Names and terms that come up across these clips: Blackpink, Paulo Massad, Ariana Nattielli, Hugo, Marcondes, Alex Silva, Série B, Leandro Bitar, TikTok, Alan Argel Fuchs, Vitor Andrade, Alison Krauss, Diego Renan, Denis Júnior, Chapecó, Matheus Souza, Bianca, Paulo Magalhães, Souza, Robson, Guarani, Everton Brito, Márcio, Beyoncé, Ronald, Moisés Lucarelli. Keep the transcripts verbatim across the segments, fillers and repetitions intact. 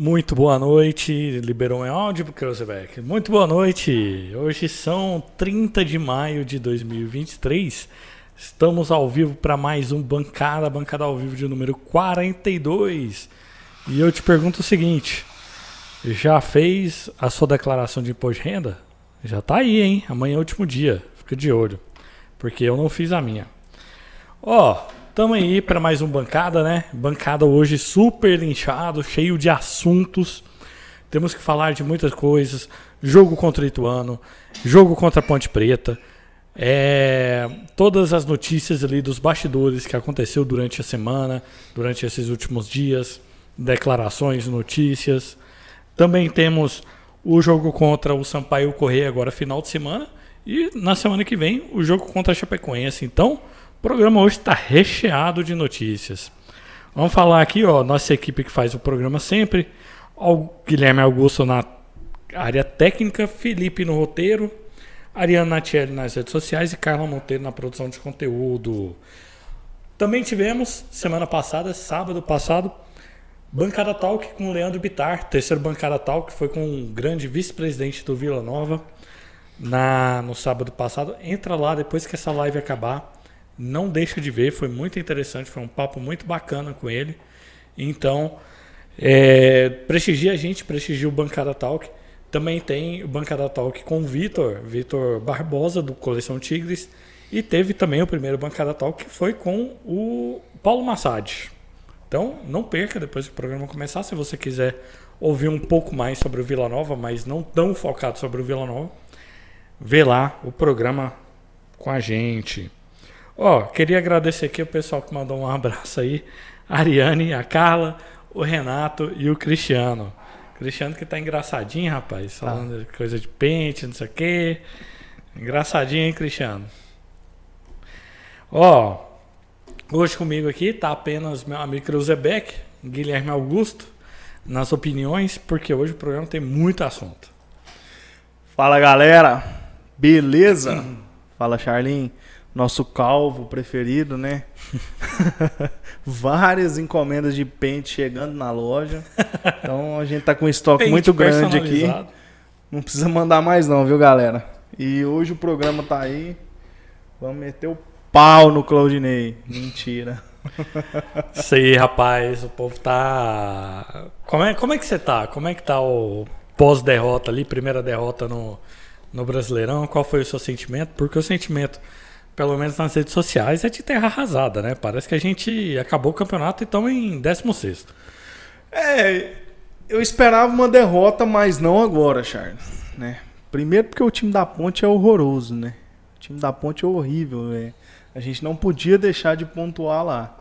Muito boa noite, liberou meu áudio porque eu Zebeck. Muito boa noite, hoje são trinta de maio de dois mil e vinte e três, estamos ao vivo para mais um Bancada, Bancada ao Vivo de número quarenta e dois. E eu te pergunto o seguinte, já fez a sua declaração de imposto de renda? Já tá aí, hein? Amanhã é o último dia, fica de olho, porque eu não fiz a minha. Ó... Oh, estamos aí para mais um Bancada, né? Bancada hoje super inchado, cheio de assuntos. Temos que falar de muitas coisas. Jogo contra o Ituano, jogo contra a Ponte Preta. É... Todas as notícias ali dos bastidores que aconteceu durante a semana, durante esses últimos dias. Declarações, notícias. Também temos o jogo contra o Sampaio Correia agora final de semana. E na semana que vem o jogo contra a Chapecoense. Então... o programa hoje está recheado de notícias. Vamos falar aqui, ó, nossa equipe que faz o programa sempre. O Guilherme Augusto na área técnica, Felipe no roteiro, Ariana Nattielli nas redes sociais e Carla Monteiro na produção de conteúdo. Também tivemos, semana passada, sábado passado, Bancada Talk com o Leandro Bittar, terceiro Bancada Talk, que foi com o grande vice-presidente do Vila Nova na, no sábado passado. Entra lá depois que essa live acabar. Não deixa de ver, foi muito interessante, foi um papo muito bacana com ele. Então, é, prestigia a gente, prestigia o Bancada Talk. Também tem o Bancada Talk com o Vitor, Vitor Barbosa, do Coleção Tigres. E teve também o primeiro Bancada Talk, que foi com o Paulo Massad. Então, não perca, depois que o programa começar, se você quiser ouvir um pouco mais sobre o Vila Nova, mas não tão focado sobre o Vila Nova, vê lá o programa com a gente. Ó, oh, queria agradecer aqui o pessoal que mandou um abraço aí, a Ariane, a Carla, o Renato e o Cristiano. O Cristiano que tá engraçadinho, rapaz, falando ah. coisa de pente, não sei o quê. Engraçadinho, hein, Cristiano? Ó, oh, hoje comigo aqui tá apenas meu amigo Cruzebeck, Guilherme Augusto, nas opiniões, porque hoje o programa tem muito assunto. Fala, galera! Beleza? Hum. Fala, Charlin. Nosso calvo preferido, né? Várias encomendas de pente chegando na loja. Então a gente tá com um estoque pente muito grande aqui. Não precisa mandar mais não, viu, galera? E hoje o programa tá aí. Vamos meter o pau no Claudinei. Mentira. Isso aí, rapaz. O povo tá... Como é, como é que você tá? Como é que tá o pós-derrota ali? Primeira derrota no, no Brasileirão. Qual foi o seu sentimento? Porque o sentimento... pelo menos nas redes sociais, é de terra arrasada, né? Parece que a gente acabou o campeonato e estamos em décimo sexto. É, eu esperava uma derrota, mas não agora, Charles, né? Primeiro porque o time da Ponte é horroroso, né? O time da Ponte é horrível, né? A gente não podia deixar de pontuar lá.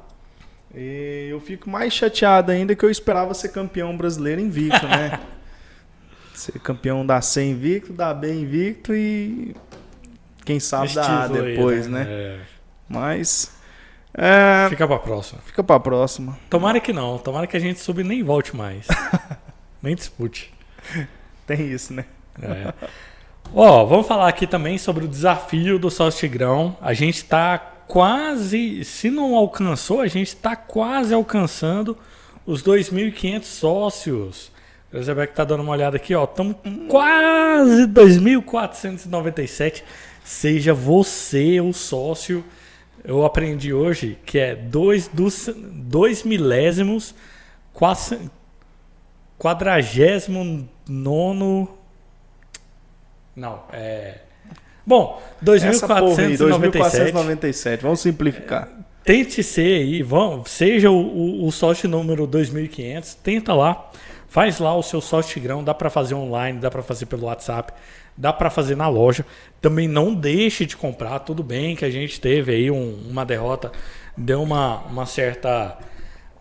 E eu fico mais chateado ainda que eu esperava ser campeão brasileiro invicto, né? Ser campeão da C invicto, da B invicto e... quem sabe dá depois, aí, né? né? É. Mas... é... fica pra próxima. Fica pra próxima. Tomara que não. Tomara que a gente suba e nem volte mais. Nem dispute. Tem isso, né? É. Ó, vamos falar aqui também sobre o desafio do Sócio Tigrão. A gente tá quase... se não alcançou, a gente tá quase alcançando os dois mil e quinhentos sócios. O Zebeck tá dando uma olhada aqui, ó. Estamos quase dois mil quatrocentos e noventa e sete. Seja você o sócio. Eu aprendi hoje que é dois, dos, dois milésimos, quase, quadragésimo nono... Não, é... bom, dois mil quatrocentos e noventa e sete. Vamos simplificar. Tente ser aí, vamos, seja o, o, o sócio número dois mil e quinhentos, tenta lá. Faz lá o seu sócio Tigrão, dá para fazer online, dá para fazer pelo WhatsApp, dá para fazer na loja. Também não deixe de comprar, tudo bem que a gente teve aí um, uma derrota, deu uma, uma certa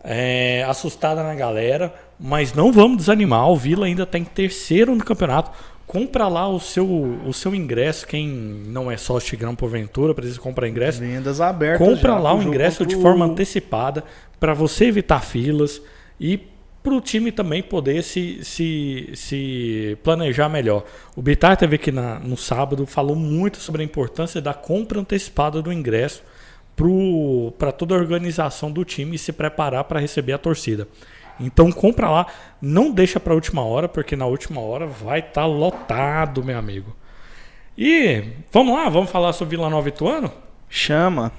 é, assustada na galera, mas não vamos desanimar, o Vila ainda está em terceiro no campeonato. Compra lá o seu, o seu ingresso, quem não é sócio Tigrão porventura, precisa comprar ingresso. Vendas abertas. Compra já, lá o ingresso de forma antecipada para você evitar filas e... para o time também poder se, se, se planejar melhor. O Bittar esteve aqui na, no sábado, falou muito sobre a importância da compra antecipada do ingresso para toda a organização do time e se preparar para receber a torcida. Então compra lá, não deixa para a última hora, porque na última hora vai estar tá lotado, meu amigo. E vamos lá, vamos falar sobre Vila Nova e Ituano? Chama.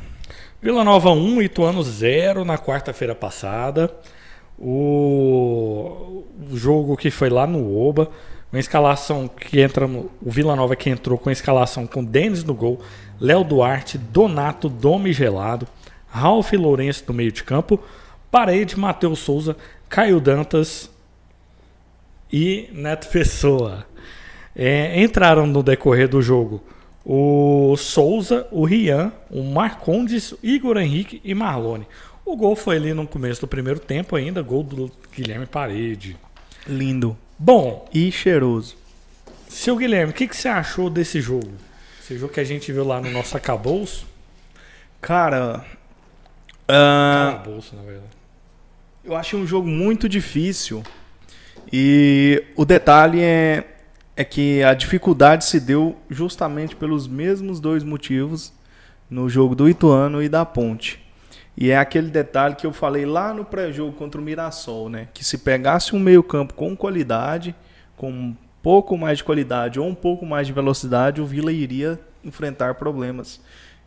Vila Nova um, Ituano zero na quarta-feira passada. O... o jogo que foi lá no Oba, uma escalação que entra, no... o Vila Nova que entrou com a escalação com Denis no gol, Léo Duarte, Donato, Domi gelado, Ralf Lourenço no meio de campo, Parede, Matheus Souza, Caio Dantas e Neto Pessoa. É, entraram no decorrer do jogo o Souza, o Rian, o Marcondes, Igor Henrique e Marlon. O gol foi ali no começo do primeiro tempo ainda, gol do Guilherme Parede. Lindo. Bom. E cheiroso. Seu Guilherme, o que, que você achou desse jogo? Esse jogo que a gente viu lá no nosso acabouço? Cara... Uh, acabouço, na verdade. Eu achei um jogo muito difícil. E o detalhe é, é que a dificuldade se deu justamente pelos mesmos dois motivos no jogo do Ituano e da Ponte. E é aquele detalhe que eu falei lá no pré-jogo contra o Mirassol, né? Que se pegasse um meio-campo com qualidade, com um pouco mais de qualidade ou um pouco mais de velocidade, o Vila iria enfrentar problemas.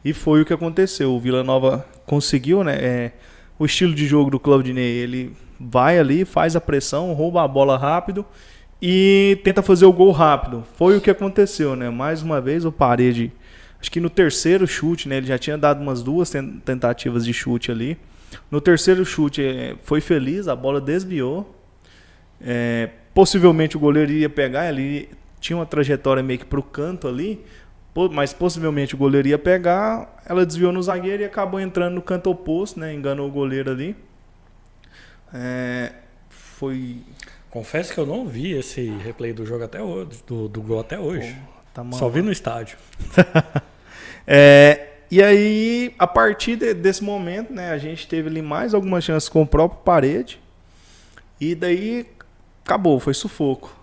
E foi o que aconteceu. O Vila Nova conseguiu, né? É, o estilo de jogo do Claudinei, ele vai ali, faz a pressão, rouba a bola rápido e tenta fazer o gol rápido. Foi o que aconteceu, né? Mais uma vez o Parede... Acho que no terceiro chute, né, ele já tinha dado umas duas tentativas de chute ali. No terceiro chute foi feliz, a bola desviou. É, possivelmente o goleiro iria pegar, ele tinha uma trajetória meio que para o canto ali. Mas possivelmente o goleiro ia pegar, ela desviou no zagueiro e acabou entrando no canto oposto, né, enganou o goleiro ali. É, foi... Confesso que eu não vi esse replay do jogo até hoje, do, do gol até hoje. Pô. Tá, só vi no estádio. É, e aí, a partir de, desse momento, né, a gente teve ali mais algumas chances com o próprio Parede. E daí, acabou, foi sufoco.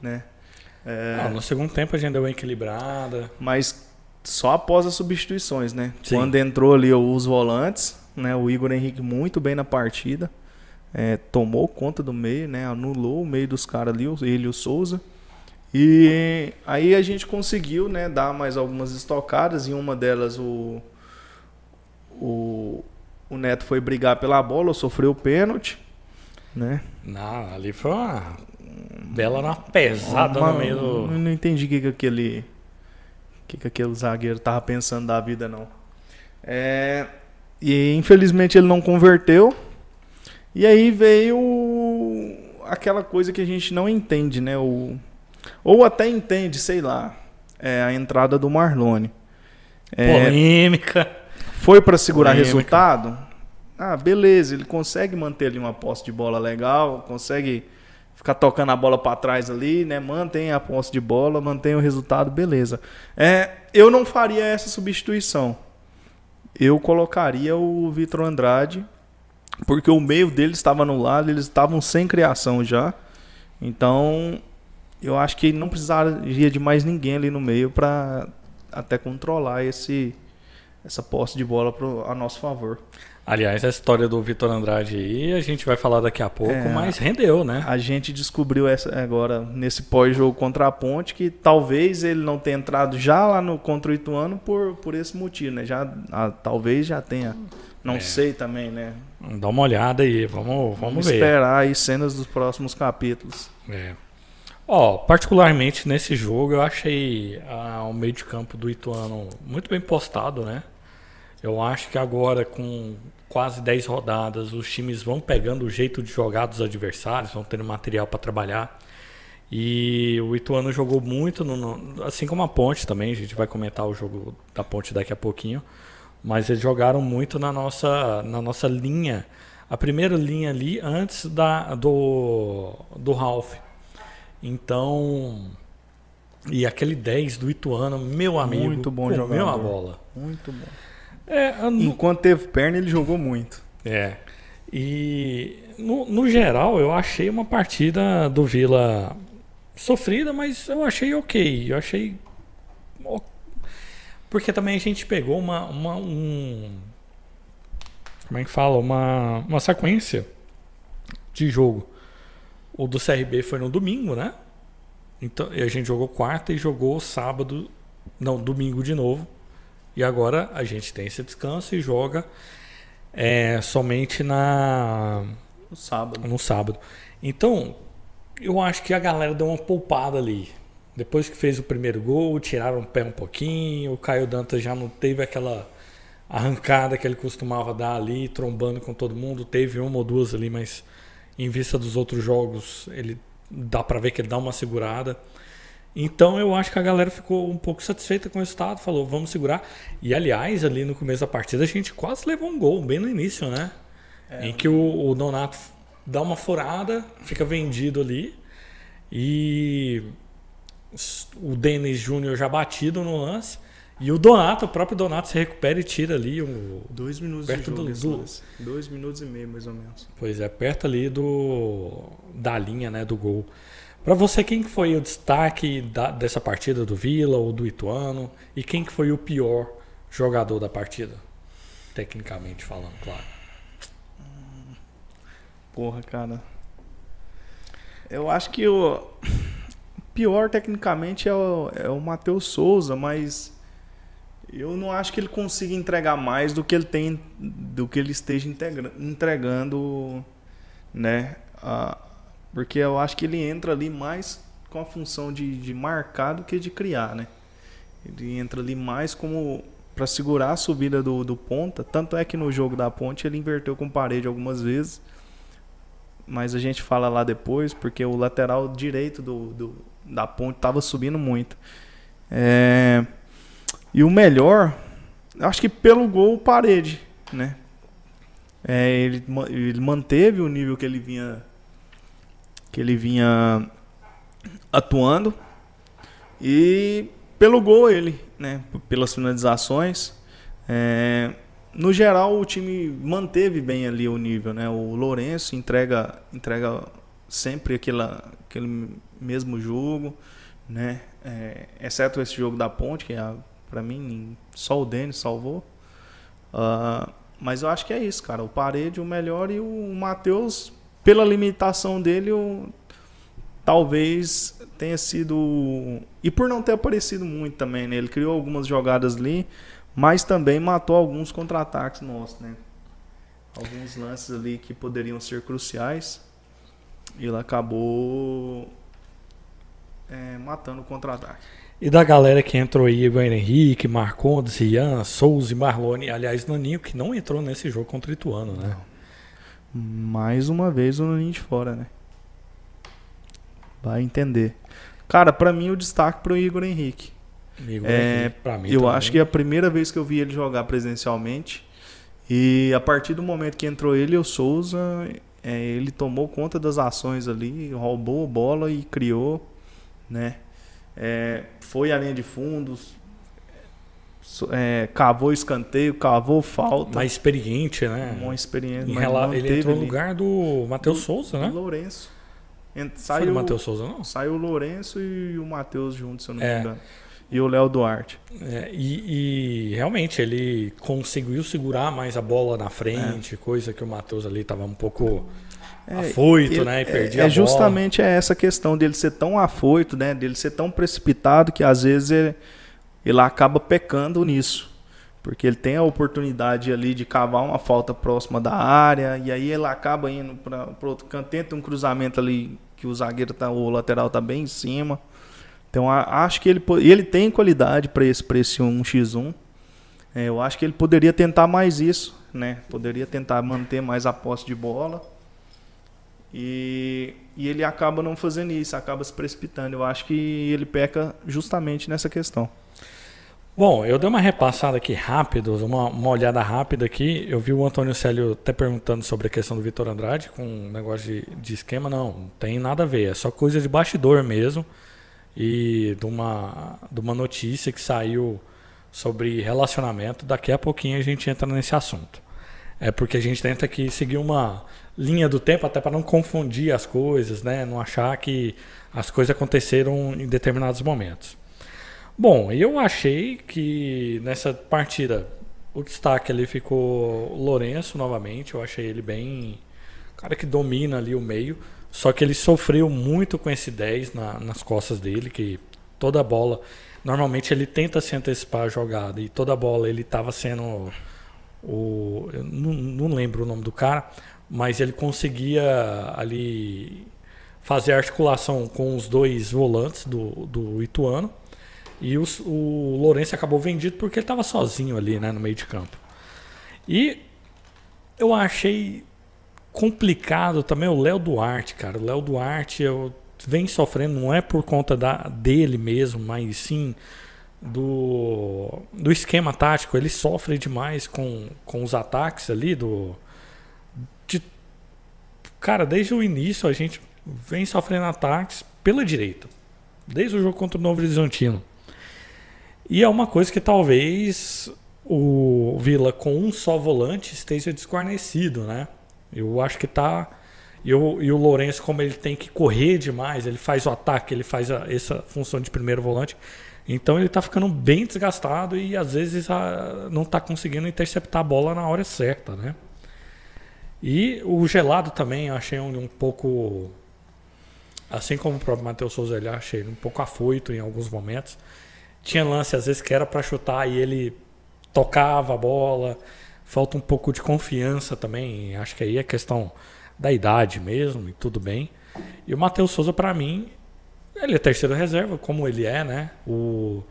Né? É, ah, no segundo tempo a gente deu uma equilibrada. Mas só após as substituições, né? Sim. Quando entrou ali os volantes, né, o Igor Henrique muito bem na partida. É, tomou conta do meio, né, anulou o meio dos caras ali, ele e o Souza. E aí a gente conseguiu, né, dar mais algumas estocadas. Em uma delas o, o, o Neto foi brigar pela bola, sofreu o pênalti, né? Não, ali foi uma bela uma pesada uma, no meio do... Não entendi o que, que aquele que, que aquele zagueiro tava pensando da vida, não. É, e infelizmente ele não converteu. E aí veio aquela coisa que a gente não entende, né? O... Ou até entende, sei lá, é, a entrada do Marlon. É, polêmica. Foi para segurar polêmica. Resultado? Ah, beleza, ele consegue manter ali uma posse de bola legal, consegue ficar tocando a bola para trás ali, né? Mantém a posse de bola, mantém o resultado, beleza. É, eu não faria essa substituição. Eu colocaria o Vitor Andrade, porque o meio dele estava anulado, eles estavam sem criação já. Então... Eu acho que não precisaria de mais ninguém ali no meio para até controlar esse, essa posse de bola pro, a nosso favor. Aliás, a história do Vitor Andrade aí a gente vai falar daqui a pouco, é, mas rendeu, né? A gente descobriu essa agora nesse pós-jogo contra a Ponte que talvez ele não tenha entrado já lá no contra o Ituano por, por esse motivo, né? Já, a, talvez já tenha, não é. sei também, né? Dá uma olhada aí, vamos, vamos, vamos ver. Vamos esperar aí cenas dos próximos capítulos. É. Ó, oh, particularmente nesse jogo eu achei ah, o meio de campo do Ituano muito bem postado, né? Eu acho que agora com quase dez rodadas os times vão pegando o jeito de jogar dos adversários, vão tendo material para trabalhar. E o Ituano jogou muito, no, no, assim como a Ponte também, a gente vai comentar o jogo da Ponte daqui a pouquinho, mas eles jogaram muito na nossa, na nossa linha, a primeira linha ali antes da, do, do Ralf. Então, e aquele dez do Ituano, meu amigo, muito bom jogador, a bola. Muito bom. É, no... Enquanto teve perna, ele jogou muito. É. E no, no geral, eu achei uma partida do Vila sofrida, mas eu achei ok. Eu achei. Porque também a gente pegou uma. uma um... Como é que fala? Uma, uma sequência de jogo. O do C R B foi no domingo, né? Então, e a gente jogou quarta e jogou sábado, não, domingo de novo. E agora a gente tem esse descanso e joga é, somente na no sábado. no sábado. Então, eu acho que a galera deu uma poupada ali. Depois que fez o primeiro gol, tiraram o pé um pouquinho, o Caio Dantas já não teve aquela arrancada que ele costumava dar ali, trombando com todo mundo. Teve uma ou duas ali, mas em vista dos outros jogos, ele dá pra ver que ele dá uma segurada. Então eu acho que a galera ficou um pouco satisfeita com o resultado, falou, vamos segurar. E aliás, ali no começo da partida, a gente quase levou um gol, bem no início, né? É, em que o, o Donato dá uma furada, fica vendido ali, e o Denis Júnior já batido no lance, e o Donato, o próprio Donato se recupera e tira ali um, dois minutos perto de jogo, do, do... dois minutos e meio mais ou menos. Pois é, perto ali do da linha, né, do gol. Para você, quem que foi o destaque da, dessa partida do Vila ou do Ituano, e quem que foi o pior jogador da partida, tecnicamente falando, claro? Porra, cara, eu acho que o pior tecnicamente é o, é o Matheus Souza, mas eu não acho que ele consiga entregar mais do que ele tem, do que ele esteja integra- entregando, né? A, porque eu acho que ele entra ali mais com a função de, de marcar do que de criar, né? Ele entra ali mais como para segurar a subida do, do ponta. Tanto é que no jogo da Ponte ele inverteu com Parede algumas vezes, mas a gente fala lá depois, porque o lateral direito do, do, da Ponte estava subindo muito. É... E o melhor, acho que pelo gol, Parede, né? É, ele, ele manteve o nível que ele vinha, que ele vinha atuando. E pelo gol ele, né? Pelas finalizações. É, no geral, o time manteve bem ali o nível, né? O Lourenço entrega, entrega sempre aquela, aquele mesmo jogo, né? É, exceto esse jogo da Ponte, que é a... Pra mim, só o Denis salvou. Uh, mas eu acho que é isso, cara. O Parede, o melhor, e o Matheus, pela limitação dele, o... talvez tenha sido... E por não ter aparecido muito também, né? Ele criou algumas jogadas ali, mas também matou alguns contra-ataques nossos, né? Alguns lances ali que poderiam ser cruciais. Ele acabou é, matando o contra-ataque. E da galera que entrou aí, Igor Henrique, Marcondes, Rian, Souza e Marlon, e aliás, Naninho, que não entrou nesse jogo contra o Ituano, né? Não. Mais uma vez o Naninho de fora, né? Vai entender. Cara, pra mim o destaque pro Igor Henrique. Igor é, Henrique, pra mim eu também. Acho que é a primeira vez que eu vi ele jogar presencialmente, e a partir do momento que entrou ele e o Souza, é, ele tomou conta das ações ali, roubou a bola e criou, né? É, foi a linha de fundos, é, cavou escanteio, cavou falta. Mais experiente, né? Uma experiência. Rela... Ele entrou no lugar do Matheus Souza, né? Do Lourenço. Ent... Saiu... Foi o Matheus Souza, não? Saiu o Lourenço e o Matheus juntos, se eu não é. me engano. E o Léo Duarte. É, e, e realmente ele conseguiu segurar mais a bola na frente, é. coisa que o Matheus ali estava um pouco... É, afoito, ele, né? E perdi é, a bola. Justamente é essa questão dele ser tão afoito, né? Dele ser tão precipitado, que às vezes ele, ele acaba pecando nisso. Porque ele tem a oportunidade ali de cavar uma falta próxima da área, e aí ele acaba indo para outro canto, tenta um cruzamento ali que o zagueiro tá, o lateral tá bem em cima. Então acho que ele, ele tem qualidade para esse, pra esse um contra um. É, eu acho que ele poderia tentar mais isso, né? Poderia tentar manter mais a posse de bola. E, e ele acaba não fazendo isso, acaba se precipitando. Eu acho que ele peca justamente nessa questão. Bom, eu dei uma repassada aqui rápido, uma, uma olhada rápida aqui. Eu vi o Antônio Célio até perguntando sobre a questão do Vitor Andrade com um negócio de, de esquema. Não, não tem nada a ver, é só coisa de bastidor mesmo. E de uma, de uma notícia que saiu sobre relacionamento. Daqui a pouquinho a gente entra nesse assunto. É porque a gente tenta aqui seguir uma... linha do tempo, até para não confundir as coisas, né? Não achar que as coisas aconteceram em determinados momentos. Bom, eu achei que nessa partida o destaque ali ficou Lourenço novamente. Eu achei ele bem cara que domina ali o meio, só que ele sofreu muito com esse dez na, nas costas dele, que toda bola, normalmente ele tenta se antecipar a jogada, e toda bola ele estava sendo o, eu não, não lembro o nome do cara, mas ele conseguia ali fazer articulação com os dois volantes do, do Ituano, e os, o Lourenço acabou vendido porque ele estava sozinho ali, né, no meio de campo. E eu achei complicado também o Léo Duarte, cara. O Léo Duarte eu, vem sofrendo, não é por conta da, dele mesmo, mas sim do, do esquema tático. Ele sofre demais com, com os ataques ali do... De, cara, desde o início a gente vem sofrendo ataques pela direita. Desde o jogo contra o Novo Horizontino. E é uma coisa que talvez o Vila com um só volante esteja desguarnecido, né? Eu acho que tá... E o, e o Lourenço, como ele tem que correr demais, ele faz o ataque, ele faz a, essa função de primeiro volante. Então ele tá ficando bem desgastado e às vezes a, não tá conseguindo interceptar a bola na hora certa, né? E o Gelado também, eu achei um, um pouco... Assim como o próprio Matheus Souza, ele achei ele um pouco afoito em alguns momentos. Tinha lance, às vezes, que era para chutar e ele tocava a bola. Falta um pouco de confiança também. Acho que aí é questão da idade mesmo e tudo bem. E o Matheus Souza, para mim, ele é terceiro reserva, como ele é, né? O...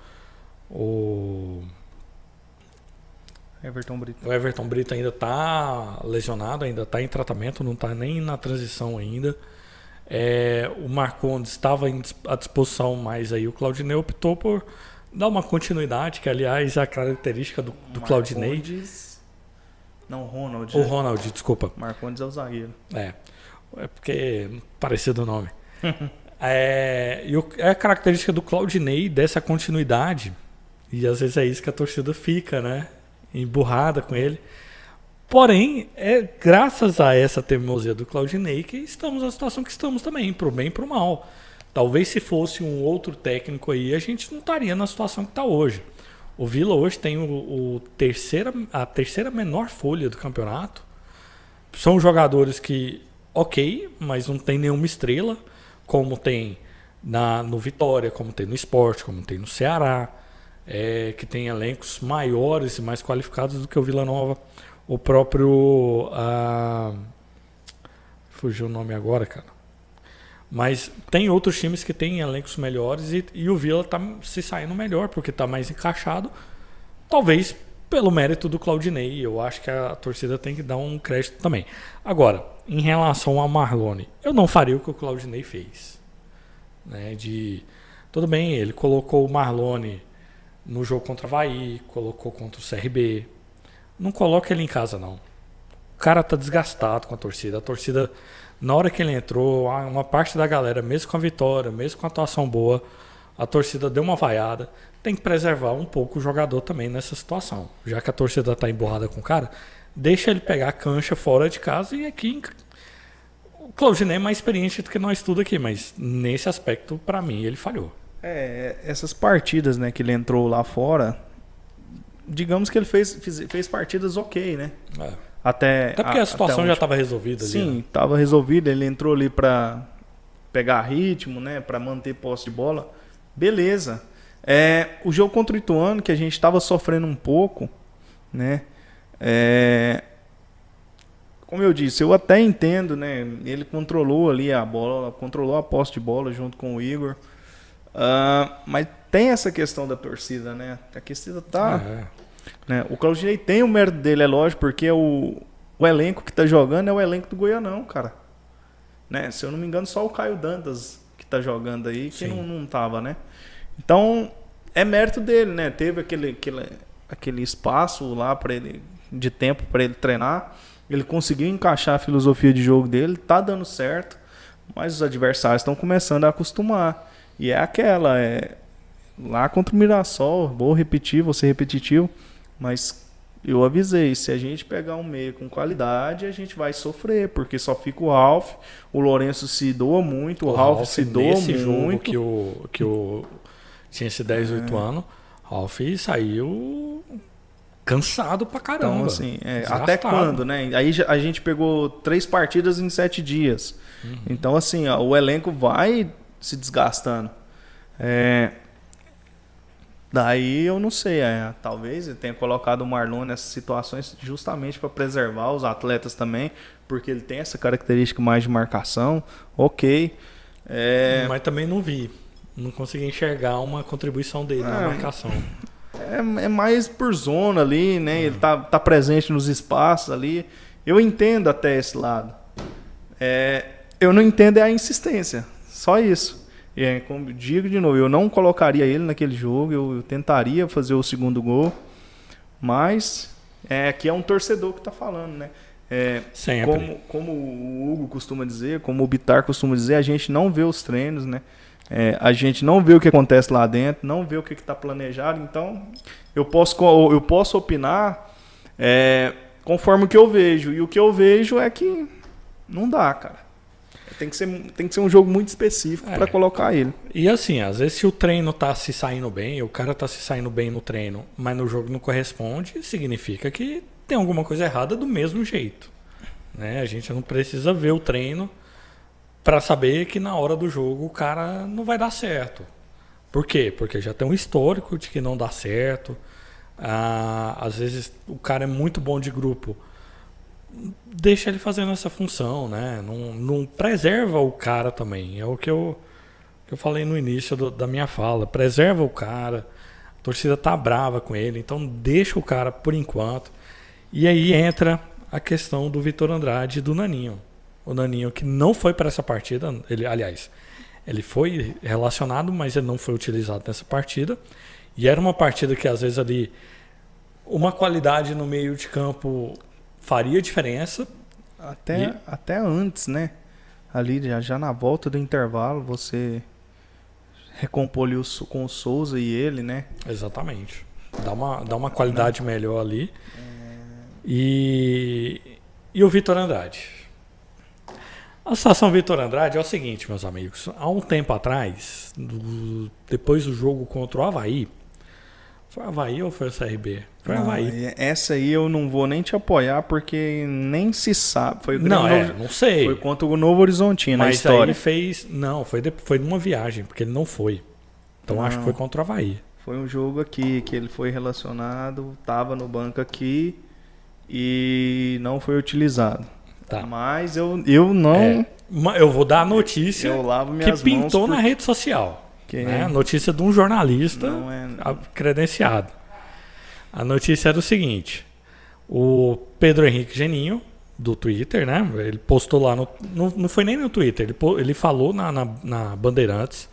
o Everton Brito. O Everton Brito ainda tá lesionado, ainda tá em tratamento, não tá nem na transição ainda. É, o Marcondes estava à disposição, mas aí o Claudinei optou por dar uma continuidade, que aliás é a característica do, do Claudinei. Marcondes... Não, o Ronald. O Ronald, é... desculpa. Marcondes é o zagueiro. É, é porque é parecido o nome. é, e o, é a característica do Claudinei, dessa continuidade, e às vezes é isso que a torcida fica, né? Emburrada com ele. Porém, é graças a essa teimosia do Claudinei que estamos na situação que estamos também, pro bem e pro mal. Talvez se fosse um outro técnico aí, a gente não estaria na situação que está hoje. O Vila hoje tem o, o terceira, a terceira menor folha do campeonato. São jogadores que, ok, mas não tem nenhuma estrela, como tem na, no Vitória, como tem no Sport, como tem no Ceará, é, que tem elencos maiores e mais qualificados do que o Vila Nova. O próprio... Ah, fugiu o nome agora, cara. Mas tem outros times que têm elencos melhores e, e o Vila tá se saindo melhor, porque tá mais encaixado. Talvez pelo mérito do Claudinei. Eu acho que a torcida tem que dar um crédito também. Agora, em relação ao Marlon, eu não faria o que o Claudinei fez. Né, de, tudo bem, ele colocou o Marlon no jogo contra o Avaí, colocou contra o C R B... Não coloca ele em casa, não. O cara tá desgastado com a torcida. A torcida, na hora que ele entrou, uma parte da galera, mesmo com a vitória, mesmo com a atuação boa, a torcida deu uma vaiada. Tem que preservar um pouco o jogador também nessa situação. Já que a torcida tá emburrada com o cara, deixa ele pegar a cancha fora de casa e aqui... O Claudinei é mais experiente do que nós tudo aqui, mas nesse aspecto, pra mim, ele falhou. É, essas partidas, né, que ele entrou lá fora... Digamos que ele fez, fez, fez partidas ok, né? É. Até, até porque a, a situação já estava resolvida. Sim, estava resolvida. Ele entrou ali para pegar ritmo, né? Para manter posse de bola. Beleza. É, o jogo contra o Ituano, que a gente estava sofrendo um pouco, né? É, como eu disse, eu até entendo, né? Ele controlou ali a bola, controlou a posse de bola junto com o Igor. Uh, mas tem essa questão da torcida, né? A torcida tá... Ah, é. Né? O Claudinei tem o mérito dele, é lógico, porque o, o elenco que tá jogando é o elenco do Goianão, cara. Né? Se eu não me engano, só o Caio Dantas que tá jogando aí, que não, não tava, né? Então, é mérito dele, né? Teve aquele, aquele, aquele espaço lá pra ele, de tempo para ele treinar. Ele conseguiu encaixar a filosofia de jogo dele, tá dando certo, mas os adversários estão começando a acostumar. E é aquela, é... lá contra o Mirassol, vou repetir, vou ser repetitivo, mas eu avisei, se a gente pegar um meio com qualidade, a gente vai sofrer, porque só fica o Ralf, o Lourenço se doa muito, o, o Ralf, Ralf se doa nesse muito. Jogo que o, que o tinha esse dez, oito anos, Ralf saiu Cansado pra caramba. Então, assim, é, até quando, né? Aí a gente pegou três partidas em sete dias. Uhum. Então, assim, ó, o elenco vai se desgastando. É... Daí eu não sei, é, talvez ele tenha colocado o Marlon nessas situações justamente para preservar os atletas também, porque ele tem essa característica mais de marcação. Ok. É... Mas também não vi. Não consegui enxergar uma contribuição dele é... na marcação. É, é mais por zona ali, né? Uhum. Ele tá, tá presente nos espaços ali. Eu entendo até esse lado. É, eu não entendo é a insistência. Só isso. E é, como digo de novo, eu não colocaria ele naquele jogo. Eu, eu tentaria fazer o segundo gol. Mas é, aqui é um torcedor que tá falando, né? É, como, como o Hugo costuma dizer, como o Bitar costuma dizer, a gente não vê os treinos, né? É, a gente não vê o que acontece lá dentro, não vê o que está planejado, então eu posso, eu posso opinar é, conforme o que eu vejo. E o que eu vejo é que não dá, cara. Tem que ser, tem que ser um jogo muito específico é. para colocar ele. E assim, às vezes se o treino tá se saindo bem, o cara tá se saindo bem no treino, mas no jogo não corresponde, significa que tem alguma coisa errada do mesmo jeito. Né? A gente não precisa ver o treino para saber que na hora do jogo o cara não vai dar certo. Por quê? Porque já tem um histórico de que não dá certo. Ah, às vezes o cara é muito bom de grupo. Deixa ele fazendo essa função, né? Não, não preserva o cara também. É o que eu, que eu falei no início do, da minha fala. Preserva o cara. A torcida tá brava com ele. Então deixa o cara por enquanto. E aí entra a questão do Vitor Andrade e do Naninho. O Naninho que não foi para essa partida, ele, aliás, ele foi relacionado, mas ele não foi utilizado nessa partida. E era uma partida que às vezes ali uma qualidade no meio de campo faria diferença. Até, e... até antes, né? Ali já, já na volta do intervalo você recompôs ali o, com o Souza e ele, né? Exatamente. Dá uma, dá uma qualidade melhor ali. É... E, e o Vitor Andrade. A situação Vitor Andrade é o seguinte, meus amigos. Há um tempo atrás, do, depois do jogo contra o Avaí, foi o Avaí ou foi o C R B? Foi o Avaí. Essa aí eu não vou nem te apoiar, porque nem se sabe. Foi o não, é, Novo, não sei. Foi contra o Novo Horizontino, mas a história. Aí ele fez... Não, foi, de, foi numa viagem, porque ele não foi. Então não, acho que foi contra o Avaí. Foi um jogo aqui, que ele foi relacionado, estava no banco aqui e não foi utilizado. Tá. Mas eu, eu não... É, eu vou dar a notícia eu lavo minhas que pintou mãos por... na rede social. Que... Né? A notícia de um jornalista não é... credenciado. A notícia era o seguinte. O Pedro Henrique Geninho, do Twitter, né? Ele postou lá... no Não, não foi nem no Twitter. Ele, ele falou na, na, na Bandeirantes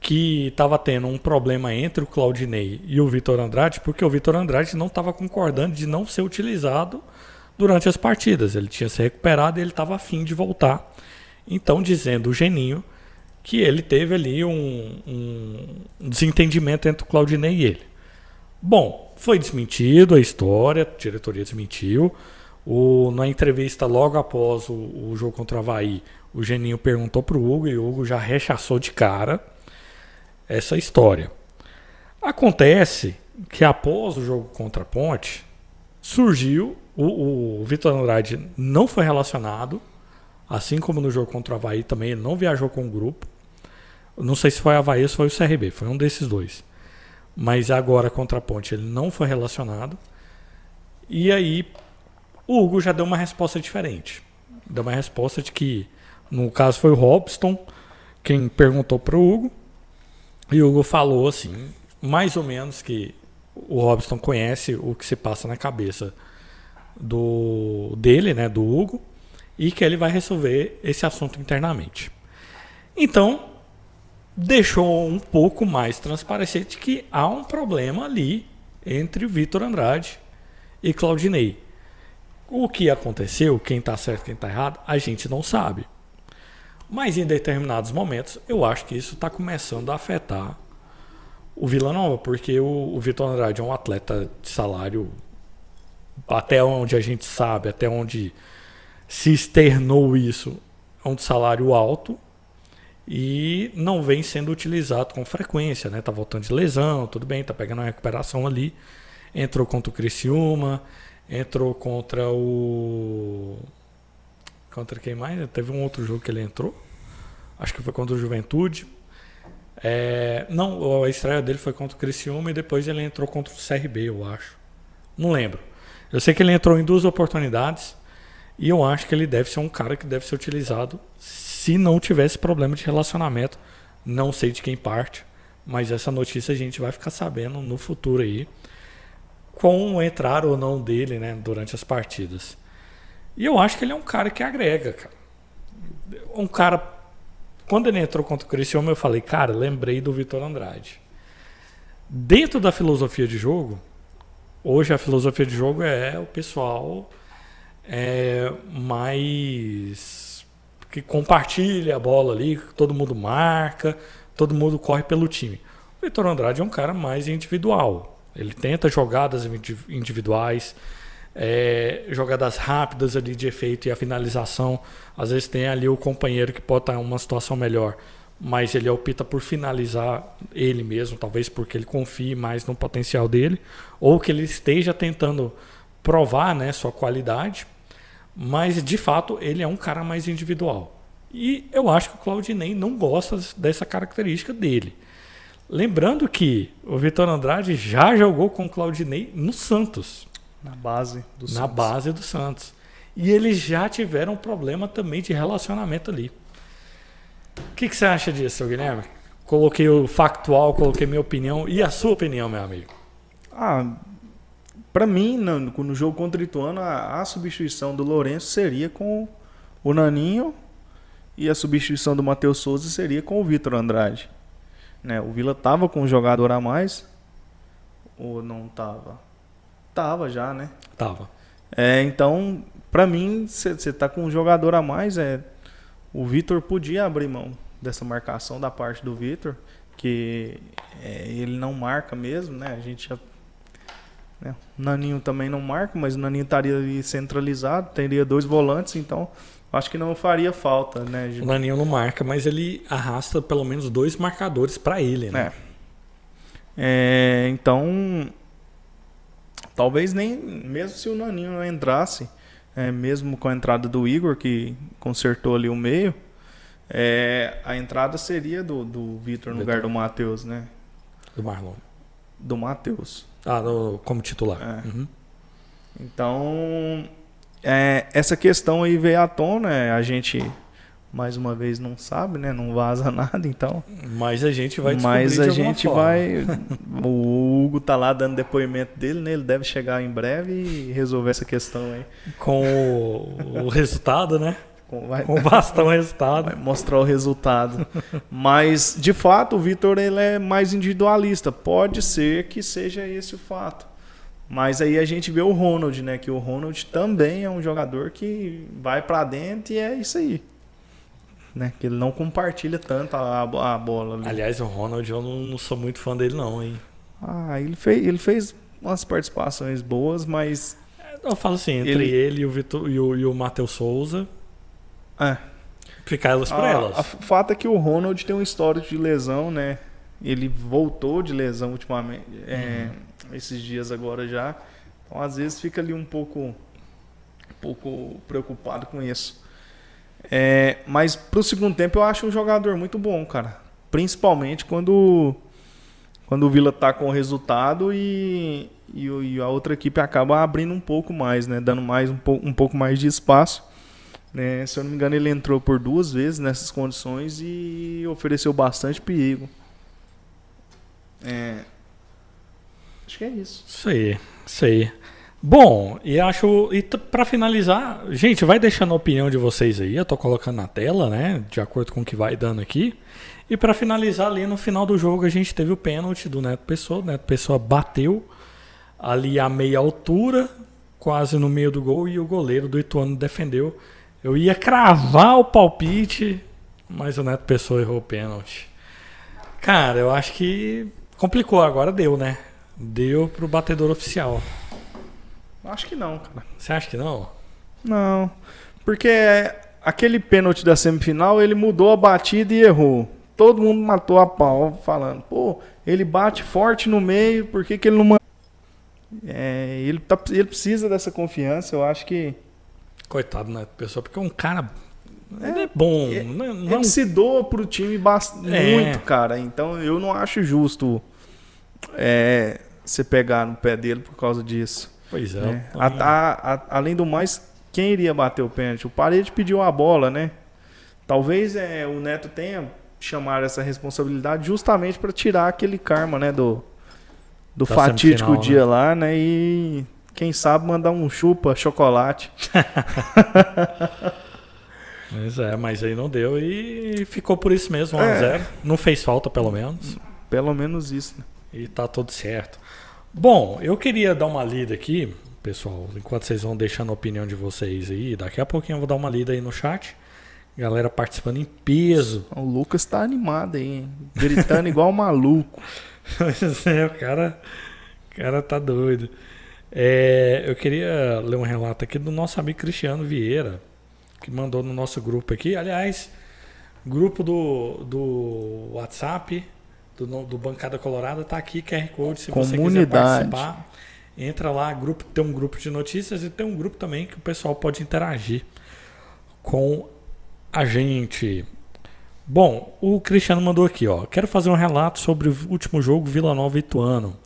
que estava tendo um problema entre o Claudinei e o Vitor Andrade, porque o Vitor Andrade não estava concordando de não ser utilizado durante as partidas. Ele tinha se recuperado e ele estava afim de voltar. Então, dizendo o Geninho que ele teve ali um, um desentendimento entre o Claudinei e ele. Bom, foi desmentido a história, a diretoria desmentiu. O, na entrevista logo após o, o jogo contra o Avaí, o Geninho perguntou para o Hugo e o Hugo já rechaçou de cara essa história. Acontece que após o jogo contra a Ponte, surgiu... O, o Vitor Andrade não foi relacionado, assim como no jogo contra o Avaí também, ele não viajou com o grupo. Não sei se foi o Avaí ou se foi o C R B, foi um desses dois. Mas agora contra a Ponte ele não foi relacionado. E aí o Hugo já deu uma resposta diferente. Deu uma resposta de que, no caso foi o Robson, quem perguntou para o Hugo. E o Hugo falou assim, mais ou menos que o Robson conhece o que se passa na cabeça do dele, né, do Hugo, e que ele vai resolver esse assunto internamente. Então, deixou um pouco mais transparente que há um problema ali entre o Vitor Andrade e Claudinei. O que aconteceu, quem está certo, quem está errado, a gente não sabe. Mas em determinados momentos, eu acho que isso está começando a afetar o Vila Nova, porque o, o Vitor Andrade é um atleta de salário... Até onde a gente sabe, até onde se externou isso, é um salário alto e não vem sendo utilizado com frequência, né? Tá voltando de lesão, tudo bem, tá pegando uma recuperação ali. entrou contra o Criciúma, entrou contra o... Contra quem mais? Teve um outro jogo que ele entrou. Acho que foi contra o Juventude. É... Não, a estreia dele foi contra o Criciúma e depois ele entrou contra o C R B, eu acho. Não lembro. Eu sei que ele entrou em duas oportunidades e eu acho que ele deve ser um cara que deve ser utilizado se não tivesse problema de relacionamento. Não sei de quem parte, mas essa notícia a gente vai ficar sabendo no futuro aí, com entrar ou não dele, né, durante as partidas. E eu acho que ele é um cara que agrega, cara. Um cara... Quando ele entrou contra o Criciúma, eu falei, cara, lembrei do Vitor Andrade. Dentro da filosofia de jogo, hoje a filosofia de jogo é o pessoal é, mais... que compartilha a bola ali, todo mundo marca, todo mundo corre pelo time. O Vitor Andrade é um cara mais individual. Ele tenta jogadas individuais, é, jogadas rápidas ali de efeito e a finalização. Às vezes tem ali o companheiro que pode estar em uma situação melhor, mas ele opta por finalizar ele mesmo, talvez porque ele confie mais no potencial dele, ou que ele esteja tentando provar, né, sua qualidade. Mas, de fato, ele é um cara mais individual. E eu acho que o Claudinei não gosta dessa característica dele. Lembrando que o Vitor Andrade já jogou com o Claudinei no Santos. Na base do Santos. Na base do Santos. E eles já tiveram um problema também de relacionamento ali. O que, que você acha disso, Guilherme? Coloquei o factual, coloquei minha opinião. E a sua opinião, meu amigo? Ah... Para mim, no jogo contra o Ituano, a, a substituição do Lourenço seria com o Naninho e a substituição do Matheus Souza seria com o Vitor Andrade. Né? O Vila tava com um jogador a mais ou não tava? Tava já, né? Tava. É, então, para mim, você tá com um jogador a mais, é, o Vitor podia abrir mão dessa marcação da parte do Vitor, que é, ele não marca mesmo, né? A gente já... O Naninho também não marca, mas o Naninho estaria ali centralizado, teria dois volantes, então acho que não faria falta, né? O Naninho não marca, mas ele arrasta pelo menos dois marcadores para ele, né? É. É, então, talvez nem, mesmo se o Naninho não entrasse, é, mesmo com a entrada do Igor, que consertou ali o meio, é, a entrada seria do, do Vitor no lugar do Matheus, né? Do Marlon. Do Matheus. Ah, como titular. É. Uhum. Então, é, essa questão aí veio à tona, né? A gente, mais uma vez, não sabe, né? Não vaza nada, então... Mas a gente vai descobrir Mas de a gente forma. vai... O Hugo tá lá dando depoimento dele, né? Ele deve chegar em breve e resolver essa questão aí. Com o, o resultado, né? Com, vai, Com bastante resultado. Vai mostrar o resultado. Mas, de fato, o Vitor ele é mais individualista. Pode ser que seja esse o fato. Mas aí a gente vê o Ronald, né? Que o Ronald também é um jogador que vai para dentro e é isso aí. Né? Que ele não compartilha tanto a, a bola. Ali. Aliás, o Ronald, eu não, não sou muito fã dele não, hein? Ah, ele fez, ele fez umas participações boas, mas... Eu falo assim, entre ele, ele e o, Vitor, e o, e o Matheus Souza... É. Ficar elas por elas. O fato é que o Ronald tem um histórico de lesão, né? Ele voltou de lesão ultimamente, uhum. é, esses dias agora já. Então, às vezes, fica ali um pouco, um pouco preocupado com isso. É, mas, pro segundo tempo, eu acho um jogador muito bom, cara. Principalmente quando, quando o Vila tá com o resultado e, e, e a outra equipe acaba abrindo um pouco mais, né? Dando mais um, po- um pouco mais de espaço. É, se eu não me engano, ele entrou por duas vezes nessas condições e ofereceu bastante perigo. É... Acho que é isso. Isso aí, isso aí. Bom, e acho. E t- pra finalizar, gente, vai deixando a opinião de vocês aí. Eu tô colocando na tela, né? De acordo com o que vai dando aqui. E pra finalizar, ali no final do jogo, a gente teve o pênalti do Neto Pessoa. O Neto Pessoa bateu ali a meia altura, quase no meio do gol, e o goleiro do Ituano defendeu. Eu ia cravar o palpite, mas o Neto Pessoa errou o pênalti. Cara, eu acho que complicou. Agora deu, né? Deu pro batedor oficial. Acho que não, cara. Você acha que não? Não. Porque aquele pênalti da semifinal, ele mudou a batida e errou. Todo mundo matou a pau falando, pô, ele bate forte no meio, por que que ele não... É, ele, tá, ele precisa dessa confiança, eu acho que... Coitado, né, pessoal? Porque é um cara... É, ele é bom. É, não, não... Ele se doa pro time bast... é. muito, cara. Então, eu não acho justo é, você pegar no pé dele por causa disso. Pois é. Né? A, a, a, além do mais, quem iria bater o pênalti? O Parede pediu a bola, né? Talvez é, o Neto tenha chamado essa responsabilidade justamente para tirar aquele karma, né, do... do tá fatídico dia, né? Lá, né? E quem sabe mandar um chupa chocolate. Mas é, mas aí não deu e ficou por isso mesmo, um a zero. É. Não fez falta, pelo menos. Pelo menos isso, né? E tá tudo certo. Bom, eu queria dar uma lida aqui, pessoal, enquanto vocês vão deixando a opinião de vocês aí, daqui a pouquinho eu vou dar uma lida aí no chat. Galera participando em peso. O Lucas tá animado aí, hein? Gritando igual um maluco. o, cara, o cara tá doido. É, eu queria ler um relato aqui do nosso amigo Cristiano Vieira, que mandou no nosso grupo aqui. Aliás, grupo do, do WhatsApp, do, do Bancada Colorada, tá aqui, Q R Code, se Comunidade. Você quiser participar. Entra lá, grupo, tem um grupo de notícias e tem um grupo também que o pessoal pode interagir com a gente. Bom, o Cristiano mandou aqui, ó. Quero fazer um relato sobre o último jogo Vila Nova e Ituano.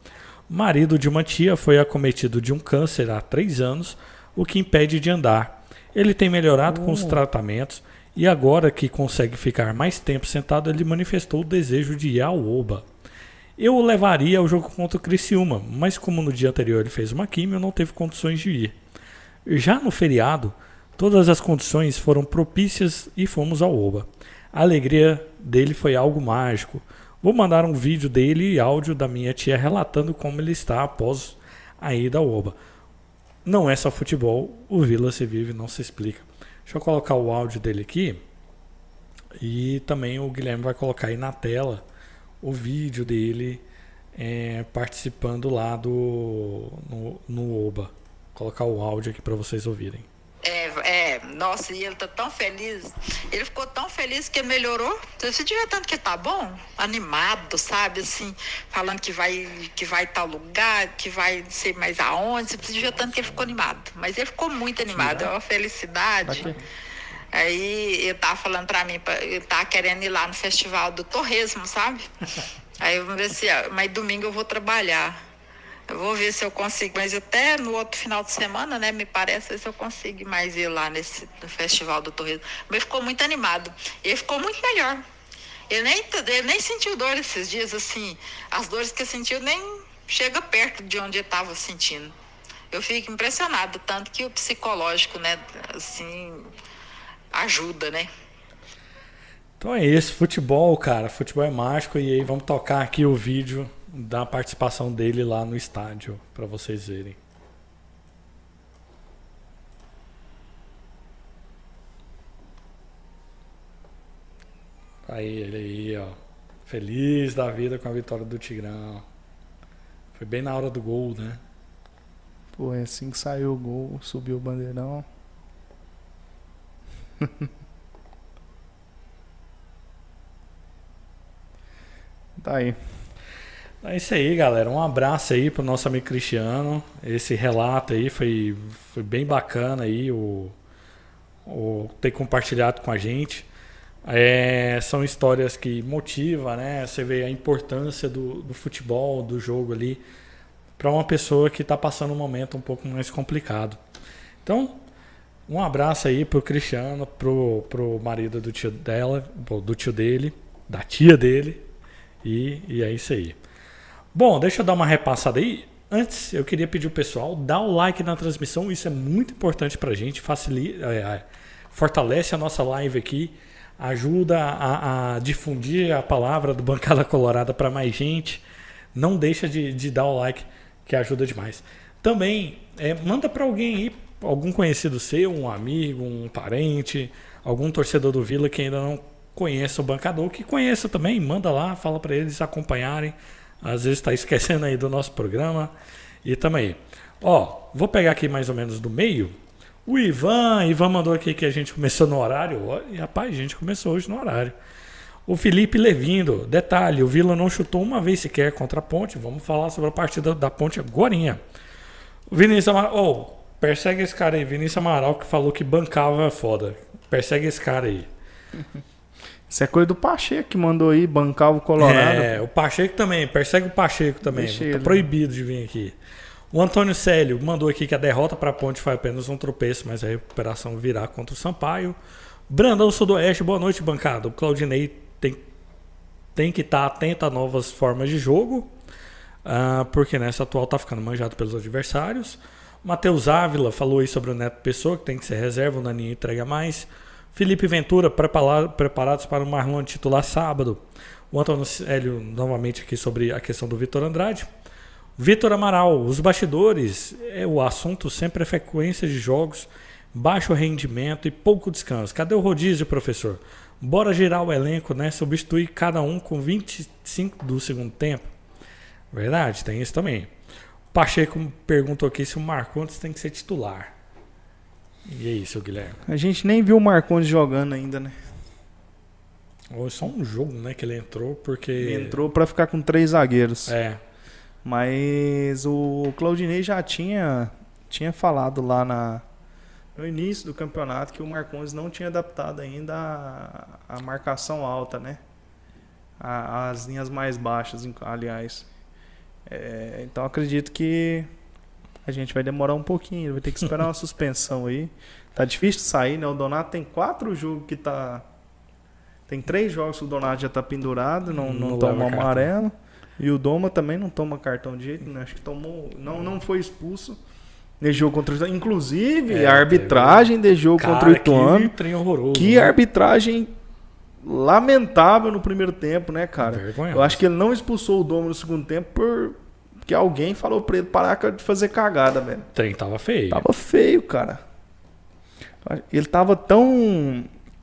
Marido de uma tia foi acometido de um câncer há três anos, o que impede de andar. Ele tem melhorado uh. com os tratamentos e agora que consegue ficar mais tempo sentado, ele manifestou o desejo de ir ao Oba. Eu o levaria ao jogo contra o Criciúma, mas como no dia anterior ele fez uma químio, não teve condições de ir. Já no feriado, todas as condições foram propícias e fomos ao Oba. A alegria dele foi algo mágico. Vou mandar um vídeo dele e áudio da minha tia relatando como ele está após a ida ao Oba. Não é só futebol, o Vila se vive, não se explica. Deixa eu colocar o áudio dele aqui. E também o Guilherme vai colocar aí na tela o vídeo dele é, participando lá do, no, no Oba. Vou colocar o áudio aqui para vocês ouvirem. É, é, nossa, e ele tá tão feliz, ele ficou tão feliz que melhorou, você diria tanto que tá bom, animado, sabe, assim, falando que vai, que vai tal lugar, que vai não sei mais aonde, você diria tanto que ele ficou animado, mas ele ficou muito animado, é uma felicidade. Aqui. Aí ele tava falando pra mim, ele tava querendo ir lá no festival do torresmo, sabe, aí eu falei assim, mas domingo eu vou trabalhar. Eu vou ver se eu consigo, mas até no outro final de semana, né, me parece se eu consigo mais ir lá nesse no Festival do Torresmo. Mas ficou muito animado. Ele ficou muito melhor. Ele nem, ele nem sentiu dor esses dias, assim. As dores que sentiu nem chega perto de onde eu estava sentindo. Eu fico impressionada, tanto que o psicológico, né, assim, ajuda, né? Então é isso, futebol, cara. Futebol é mágico. E aí vamos tocar aqui o vídeo da participação dele lá no estádio, para vocês verem. Aí, ele aí, ó. Feliz da vida com a vitória do Tigrão. Foi bem na hora do gol, né? Pô, é assim que saiu o gol, subiu o bandeirão. Tá aí. É isso aí, galera. Um abraço aí pro nosso amigo Cristiano. Esse relato aí foi, foi bem bacana aí o, o ter compartilhado com a gente. É, são histórias que motivam, né? Você vê a importância do, do futebol, do jogo ali, para uma pessoa que está passando um momento um pouco mais complicado. Então, um abraço aí pro Cristiano, pro, pro marido do tio dela, do tio dele, da tia dele. E, e é isso aí. Bom, deixa eu dar uma repassada aí. Antes, eu queria pedir o pessoal, dá o like na transmissão, isso é muito importante pra gente, facilita, é, é, fortalece a nossa live aqui, ajuda a, a difundir a palavra do Bancada Colorada para mais gente. Não deixa de, de dar o like, que ajuda demais. Também, é, manda pra alguém aí, algum conhecido seu, um amigo, um parente, algum torcedor do Vila que ainda não conheça o Bancador, que conheça também, manda lá, fala pra eles acompanharem. Às vezes está esquecendo aí do nosso programa. E tamo aí. Ó, vou pegar aqui mais ou menos do meio. O Ivan, Ivan mandou aqui que a gente começou no horário. Ó, e rapaz, a gente começou hoje no horário. O Felipe Levindo. Detalhe, o Vila não chutou uma vez sequer contra a Ponte. Vamos falar sobre a partida da Ponte agorinha. Vinícius Amaral. Oh, persegue esse cara aí. Vinícius Amaral, que falou que bancava foda. Persegue esse cara aí. Isso é coisa do Pacheco que mandou aí, bancar o Colorado. É, o Pacheco também. Persegue o Pacheco também. Deixa tá ele. Proibido de vir aqui. O Antônio Célio mandou aqui que a derrota para a Ponte foi apenas um tropeço, mas a recuperação virá contra o Sampaio. Brandão Sudoeste, boa noite, bancada. O Claudinei tem, tem que estar tá atento a novas formas de jogo, uh, porque nessa atual tá ficando manjado pelos adversários. Matheus Ávila falou aí sobre o Neto Pessoa, que tem que ser reserva, o Naninho entrega mais. Felipe Ventura, preparados para o Marlon titular sábado. O Antônio Célio novamente aqui sobre a questão do Vitor Andrade. Vitor Amaral, os bastidores, é, o assunto sempre é frequência de jogos, baixo rendimento e pouco descanso. Cadê o rodízio, professor? Bora girar o elenco, né? Substituir cada um com vinte e cinco do segundo tempo. Verdade, tem isso também. Pacheco perguntou aqui se o Marcondes tem que ser titular. E aí, seu Guilherme? A gente nem viu o Marcondes jogando ainda, né? Ou só um jogo, né, que ele entrou, porque... Ele entrou pra ficar com três zagueiros. É. Mas o Claudinei já tinha, tinha falado lá na, no início do campeonato que o Marcondes não tinha adaptado ainda a, a marcação alta, né? A, as linhas mais baixas, aliás. É, então acredito que a gente vai demorar um pouquinho, vai ter que esperar uma suspensão aí. Tá difícil de sair, né? O Donato tem quatro jogos que tá... Tem três jogos que o Donato já tá pendurado, não, não, não toma amarelo. E o Doma também não toma cartão de jeito, né? Acho que tomou, não, não foi expulso. Deixou contra o Inclusive, é, a arbitragem teve... deixou Cara, contra o Ituano. Que trem horroroso. Que né? arbitragem lamentável no primeiro tempo, né, cara? Vergonhoso. Eu acho que ele não expulsou o Doma no segundo tempo por... porque alguém falou pra ele parar de fazer cagada, velho. O trem tava feio. Tava feio, cara. Ele tava tão...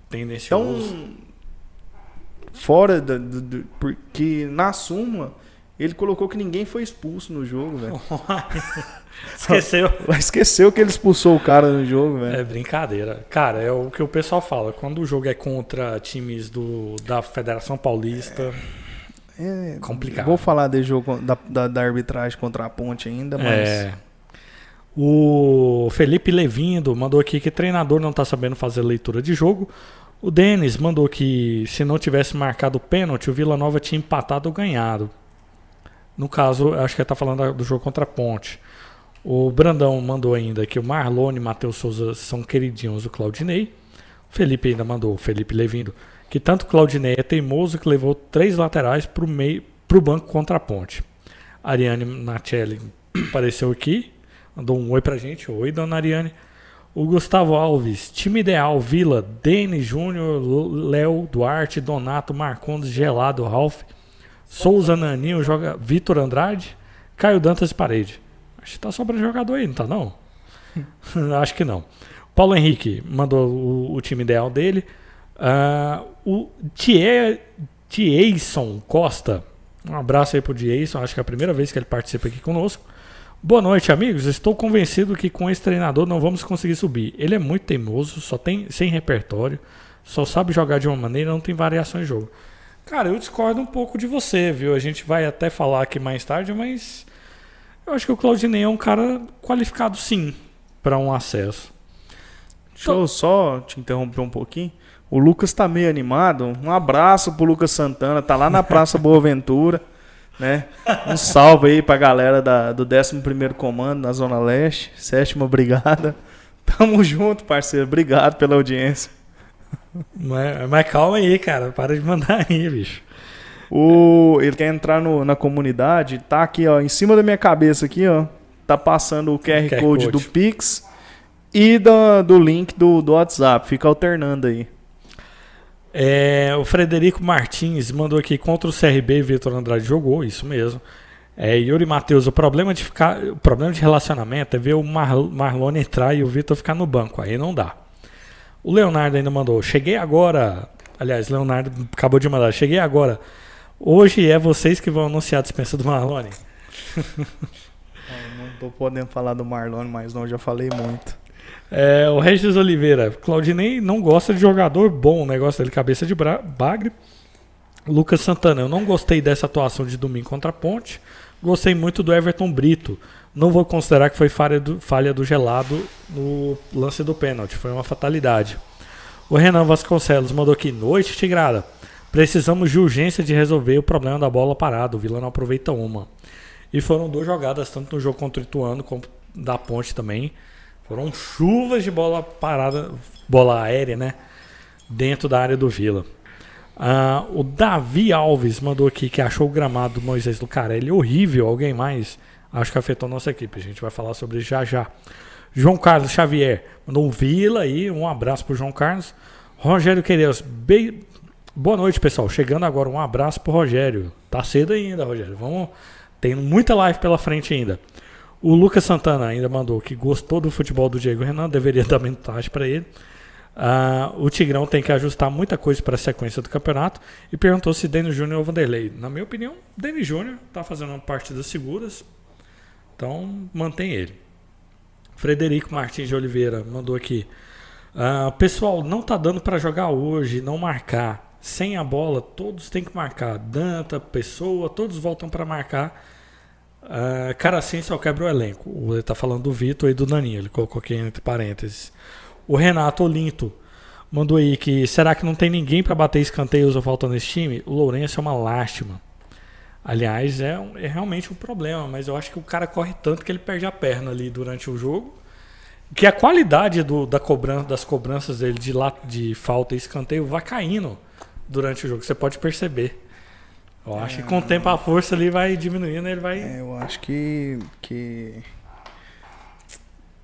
Tendencioso. Tão... Fora da, do, do, porque na súmula ele colocou que ninguém foi expulso no jogo, velho. Esqueceu. Esqueceu que ele expulsou o cara no jogo, velho. É brincadeira. Cara, é o que o pessoal fala. Quando o jogo é contra times do, da Federação Paulista, é, é complicado. Vou falar de jogo, da, da, da arbitragem contra a Ponte ainda, mas... É. O Felipe Levindo mandou aqui que treinador não tá sabendo fazer leitura de jogo. O Denis mandou que se não tivesse marcado o pênalti, o Vila Nova tinha empatado ou ganhado. No caso, acho que ele está falando do jogo contra a Ponte. O Brandão mandou ainda que o Marlon e o Matheus Souza são queridinhos do Claudinei. O Felipe ainda mandou, o Felipe Levindo, que tanto o Claudinei é teimoso que levou três laterais para o banco contra a Ponte. A Ariane Nacelli apareceu aqui, mandou um oi para a gente. Oi, dona Ariane. O Gustavo Alves, time ideal, Vila, Denis Júnior, Léo Duarte, Donato, Marcondes, Gelado, Ralf, Souza, Naninho, joga Vitor Andrade, Caio Dantas e Parede. Acho que tá sobrando jogador aí, não tá não? Acho que não. Paulo Henrique mandou o, o time ideal dele. Uh, o Tieison Costa, um abraço aí pro Tieison, acho que é a primeira vez que ele participa aqui conosco. Boa noite, amigos. Estou convencido que com esse treinador não vamos conseguir subir. Ele é muito teimoso, só tem sem repertório, só sabe jogar de uma maneira, não tem variação de jogo. Cara, eu discordo um pouco de você, viu? A gente vai até falar aqui mais tarde, mas eu acho que o Claudinei é um cara qualificado, sim, para um acesso. Deixa então... eu só te interromper um pouquinho. O Lucas tá meio animado. Um abraço pro Lucas Santana, tá lá na Praça Boa Ventura. Né? Um salve aí pra galera da, do décimo primeiro Comando na Zona Leste, sétima Brigada. Tamo junto, parceiro. Obrigado pela audiência. Mas, mas calma aí, cara. Para de mandar aí, bicho. O, ele quer entrar no, na comunidade. Tá aqui, ó, em cima da minha cabeça aqui, ó. Tá passando o Q R, Q R Code, Code do Pix e do, do link do, do WhatsApp. Fica alternando aí. É, o Frederico Martins mandou aqui contra o C R B, Vitor Andrade jogou, isso mesmo. É, Yuri Matheus, o problema de ficar, o problema de relacionamento é ver o Mar, Marlon entrar e o Vitor ficar no banco, aí não dá. O Leonardo ainda mandou, cheguei agora. Aliás, Leonardo acabou de mandar, cheguei agora. Hoje é vocês que vão anunciar a dispensa do Marlon. Não tô podendo falar do Marlon, mas não, já falei muito. É, o Regis Oliveira, Claudinei não gosta de jogador bom, né? Gosta dele cabeça de bagre. Lucas Santana, eu não gostei dessa atuação de domingo contra a Ponte. Gostei muito do Everton Brito. Não vou considerar que foi falha do, falha do Gelado no lance do pênalti. Foi uma fatalidade. O Renan Vasconcelos mandou aqui. Noite, Tigrada. Precisamos de urgência de resolver o problema da bola parada. O Vila não aproveita uma. E foram duas jogadas, tanto no jogo contra o Ituano como da Ponte também. Foram chuvas de bola parada, bola aérea, né? Dentro da área do Vila. Ah, o Davi Alves mandou aqui que achou o gramado do Moisés Lucarelli horrível. Alguém mais? Acho que afetou nossa equipe. A gente vai falar sobre isso já já. João Carlos Xavier mandou um Vila aí. Um abraço pro João Carlos. Rogério Queiroz. Be... Boa noite, pessoal. Chegando agora, um abraço pro Rogério. Tá cedo ainda, Rogério. Vamos... Tem muita live pela frente ainda. O Lucas Santana ainda mandou que gostou do futebol do Diego Renan, deveria dar mensagem para ele. Uh, o Tigrão tem que ajustar muita coisa para a sequência do campeonato e perguntou se Denis Júnior ou Vanderlei. Na minha opinião, Denis Júnior está fazendo uma partidas seguras, então mantém ele. Frederico Martins de Oliveira mandou aqui. Uh, pessoal, não tá dando para jogar hoje, não marcar. Sem a bola, todos têm que marcar. Danta, Pessoa, todos voltam para marcar. Uh, cara, assim só quebra o elenco. Ele está falando do Vitor e do Naninho. Ele colocou aqui entre parênteses. O Renato Olinto mandou aí que será que não tem ninguém para bater escanteios ou falta nesse time? O Lourenço é uma lástima. Aliás, é, um, é realmente um problema. Mas eu acho que o cara corre tanto que ele perde a perna ali durante o jogo. Que a qualidade do, da cobrança, das cobranças dele de, lá, de falta e escanteio vai caindo durante o jogo, você pode perceber. Eu acho é, que com o tempo a força ali vai diminuindo, ele vai... É, eu acho que, que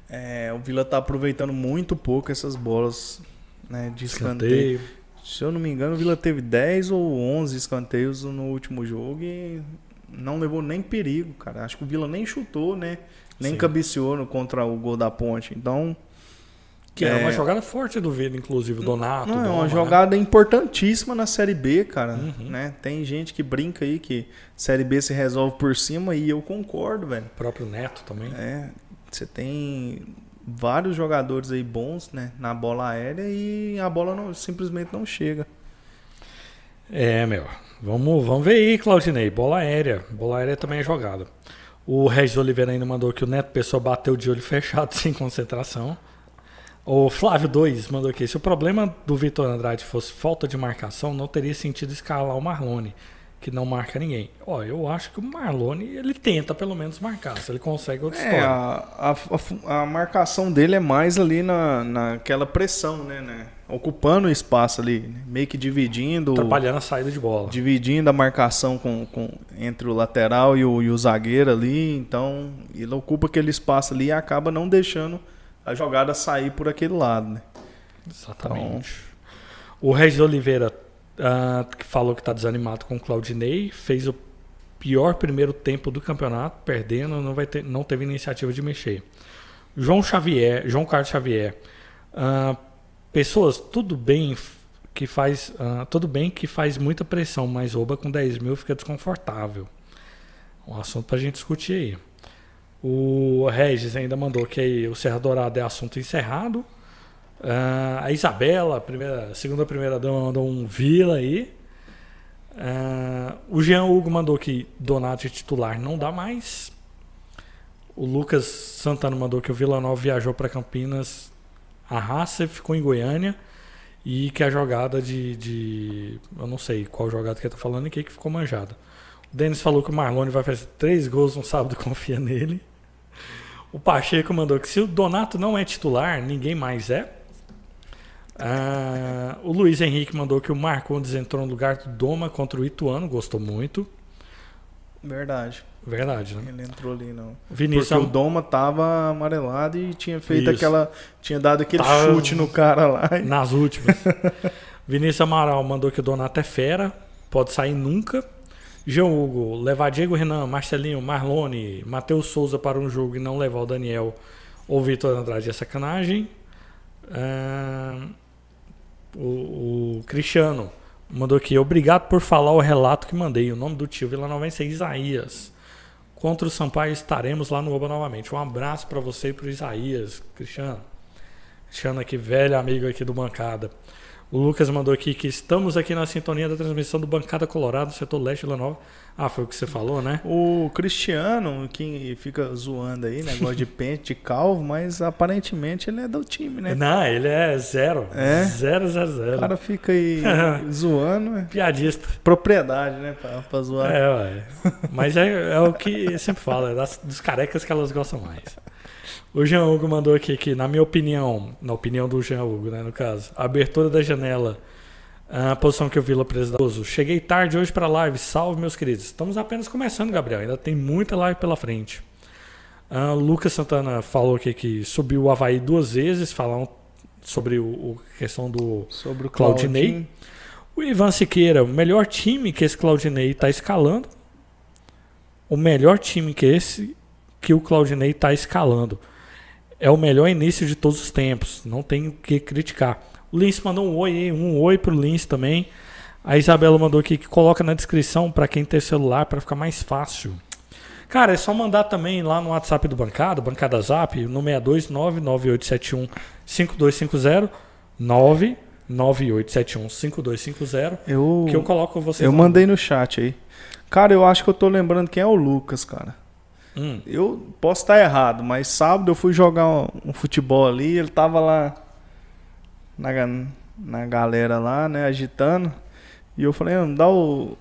é, o Vila tá aproveitando muito pouco essas bolas, né, de escanteio. escanteio. Se eu não me engano, o Vila teve dez ou onze escanteios no último jogo e não levou nem perigo, cara. Acho que o Vila nem chutou, né? Nem Sim. cabeceou contra o gol da Ponte. Então... Que é era uma jogada forte do Vila, inclusive, o Donato. Não, é uma jogada né? importantíssima na Série B, cara. Uhum. Né? Tem gente que brinca aí que Série B se resolve por cima e eu concordo, velho. O próprio Neto também. É, você tem vários jogadores aí bons, né, na bola aérea e a bola não, simplesmente não chega. É, meu. Vamos, vamos ver aí, Claudinei. Bola aérea. Bola aérea também é jogada. O Regis Oliveira ainda mandou que o Neto Pessoa bateu de olho fechado, sem concentração. O Flávio dois mandou aqui. Se o problema do Vitor Andrade fosse falta de marcação, não teria sentido escalar o Marlon, que não marca ninguém. Ó, eu acho que o Marlon, ele tenta pelo menos marcar. Se ele consegue, outra é, história. A, a, a marcação dele é mais ali na, naquela pressão, né, né? Ocupando o espaço ali, né? Meio que dividindo... Trabalhando a saída de bola. Dividindo a marcação com, com, entre o lateral e o, e o zagueiro ali. Então, ele ocupa aquele espaço ali e acaba não deixando a jogada sair por aquele lado, né? Exatamente. Então... O Regis Oliveira uh, que falou que está desanimado com o Claudinei, fez o pior primeiro tempo do campeonato, perdendo, não, vai ter, não teve iniciativa de mexer. João Xavier, João Carlos Xavier, uh, pessoas, tudo bem que faz, uh, tudo bem que faz muita pressão, mas rouba com dez mil fica desconfortável. Um assunto para a gente discutir aí. O Regis ainda mandou que aí o Serra Dourada é assunto encerrado. Uh, a Isabela, a primeira, a segunda primeira dama, mandou um Vila aí. Uh, o Jean Hugo mandou que Donato de titular não dá mais. O Lucas Santana mandou que o Vila Nova viajou para Campinas. A raça ficou em Goiânia. E que a jogada de, de... Eu não sei qual jogada que ele tá falando e que ficou manjada. O Denis falou que o Marlon vai fazer três gols no sábado, confia nele. O Pacheco mandou que se o Donato não é titular, ninguém mais é. Ah, o Luiz Henrique mandou que o Marcondes entrou no lugar do Doma contra o Ituano, gostou muito. Verdade. Verdade, né? Ele entrou ali, não. Vinícius, porque o Doma tava amarelado e tinha feito isso. aquela... Tinha dado aquele tava chute no cara lá. Nas últimas. Vinícius Amaral mandou que o Donato é fera, pode sair nunca. João Hugo, levar Diego Renan, Marcelinho, Marlone, Matheus Souza para um jogo e não levar o Daniel ou Vitor Andrade é sacanagem. Uh, o, o Cristiano mandou aqui, obrigado por falar o relato que mandei. O nome do tio Vila Nova é Isaías. Contra o Sampaio estaremos lá no Oba novamente. Um abraço para você e para o Isaías, Cristiano. Cristiano aqui, velho amigo aqui do Bancada. O Lucas mandou aqui que estamos aqui na sintonia da transmissão do Bancada Colorado, setor leste, Vila Nova. Ah, foi o que você falou, né? O Cristiano, que fica zoando aí, negócio de pente, de calvo, mas aparentemente ele é do time, né? Não, ele é zero. É? Zero, zero, zero. O cara fica aí zoando. Né? Piadista. Propriedade, né? Pra, pra zoar. É, ué. Mas é, é o que eu sempre falo, é das, dos carecas que elas gostam mais. O Jean Hugo mandou aqui que, na minha opinião, na opinião do Jean Hugo, né, no caso, a abertura da janela, a posição que eu vi lá presidente. Cheguei tarde hoje para a live, salve meus queridos. Estamos apenas começando, Gabriel, ainda tem muita live pela frente. O Lucas Santana falou aqui que subiu o Avaí duas vezes, falaram sobre a questão do sobre o Claudinei. O Ivan Siqueira, o melhor time que esse Claudinei está escalando, o melhor time que esse... que o Claudinei está escalando. É o melhor início de todos os tempos. Não tem o que criticar. O Lins mandou um oi, hein? Um oi pro Lins também. A Isabela mandou aqui que coloca na descrição para quem tem celular para ficar mais fácil. Cara, é só mandar também lá no WhatsApp do Bancada, Bancada Zap, no seis dois nove nove oito sete um cinco dois cinco zero, nove nove oito sete um cinco dois cinco zero, eu, que eu coloco vocês. Eu lá. Mandei no chat aí. Cara, eu acho que eu tô lembrando quem é o Lucas, cara. Hum. Eu posso estar errado, mas sábado eu fui jogar um, um futebol ali, ele tava lá na, na galera lá, né, agitando. E eu falei, não dá o...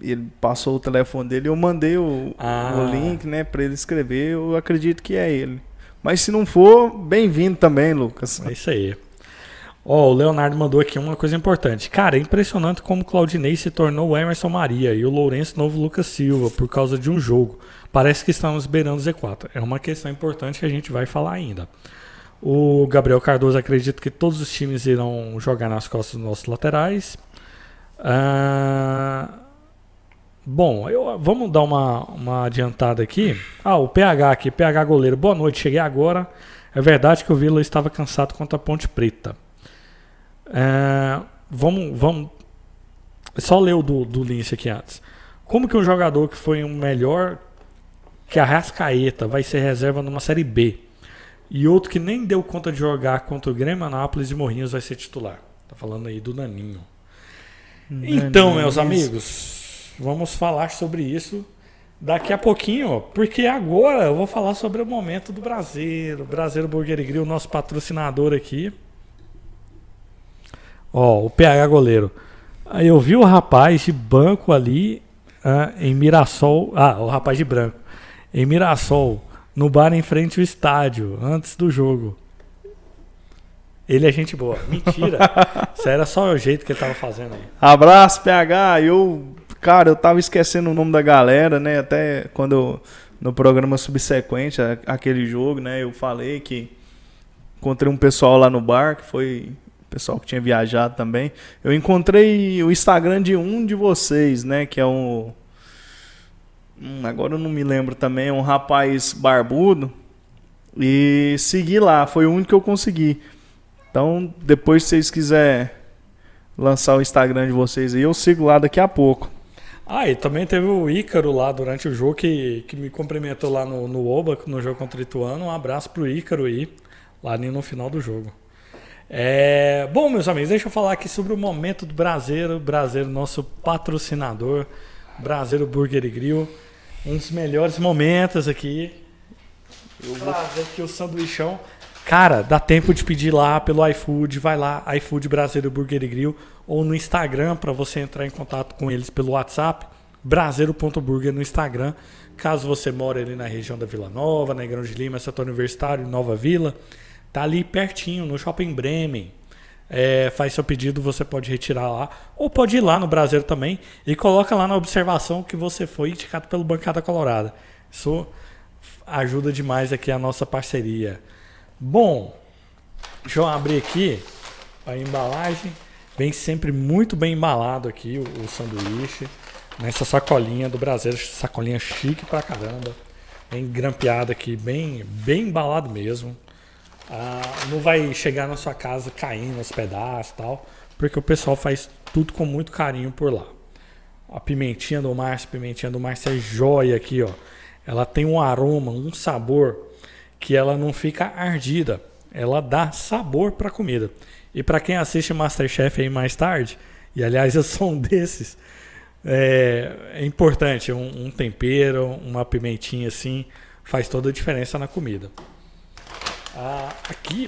Ele passou o telefone dele e eu mandei o, ah. o link, né, pra ele escrever, eu acredito que é ele. Mas se não for, bem-vindo também, Lucas. É isso aí. Ó, oh, o Leonardo mandou aqui uma coisa importante. Cara, é impressionante como o Claudinei se tornou o Emerson Maria e o Lourenço novo Lucas Silva por causa de um jogo. Parece que estamos beirando o Z quatro. É uma questão importante que a gente vai falar ainda. O Gabriel Cardoso acredita que todos os times irão jogar nas costas dos nossos laterais. Ah, bom, eu, vamos dar uma, uma adiantada aqui. Ah, o P H aqui, P H goleiro. Boa noite, cheguei agora. É verdade que o Vila estava cansado contra a Ponte Preta. Ah, vamos, vamos... Só ler o do, do Lins aqui antes. Como que um jogador que foi o melhor... que a Rascaeta vai ser reserva numa Série B e outro que nem deu conta de jogar contra o Grêmio, Anápolis e Morrinhos vai ser titular. Tá falando aí do Naninho. Naninho. Então, meus amigos, vamos falar sobre isso daqui a pouquinho, porque agora eu vou falar sobre o momento do Braseiro, Braseiro Burger e Grill, nosso patrocinador aqui. Ó, o P H goleiro. Aí eu vi o rapaz de banco ali ah, em Mirassol, ah, o rapaz de branco. Em Mirassol, no bar em frente ao estádio, antes do jogo. Ele é gente boa. Mentira. Isso era só o jeito que ele tava fazendo aí. Abraço, P H. Eu, cara, eu tava esquecendo o nome da galera, né? Até quando eu, no programa subsequente, a, aquele jogo, né? Eu falei que encontrei um pessoal lá no bar, que foi o pessoal que tinha viajado também. Eu encontrei o Instagram de um de vocês, né? Que é um... Hum, agora eu não me lembro também, um rapaz barbudo, e segui lá, foi o único que eu consegui. Então, depois, se vocês quiserem lançar o Instagram de vocês aí, eu sigo lá daqui a pouco. Ah, e também teve o Ícaro lá durante o jogo, que, que me cumprimentou lá no, no Oba, no jogo contra o Ituano. Um abraço pro Ícaro aí, lá no final do jogo. É... Bom, meus amigos, deixa eu falar aqui sobre o momento do Braseiro, Braseiro, nosso patrocinador, Braseiro Burger e Grill. Um dos melhores momentos aqui. Eu vou trazer aqui o sanduichão. Cara, dá tempo de pedir lá pelo iFood. Vai lá, iFood Braseiro Burger e Grill. Ou no Instagram, para você entrar em contato com eles pelo WhatsApp. Braseiro ponto burger no Instagram. Caso você mora ali na região da Vila Nova, na Negrão de Lima, setor universitário, Nova Vila. Tá ali pertinho, no Shopping Bremen. É, faz seu pedido, você pode retirar lá ou pode ir lá no Braseiro também e coloca lá na observação que você foi indicado pelo Bancada Colorada. Isso ajuda demais aqui a nossa parceria. Bom, deixa eu abrir aqui a embalagem. Vem sempre muito bem embalado aqui o, o sanduíche nessa sacolinha do Braseiro, sacolinha chique pra caramba, bem grampeada aqui, bem, bem embalado mesmo. Ah, não vai chegar na sua casa caindo os pedaços e tal, porque o pessoal faz tudo com muito carinho por lá. A pimentinha do Márcio, pimentinha do Márcio é joia aqui, ó. Ela tem um aroma, um sabor que ela não fica ardida. ela dá sabor para a comida. E para quem assiste MasterChef aí mais tarde, e aliás eu sou um desses, é, é importante, um, um tempero, uma pimentinha assim, faz toda a diferença na comida. Ah, aqui,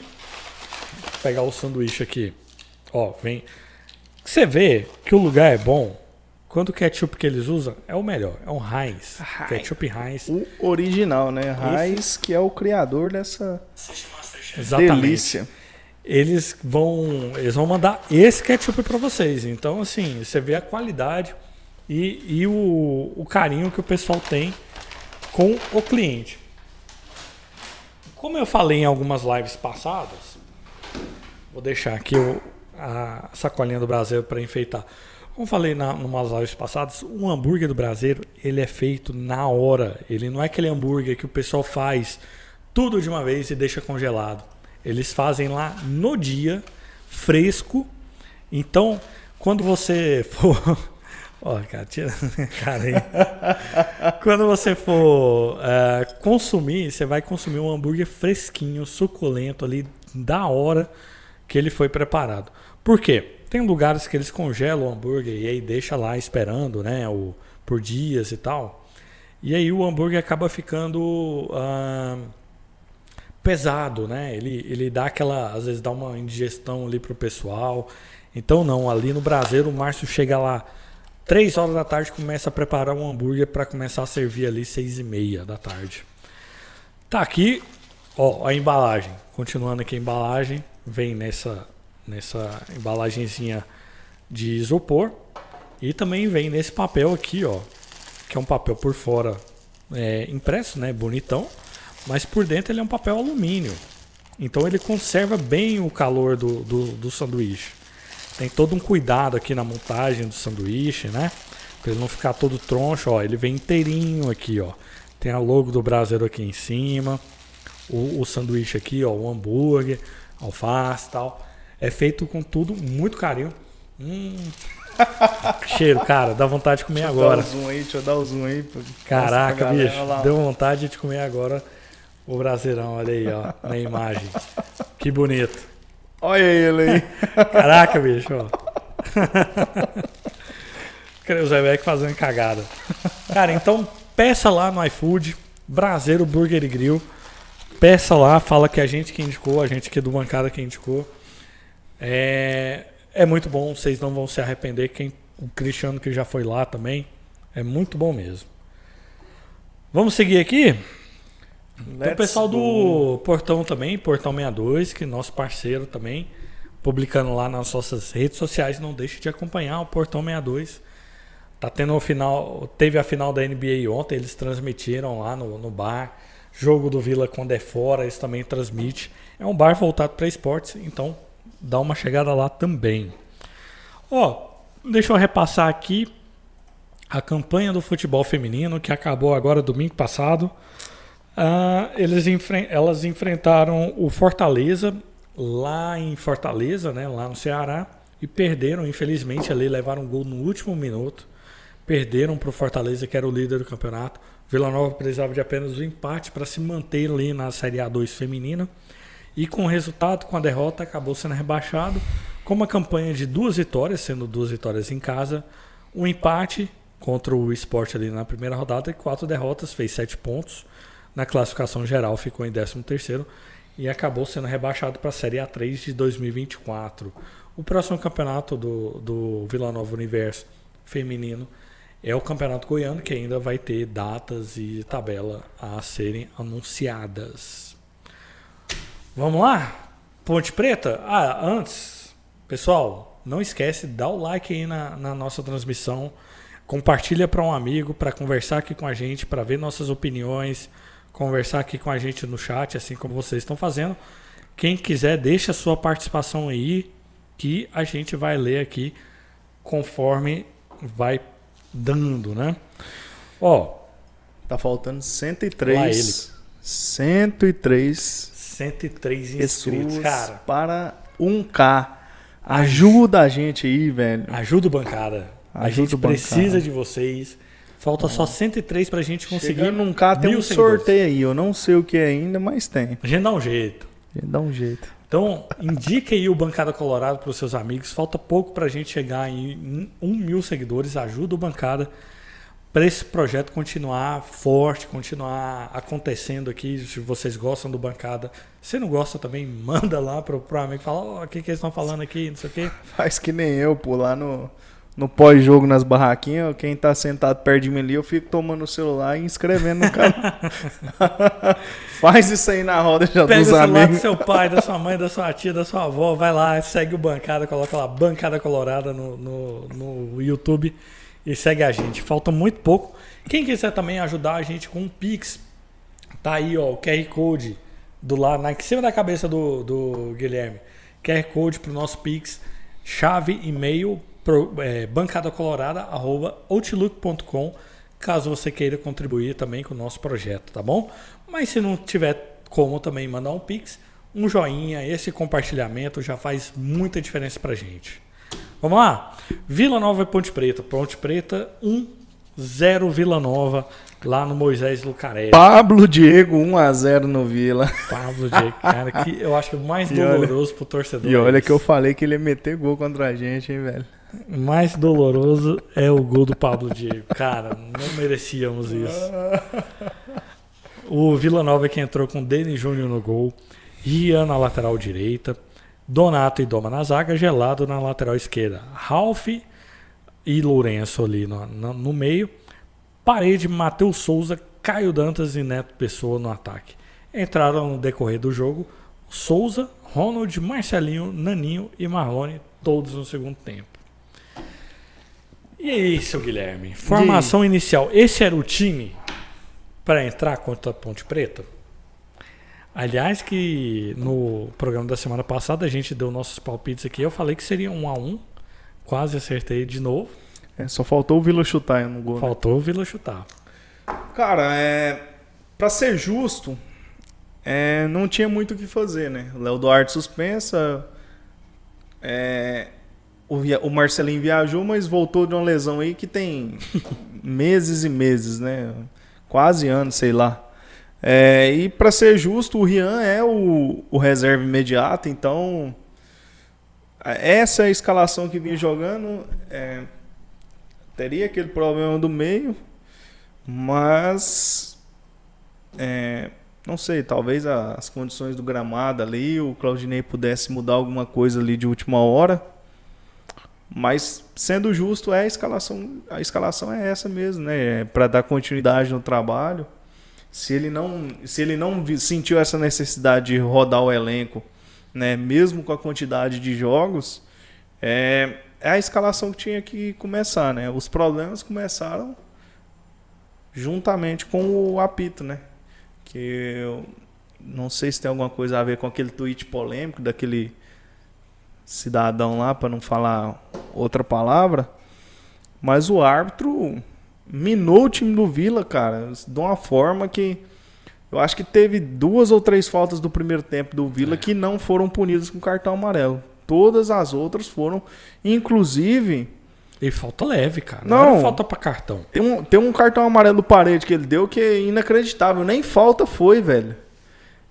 vou pegar o sanduíche aqui, ó, vem... Você vê que o lugar é bom, quando o ketchup que eles usam é o melhor, é um Heinz, Heinz. ketchup Heinz. O original, né? Heinz, que é o criador dessa Exatamente. delícia. Eles vão, eles vão mandar esse ketchup para vocês, então assim, você vê a qualidade e, e o, o carinho que o pessoal tem com o cliente. Como eu falei em algumas lives passadas, vou deixar aqui o... a sacolinha do Braseiro para enfeitar. Como falei na, numas lives passadas, um hambúrguer do Braseiro, ele é feito na hora. Ele não é aquele hambúrguer que o pessoal faz tudo de uma vez e deixa congelado. Eles fazem lá no dia, fresco. Então, quando você for... Ó, cara, tira a minha cara aí. Quando você for uh, consumir, você vai consumir um hambúrguer fresquinho, suculento ali, da hora que ele foi preparado. Por quê? Tem lugares que eles congelam o hambúrguer e aí deixa lá esperando, né, o, por dias e tal. E aí o hambúrguer acaba ficando ah, pesado, né? Ele, ele dá aquela, às vezes dá uma indigestão ali pro pessoal. Então não, ali no Braseiro o Márcio chega lá três horas da tarde, começa a preparar um hambúrguer para começar a servir ali seis e meia da tarde. Tá aqui, ó, a embalagem. Continuando aqui a embalagem. Vem nessa, nessa embalagenzinha de isopor. E também vem nesse papel aqui, ó. Que é um papel por fora é, impresso, né? Bonitão. Mas por dentro ele é um papel alumínio. Então ele conserva bem o calor do, do, do sanduíche. Tem todo um cuidado aqui na montagem do sanduíche, né? Pra ele não ficar todo troncho, ó. Ele vem inteirinho aqui, ó. Tem a logo do Braseiro aqui em cima. O, o sanduíche aqui, ó. O hambúrguer. Alface e tal. É feito com tudo, muito carinho. Hum. Cheiro, cara, dá vontade de comer deixa agora. Deixa eu dar o zoom aí, deixa eu dar o zoom aí. Pô. Caraca, Nossa, bicho, galera, deu vontade de comer agora o Braseirão, olha aí, ó, na imagem. Que bonito. Olha ele aí. Caraca, bicho, ó. O Zé Beck fazendo cagada. Cara, então peça lá no iFood, Braseiro Burger e Grill. Peça lá, fala que a gente que indicou, a gente que é do Bancada que indicou. É, é muito bom, vocês não vão se arrepender. Quem, o Cristiano que já foi lá também. É muito bom mesmo. Vamos seguir aqui? Let's Tem o pessoal do Portão também, Portão sessenta e dois, que é nosso parceiro também, publicando lá nas nossas redes sociais. Não deixe de acompanhar o Portão sessenta e dois. Tá tendo o final, teve a final da N B A ontem, eles transmitiram lá no, no bar. Jogo do Vila quando é fora, eles também transmitem. É um bar voltado para esportes, então dá uma chegada lá também. Ó, oh, deixa eu repassar aqui a campanha do futebol feminino que acabou agora domingo passado. Ah, eles enfre- elas enfrentaram o Fortaleza lá em Fortaleza, né, lá no Ceará, e perderam, infelizmente, ali levaram um gol no último minuto. Perderam para o Fortaleza, que era o líder do campeonato. Vila Nova precisava de apenas um empate para se manter ali na Série A dois feminina. E com o resultado, com a derrota, acabou sendo rebaixado. Com uma campanha de duas vitórias, sendo duas vitórias em casa. Um empate contra o Sport ali na primeira rodada e quatro derrotas, fez sete pontos. Na classificação geral ficou em décimo terceiro e acabou sendo rebaixado para a Série A três de dois mil e vinte e quatro. O próximo campeonato do, do Vila Nova Universo feminino é o Campeonato Goiano, que ainda vai ter datas e tabela a serem anunciadas. Vamos lá? Ponte Preta? Ah, antes, pessoal, não esquece, dá o like aí na, na nossa transmissão. Compartilha para um amigo, para conversar aqui com a gente, para ver nossas opiniões, conversar aqui com a gente no chat, assim como vocês estão fazendo. Quem quiser, deixa a sua participação aí, que a gente vai ler aqui conforme vai dando, né? Ó, tá faltando cento e três. cento e três. cento e três inscritos, cara. Para um K. Ajuda a gente aí, velho. Ajuda o Bancada. Ajuda a gente o precisa de vocês. Falta ah. só cento e três pra gente conseguir. Chegando num K, tem um sorteio aí. Eu não sei o que é ainda, mas tem. A gente dá um jeito. Dá um jeito. Então, indica aí o Bancada Colorado para os seus amigos. Falta pouco para a gente chegar em um mil seguidores. Ajuda o Bancada para esse projeto continuar forte, continuar acontecendo aqui. Se vocês gostam do Bancada, se não gosta também, manda lá para o amigo. Fala, o oh, que, que eles estão falando aqui, não sei o quê. Faz que nem eu, pô, lá no... No pós-jogo, nas barraquinhas, quem tá sentado perto de mim ali, eu fico tomando o celular e inscrevendo no canal. Faz isso aí na roda já Pega dos amigos. Pega o celular do seu pai, da sua mãe, da sua tia, da sua avó, vai lá, segue o Bancada, coloca lá Bancada Colorada no, no, no YouTube e segue a gente. Falta muito pouco. Quem quiser também ajudar a gente com o Pix, tá aí ó, o Q R Code do lado, na, em cima da cabeça do, do Guilherme. Q R Code pro nosso Pix, chave, e-mail, É, bancada colorada arroba outlook ponto com, caso você queira contribuir também com o nosso projeto, tá bom? Mas se não tiver como também mandar um pix, um joinha, esse compartilhamento já faz muita diferença pra gente. Vamos lá? Vila Nova e Ponte Preta. Ponte Preta um a zero Vila Nova, lá no Moisés Lucarelli. Pablo Diego um a zero no Vila. Pablo Diego, cara, que eu acho mais doloroso pro torcedor. E olha que eu falei que ele ia meter gol contra a gente, hein, velho? Mais doloroso é o gol do Pablo Diego. Cara, não merecíamos isso. O Vila Nova que entrou com Denis Júnior no gol, Rian na lateral direita, Donato e Doma na zaga, Gelado na lateral esquerda, Ralf e Lourenço ali no, no, no meio, Parede, Matheus Souza, Caio Dantas e Neto Pessoa no ataque. Entraram no decorrer do jogo Souza, Ronald, Marcelinho, Naninho e Marlon, todos no segundo tempo. E é isso, Guilherme. Formação e... inicial. Esse era o time para entrar contra a Ponte Preta? Aliás, que no programa da semana passada a gente deu nossos palpites aqui. Eu falei que seria um a um. Quase acertei de novo. É, só faltou o Vila chutar no gol. Faltou né? o Vila chutar. Cara, é... para ser justo, é... não tinha muito o que fazer, né? O Léo Duarte suspensa... É... O Marcelinho viajou, mas voltou de uma lesão aí que tem meses e meses, né? Quase anos, sei lá. É, e para ser justo, o Rian é o, o reserva imediato, então essa é a escalação que vinha jogando. É, teria aquele problema do meio, mas é, não sei, talvez as condições do gramado ali, o Claudinei pudesse mudar alguma coisa ali de última hora. Mas, sendo justo, é a escalação, a escalação é essa mesmo, né? É para dar continuidade no trabalho. Se ele não, se ele não sentiu essa necessidade de rodar o elenco, né? Mesmo com a quantidade de jogos, é, é a escalação que tinha que começar, né? Os problemas começaram juntamente com o apito, né? Que eu não sei se tem alguma coisa a ver com aquele tweet polêmico daquele... cidadão lá, para não falar outra palavra, mas o árbitro minou o time do Vila, cara, de uma forma que eu acho que teve duas ou três faltas do primeiro tempo do Vila é. que não foram punidas com cartão amarelo. Todas as outras foram, inclusive... E falta leve, cara. Não, não falta para cartão. Tem um, tem um cartão amarelo do Parede que ele deu que é inacreditável. Nem falta foi, velho.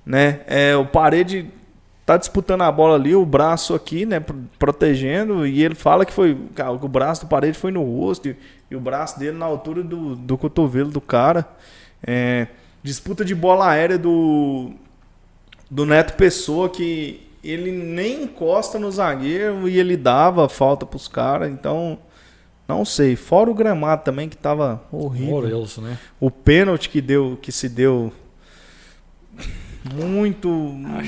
Né? É, o Parede... tá disputando a bola ali, o braço aqui, né, protegendo, e ele fala que foi, o braço do Parede foi no rosto, e, e o braço dele na altura do, do cotovelo do cara. É, disputa de bola aérea do, do Neto Pessoa, que ele nem encosta no zagueiro, e ele dava falta pros caras, então, não sei. Fora o gramado também, que tava horrível. Morelso, né? O pênalti que deu, que se deu... muito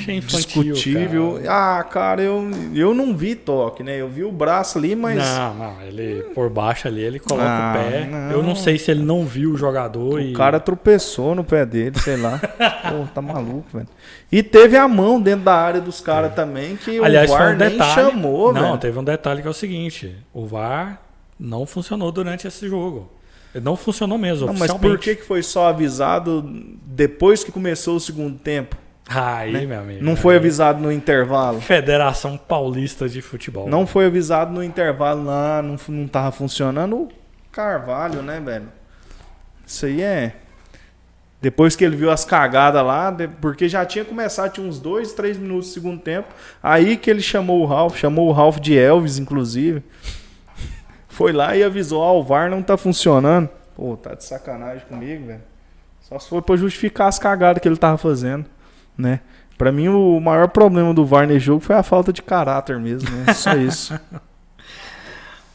infantil, discutível. Cara. Ah, cara, eu, eu não vi toque, né? Eu vi o braço ali, mas... Não, não, ele por baixo ali, ele coloca ah, o pé. Não. Eu não sei se ele não viu o jogador. O e... cara tropeçou no pé dele, sei lá. Pô, tá maluco, velho. E teve a mão dentro da área dos caras é. também, que aliás, o V A R um nem detalhe... chamou, não, velho. Teve um detalhe que é o seguinte, o V A R não funcionou durante esse jogo. Não funcionou mesmo, não, mas por que foi só avisado depois que começou o segundo tempo? Aí, né? Meu amigo. Não foi amigo. avisado no intervalo? Federação Paulista de Futebol. Não foi avisado no intervalo lá, não, não tava funcionando o Carvalho, né, velho? Isso aí é... Depois que ele viu as cagadas lá, porque já tinha começado, tinha uns dois, três minutos do segundo tempo. Aí que ele chamou o Ralf, chamou o Ralf de Elvis, inclusive. Foi lá e avisou, ó, o V A R não tá funcionando. Pô, tá de sacanagem comigo, velho. Só se foi pra justificar as cagadas que ele tava fazendo, né? Pra mim, o maior problema do V A R nesse jogo foi a falta de caráter mesmo, né? Só isso.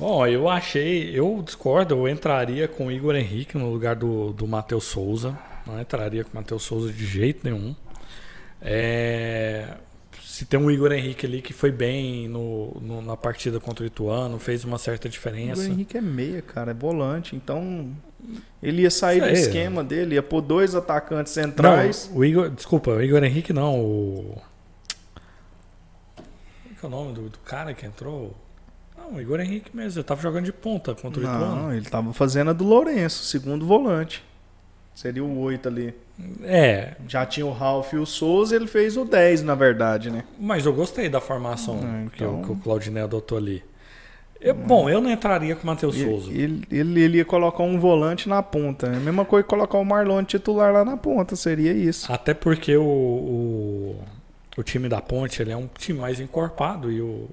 Bom, eu achei, eu discordo, eu entraria com o Igor Henrique no lugar do, do Matheus Souza. Não entraria com o Matheus Souza de jeito nenhum. É, se tem um Igor Henrique ali que foi bem no, no, na partida contra o Ituano, fez uma certa diferença. O Igor Henrique é meia, cara, é volante, então ele ia sair do esquema dele, ia pôr dois atacantes centrais. Não, o Igor, desculpa, o Igor Henrique não, o... Como é que é o nome do, do cara que entrou? Não, o Igor Henrique mesmo, ele tava jogando de ponta contra o Ituano. Não, ele tava fazendo a do Lourenço, segundo volante. Seria o oito ali. É. Já tinha o Ralf e o Souza, ele fez o dez, na verdade, né? Mas eu gostei da formação ah, então... que, que o Claudinei adotou ali. Eu, ah. Bom, eu não entraria com o Matheus Souza. Ele, ele, ele ia colocar um volante na ponta. A mesma coisa que colocar o Marlon titular lá na ponta, seria isso. Até porque o, o, o time da Ponte ele é um time mais encorpado e o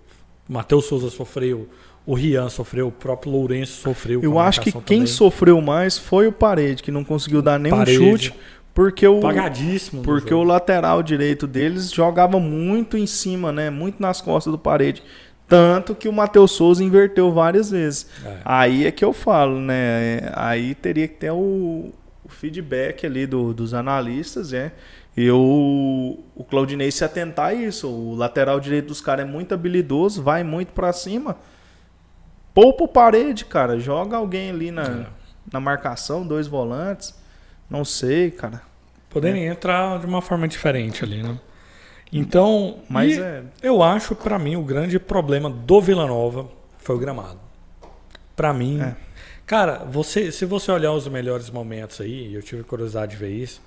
Matheus Souza sofreu... O Rian sofreu, o próprio Lourenço sofreu. Eu acho que quem também sofreu mais foi o Parede, que não conseguiu dar nenhum Parede. chute. Porque o, Pagadíssimo porque o lateral direito deles jogava muito em cima, né? Muito nas costas do Parede. Tanto que o Matheus Souza inverteu várias vezes. É. Aí é que eu falo, né? Aí teria que ter o, o feedback ali do, dos analistas, né? E o, o Claudinei se atentar a isso. O lateral direito dos caras é muito habilidoso, vai muito pra cima. Poupa o Parede, cara. Joga alguém ali na, é. na marcação, dois volantes. Não sei, cara. Poderia é. entrar de uma forma diferente ali, né? Então, mas é... eu acho, pra mim, o grande problema do Vila Nova foi o gramado. Pra mim... É. Cara, você, se você olhar os melhores momentos aí, eu tive curiosidade de ver isso,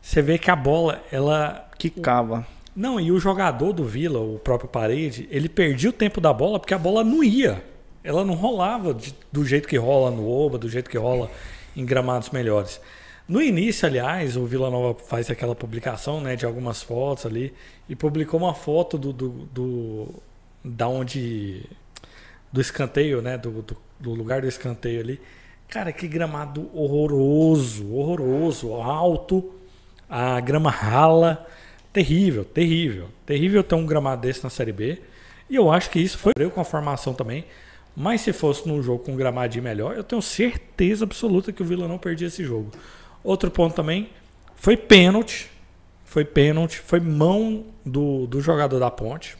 você vê que a bola, ela... Quicava. Não, e o jogador do Vila, o próprio Parede, ele perdia o tempo da bola porque a bola não ia. Ela não rolava de, do jeito que rola no Oba, do jeito que rola em gramados melhores. No início, aliás, o Vila Nova faz aquela publicação, né, de algumas fotos ali e publicou uma foto do, do, do da onde do escanteio, né, do, do, do lugar do escanteio ali. Cara, que gramado horroroso, horroroso, alto, a grama rala, terrível, terrível, terrível ter um gramado desse na Série B. E eu acho que isso foi com a formação também. Mas se fosse num jogo com um gramadinho melhor, eu tenho certeza absoluta que o Vila não perdia esse jogo. Outro ponto também, foi pênalti. Foi pênalti, foi mão do, do jogador da Ponte.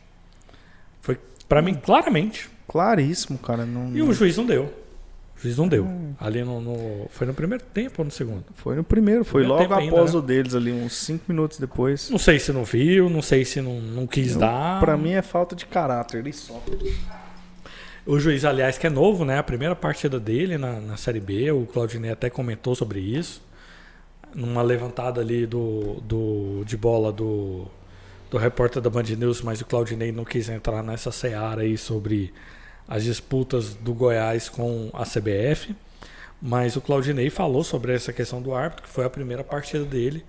Foi, pra mim, claramente. Claríssimo, cara. Não, e o juiz não deu. O juiz não deu. Hum. Ali no, no, foi no primeiro tempo ou no segundo? Foi no primeiro, foi primeiro logo após ainda, o né? deles ali, uns cinco minutos depois. Não sei se não viu, não sei se não, não quis não, dar. Pra mim é falta de caráter, ele só... O juiz, aliás, que é novo, né? A primeira partida dele na, na Série B, o Claudinei até comentou sobre isso. Numa levantada ali do, do, de bola do, do repórter da Band News, mas o Claudinei não quis entrar nessa seara aí sobre as disputas do Goiás com a C B F. Mas o Claudinei falou sobre essa questão do árbitro, que foi a primeira partida dele.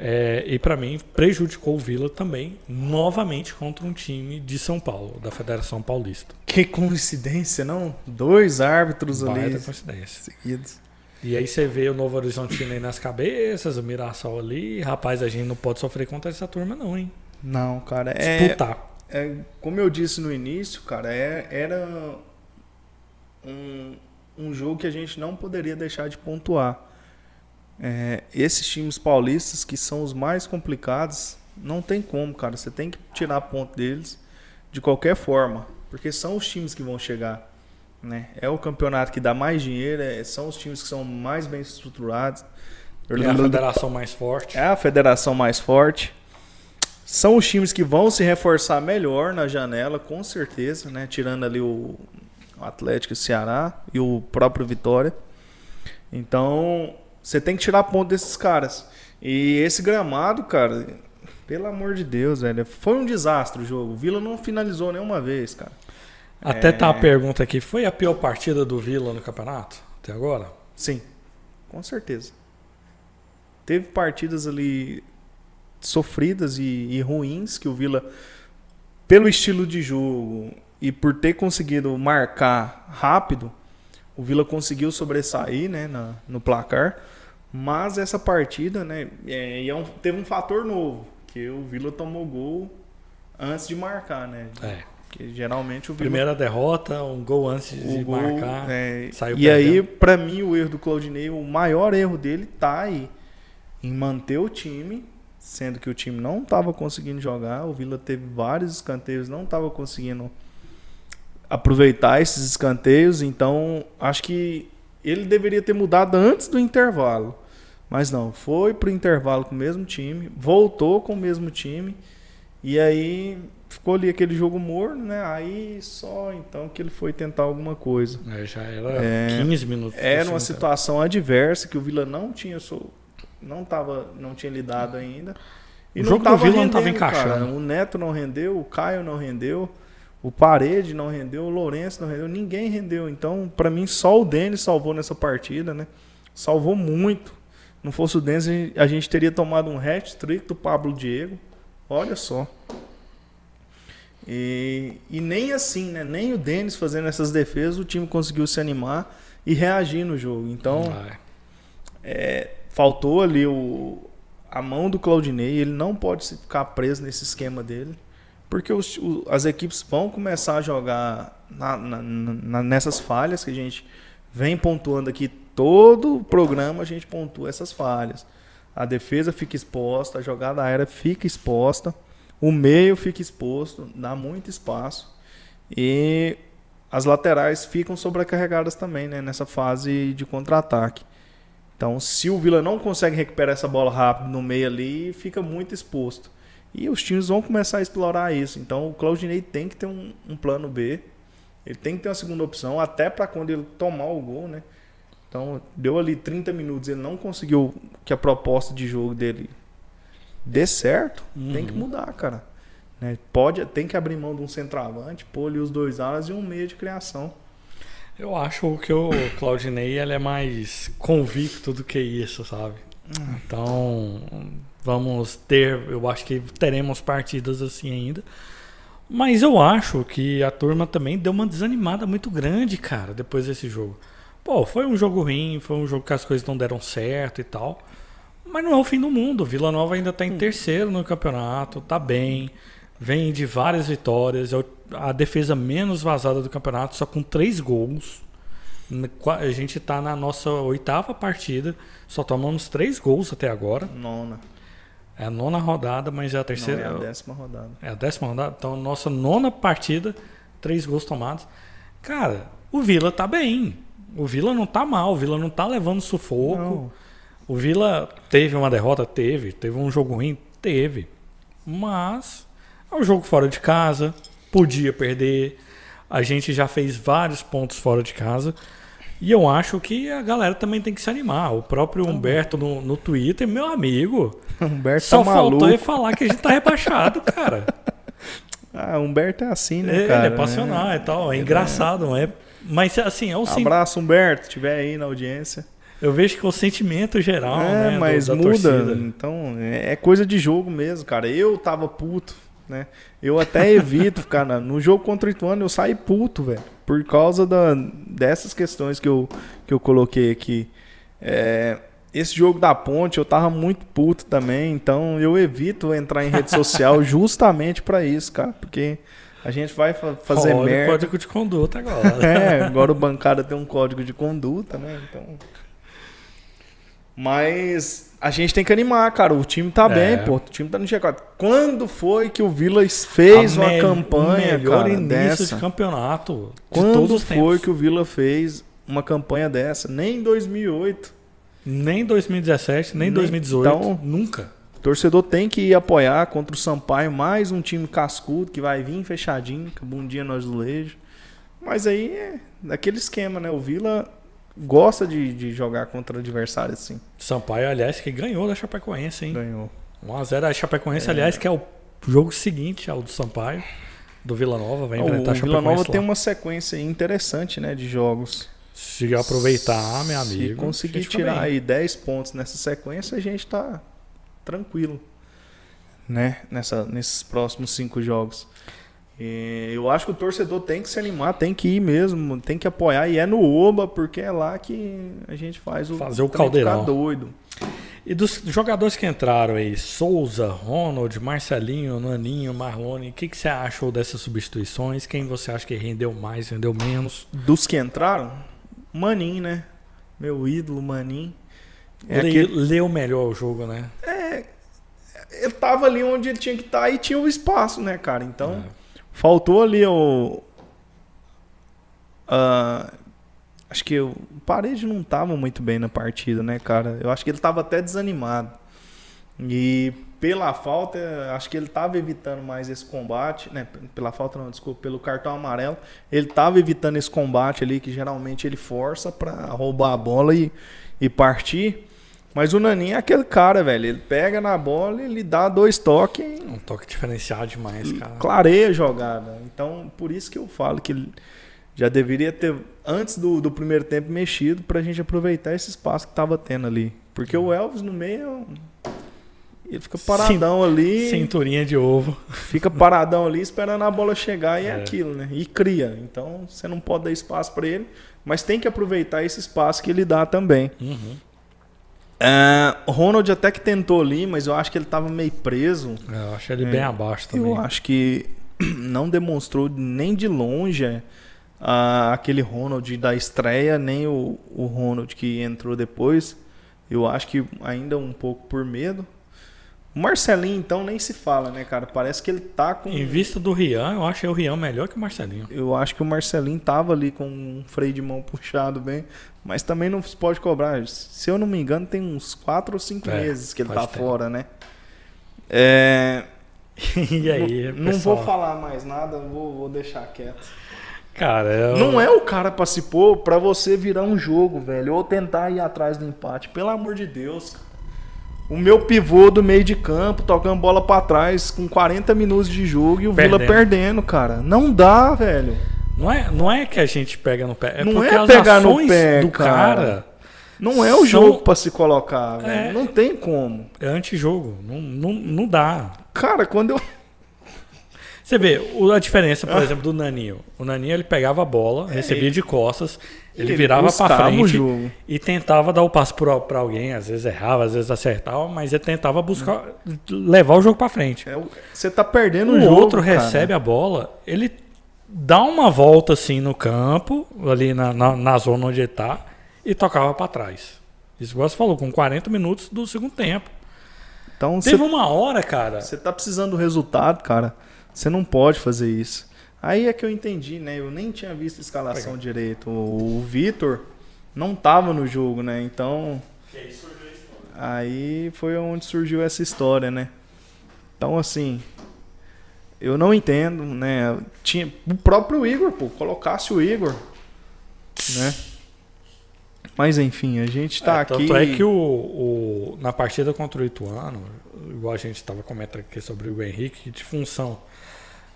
É, e para mim prejudicou o Vila também, novamente contra um time de São Paulo, da Federação Paulista. Que coincidência, não? Dois árbitros Baita ali coincidência. seguidos. E aí você vê o Novo Horizontino aí nas cabeças, o Mirassol ali. Rapaz, a gente não pode sofrer contra essa turma não, hein? Não, cara. É, Disputar. É, como eu disse no início, cara, é, era um, um jogo que a gente não poderia deixar de pontuar. É, esses times paulistas que são os mais complicados, não tem como, cara. Você tem que tirar ponto deles de qualquer forma, porque são os times que vão chegar, né? É o campeonato que dá mais dinheiro, é, são os times que são mais bem estruturados. É a federação mais forte. É a federação mais forte. São os times que vão se reforçar melhor na janela, com certeza, né? Tirando ali o Atlético e o Ceará e o próprio Vitória. Então... você tem que tirar ponto desses caras. E esse gramado, cara, pelo amor de Deus, velho, foi um desastre o jogo. O Vila não finalizou nenhuma vez, cara. Até é... tá a pergunta aqui, foi a pior partida do Vila no campeonato até agora? Sim, com certeza. teve partidas ali sofridas e, e ruins que o Vila, pelo estilo de jogo e por ter conseguido marcar rápido, o Vila conseguiu sobressair, né, na, no placar. Mas essa partida, né, é, é um, teve um fator novo, que o Vila tomou gol antes de marcar, né? É. Porque geralmente o Vila... Primeira derrota, um gol antes de gol, marcar, é, saiu e perdendo. Aí, para mim, o erro do Claudinei, o maior erro dele tá aí em manter o time, sendo que o time não estava conseguindo jogar, o Vila teve vários escanteios, não estava conseguindo aproveitar esses escanteios, então acho que ele deveria ter mudado antes do intervalo, mas não, foi pro intervalo com o mesmo time, voltou com o mesmo time, e aí ficou ali aquele jogo morno, né? Aí só então que ele foi tentar alguma coisa. É, já era é, quinze minutos. Era uma situação adversa que o Vila não tinha, não tava, não tinha lidado ainda. E o jogo do Vila não estava encaixando. Cara. O Neto não rendeu, o Caio não rendeu, o Parede não rendeu, o Lourenço não rendeu, ninguém rendeu. Então, para mim, só o Denis salvou nessa partida, né? Salvou muito. Não fosse o Denis, a gente teria tomado um hat-trick do Pablo Diego. Olha só. E, e nem assim, né? Nem o Denis fazendo essas defesas, o time conseguiu se animar e reagir no jogo. Então, é, faltou ali o, a mão do Claudinei. Ele não pode ficar preso nesse esquema dele. Porque os, o, as equipes vão começar a jogar na, na, na, nessas falhas que a gente vem pontuando aqui. Todo o programa a gente pontua essas falhas. A defesa fica exposta, a jogada aérea fica exposta, o meio fica exposto, dá muito espaço. E as laterais ficam sobrecarregadas também, né, nessa fase de contra-ataque. Então, se o Vila não consegue recuperar essa bola rápido no meio ali, fica muito exposto. E os times vão começar a explorar isso. Então o Claudinei tem que ter um, um plano B. Ele tem que ter uma segunda opção, até para quando ele tomar o gol, né? Então deu ali trinta minutos, ele não conseguiu que a proposta de jogo dele dê certo. Uhum. Tem que mudar, cara. Né? Pode, tem que abrir mão de um centroavante, pôr ali os dois alas e um meio de criação. Eu acho que o Claudinei ele é mais convicto do que isso, sabe? Então... Vamos ter, eu acho que teremos partidas assim ainda. Mas eu acho que a turma também deu uma desanimada muito grande, cara, depois desse jogo. Pô, foi um jogo ruim, foi um jogo que as coisas não deram certo e tal. Mas não é o fim do mundo. Vila Nova ainda tá em terceiro no campeonato, tá bem. Vem de várias vitórias. É a defesa menos vazada do campeonato, só com três gols. A gente tá na nossa oitava partida, só tomamos três gols até agora. Nona. É a nona rodada, mas é a terceira... Não, é a décima rodada. É a décima rodada. Então, nossa nona partida, três gols tomados. Cara, o Vila tá bem. O Vila não tá mal. O Vila não tá levando sufoco. Não. O Vila teve uma derrota? Teve. Teve um jogo ruim? Teve. Mas é um jogo fora de casa. Podia perder. A gente já fez vários pontos fora de casa. E eu acho que a galera também tem que se animar. O próprio Humberto no, no Twitter, meu amigo, Humberto só tá faltou maluco. Ele falar que a gente tá rebaixado, cara. Ah, Humberto é assim, né, ele, cara? Ele é passional é. e tal, é engraçado, não é? Mas assim, é o sentimento. Abraço, sen... Humberto, se tiver aí na audiência. Eu vejo que é o sentimento geral, é, né, mas do, da muda, torcida. Então, é coisa de jogo mesmo, cara. Eu tava puto, né? Eu até evito ficar na... no jogo contra o Ituano, eu saí puto, velho. Por causa da, dessas questões que eu, que eu coloquei aqui. É, esse jogo da Ponte eu tava muito puto também, então eu evito entrar em rede social justamente para isso, cara, porque a gente vai fa- fazer Olha merda. O código de conduta agora. É, agora o bancada tem um código de conduta, né? Então... Mas a gente tem que animar, cara. O time tá é. bem, pô. O time tá no G quatro. Quando foi que o Vila fez a uma me- campanha, melhor cara, início dessa? De campeonato de Quando todos os foi tempos. Que o Vila fez uma campanha dessa? Nem em dois mil e oito. Nem em dois mil e dezessete, nem em dois mil e dezoito. Então, nunca. O torcedor tem que ir apoiar contra o Sampaio. Mais um time cascudo que vai vir fechadinho, com a bundinha no azulejo. Mas aí é daquele esquema, né? O Vila... Gosta de, de jogar contra adversário assim. Sampaio, aliás, que ganhou da Chapecoense, hein? Ganhou. um a zero a Chapecoense, é. aliás, que é o jogo seguinte ao do Sampaio, do Vila Nova. Vai enfrentar o, o Chapecoense. O Vila Nova lá. Tem uma sequência interessante, né, de jogos. Se aproveitar, meu amigo. Se conseguir tirar aí dez pontos nessa sequência, a gente tá tranquilo, né? Nessa, nesses próximos cinco jogos. E eu acho que o torcedor tem que se animar, tem que ir mesmo, tem que apoiar. E é no Oba, porque é lá que a gente faz o, fazer o caldeirão doido. E dos jogadores que entraram aí, Souza, Ronald, Marcelinho, Naninho, Marlon, o que, que você achou dessas substituições? Quem você acha que rendeu mais, rendeu menos? Dos que entraram? Manin, né? Meu ídolo, Manin. É Le, aquele... Leu melhor o jogo, né? É, ele tava ali onde ele tinha que estar e tinha o espaço, né, cara? Então, é. Faltou ali o... Uh, acho que o Parede não tava muito bem na partida, né, cara? Eu acho que ele tava até desanimado. E pela falta, acho que ele tava evitando mais esse combate, né? Pela falta não, desculpa, pelo cartão amarelo. Ele tava evitando esse combate ali, que geralmente ele força pra roubar a bola e, e partir. Mas o Naninho é aquele cara, velho. Ele pega na bola, ele dá dois toques. Um toque diferenciado demais, cara. Clareia a jogada. Então, por isso que eu falo que ele já deveria ter, antes do, do primeiro tempo, mexido pra gente aproveitar esse espaço que tava tendo ali. Porque o Elvis no meio, ele fica paradão ali. Cinturinha de ovo. Fica paradão ali esperando a bola chegar e é, é aquilo, né? E cria. Então, você não pode dar espaço pra ele, mas tem que aproveitar esse espaço que ele dá também. Uhum. Uh, Ronald até que tentou ali, mas eu acho que ele tava meio preso. É, eu acho ele é, bem abaixo também. Eu acho que não demonstrou nem de longe uh, aquele Ronald da estreia, nem o, o Ronald que entrou depois. Eu acho que ainda um pouco por medo. O Marcelinho, então, nem se fala, né, cara? Parece que ele tá com... Em vista do Rian, eu achei o Rian melhor que o Marcelinho. Eu acho que o Marcelinho tava ali com um freio de mão puxado bem, mas também não se pode cobrar. Se eu não me engano, tem uns quatro ou cinco é, meses que ele tá ter. fora, né? É... E aí, não, não vou falar mais nada, vou, vou deixar quieto. Cara, eu... Não é o cara pra se pôr pra você virar um jogo, velho, ou tentar ir atrás do empate. Pelo amor de Deus, cara. O meu pivô do meio de campo, tocando bola pra trás, com quarenta minutos de jogo e o perdendo. Vila perdendo, cara. Não dá, velho. Não é, não é que a gente pega no pé. É não porque é as pegar ações no pé, do cara. cara não é o são... jogo pra se colocar, velho. É... Não tem como. É antijogo. Não, não, não dá. Cara, quando eu... Você vê a diferença, por ah. exemplo, do Naninho. O Naninho, ele pegava a bola, é, recebia ele... de costas... Ele virava para frente e tentava dar o passo para alguém, às vezes errava, às vezes acertava, mas ele tentava buscar, levar o jogo para frente. Você tá perdendo o jogo. O outro recebe a bola, ele dá uma volta assim no campo, ali na, na, na zona onde ele tá, e tocava para trás. Isso que você falou, com quarenta minutos do segundo tempo. Então, teve uma hora, cara. Você tá precisando do resultado, cara. Você não pode fazer isso. Aí é que eu entendi, né? Eu nem tinha visto a escalação Legal. direito. O, o Vitor não tava no jogo, né? Então... E aí surgiu a história. Aí foi onde surgiu essa história, né? Então, assim... Eu não entendo, né? Tinha, o próprio Igor, pô. Colocasse o Igor, né? Mas, enfim, a gente tá é, aqui... Tanto é que o, o, na partida contra o Ituano, igual a gente tava comentando aqui sobre o Igor Henrique, de função...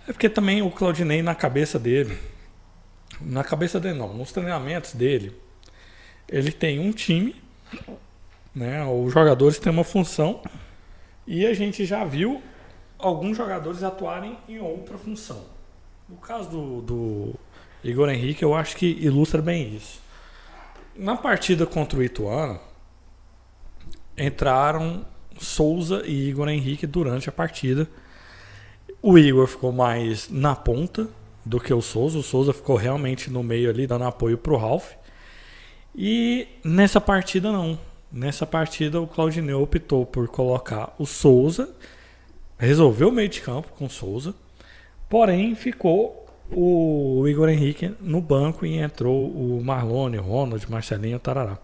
É porque também o Claudinei na cabeça dele, na cabeça dele não, nos treinamentos dele, ele tem um time, né? Os jogadores têm uma função e a gente já viu alguns jogadores atuarem em outra função. No caso do, do Igor Henrique, eu acho que ilustra bem isso. Na partida contra o Ituano, entraram Souza e Igor Henrique durante a partida. O Igor ficou mais na ponta do que o Souza. O Souza ficou realmente no meio ali, dando apoio pro Ralf. E nessa partida não. Nessa partida o Claudinei optou por colocar o Souza. Resolveu o meio de campo com o Souza. Porém ficou o Igor Henrique no banco e entrou o Marlon, o Ronald, Marcelinho, tarará.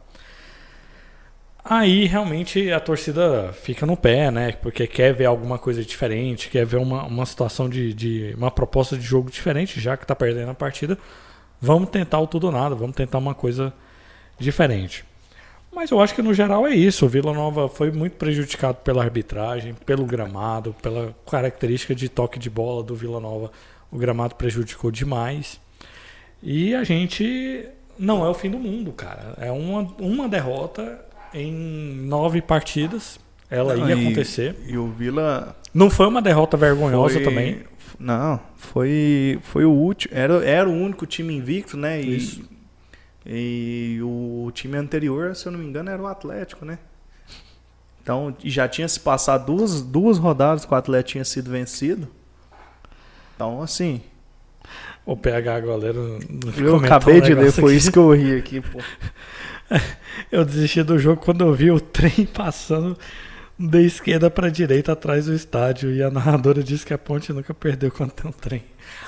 Aí realmente a torcida fica no pé, né? Porque quer ver alguma coisa diferente, quer ver uma, uma situação de, de... uma proposta de jogo diferente, já que tá perdendo a partida. Vamos tentar o tudo ou nada, vamos tentar uma coisa diferente. Mas eu acho que no geral é isso. O Vila Nova foi muito prejudicado pela arbitragem, pelo gramado, pela característica de toque de bola do Vila Nova. O gramado prejudicou demais. E a gente... não é o fim do mundo, cara. É uma, uma derrota em nove partidas. Ela não, ia e, acontecer. E o Vila... Não foi uma derrota vergonhosa foi... também. Não, foi, foi o último. Era, era o único time invicto, né? E, Isso. E o time anterior, se eu não me engano, era o Atlético, né? Então, já tinha se passado duas, duas rodadas que o Atlético tinha sido vencido. Então, assim... O P H, galera... Eu acabei um de ler, foi aqui. Isso que eu ri aqui, pô. Eu desisti do jogo quando eu vi o trem passando da esquerda para a direita atrás do estádio. E a narradora disse que a ponte nunca perdeu quando tem um trem.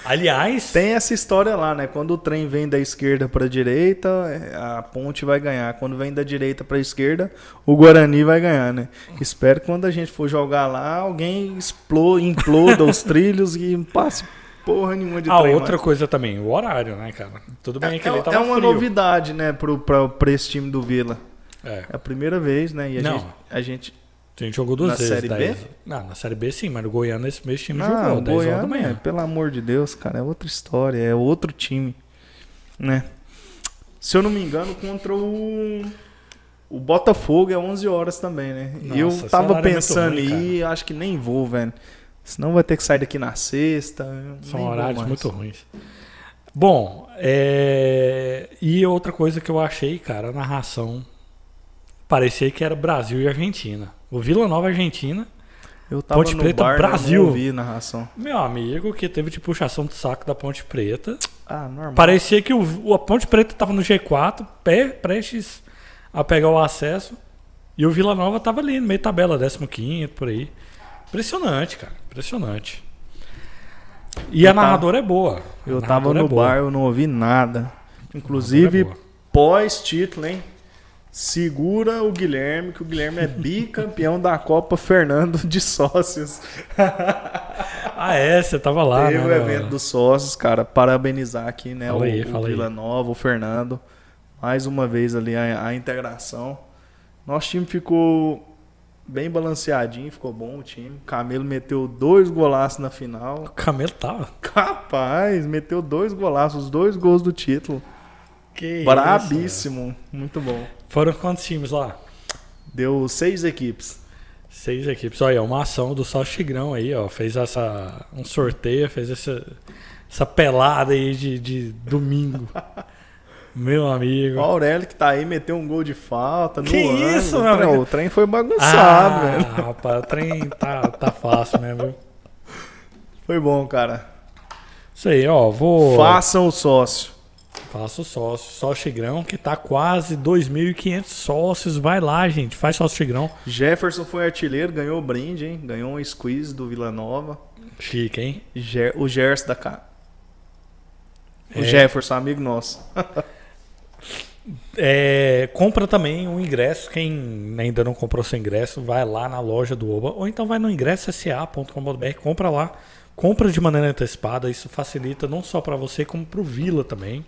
Aliás... Tem essa história lá, né? Quando o trem vem da esquerda para a direita, a ponte vai ganhar. Quando vem da direita para a esquerda, o Guarani vai ganhar, né? Espero que quando a gente for jogar lá, alguém exploda, imploda os trilhos e passe... Porra nenhuma de ah, trem, outra mas. Coisa também, o horário, né, cara? Tudo bem é, que ele tava frio. É uma frio. novidade, né, pro, pra, pra esse time do Vila. É. É a primeira vez, né? E a, Não. gente, a gente... A gente jogou duas na vezes. Na Série daí. B? Não, na Série B sim, mas no Goiânia esse mesmo time Não, jogou, o dez horas da manhã. É, pelo amor de Deus, cara, é outra história, é outro time, né? Se eu não me engano, contra o... O Botafogo é onze horas também, né? Nossa, eu tava pensando é ruim, e acho que nem vou, velho. Senão vai ter que sair daqui na sexta. São horários muito ruins. Bom, é... e outra coisa que eu achei, cara, a narração parecia que era Brasil e Argentina. O Vila Nova Argentina, eu tava Ponte no Preta, bar, Brasil. Eu não vi narração. Meu amigo, que teve de puxação de saco da Ponte Preta. Ah, normal. Parecia que o... a Ponte Preta tava no G quatro, prestes a pegar o acesso. E o Vila Nova tava ali, no meio tabela, décimo quinto, por aí. Impressionante, cara. Impressionante. E eu a narradora tava, é boa. Eu tava no é bar, eu não ouvi nada. Inclusive, é pós-título, hein? Segura o Guilherme, que o Guilherme é bicampeão da Copa Fernando de Sócios. Ah, é? Você tava lá, Teve né? Teve o evento dos sócios, cara. Parabenizar aqui, né? Fala o aí, fala o Vila aí. Nova, o Fernando. Mais uma vez ali a, a integração. Nosso time ficou... Bem balanceadinho, ficou bom o time. O Camelo meteu dois golaços na final. O Camelo tava? Capaz, meteu dois golaços, os dois gols do título. Que Brabíssimo, isso, muito bom. Foram quantos times lá? Deu seis equipes. Seis equipes, olha, uma ação do Sócio Tigrão aí, ó. Fez essa, um sorteio, fez essa, essa pelada aí de, de domingo. Meu amigo. O Aurélio que tá aí, meteu um gol de falta. Que no isso, ano. Meu amigo? Não, o trem foi bagunçado, ah, velho. Rapaz, o trem tá, tá fácil mesmo. Foi bom, cara. Isso aí, ó. Vou... Façam o sócio. Faça o sócio. Sócio Tigrão, que tá quase dois mil e quinhentos sócios. Vai lá, gente. Faz sócio Tigrão. Jefferson foi artilheiro, ganhou o brinde, hein? Ganhou um squeeze do Vila Nova. Chique, hein? Ger... O Gerson da Cá. É. O Jefferson, amigo nosso. É, compra também um ingresso. Quem ainda não comprou seu ingresso, vai lá na loja do Oba ou então vai no ingresso s a ponto com ponto b r, compra lá, compra de maneira antecipada. Isso facilita não só para você como para o Vila também.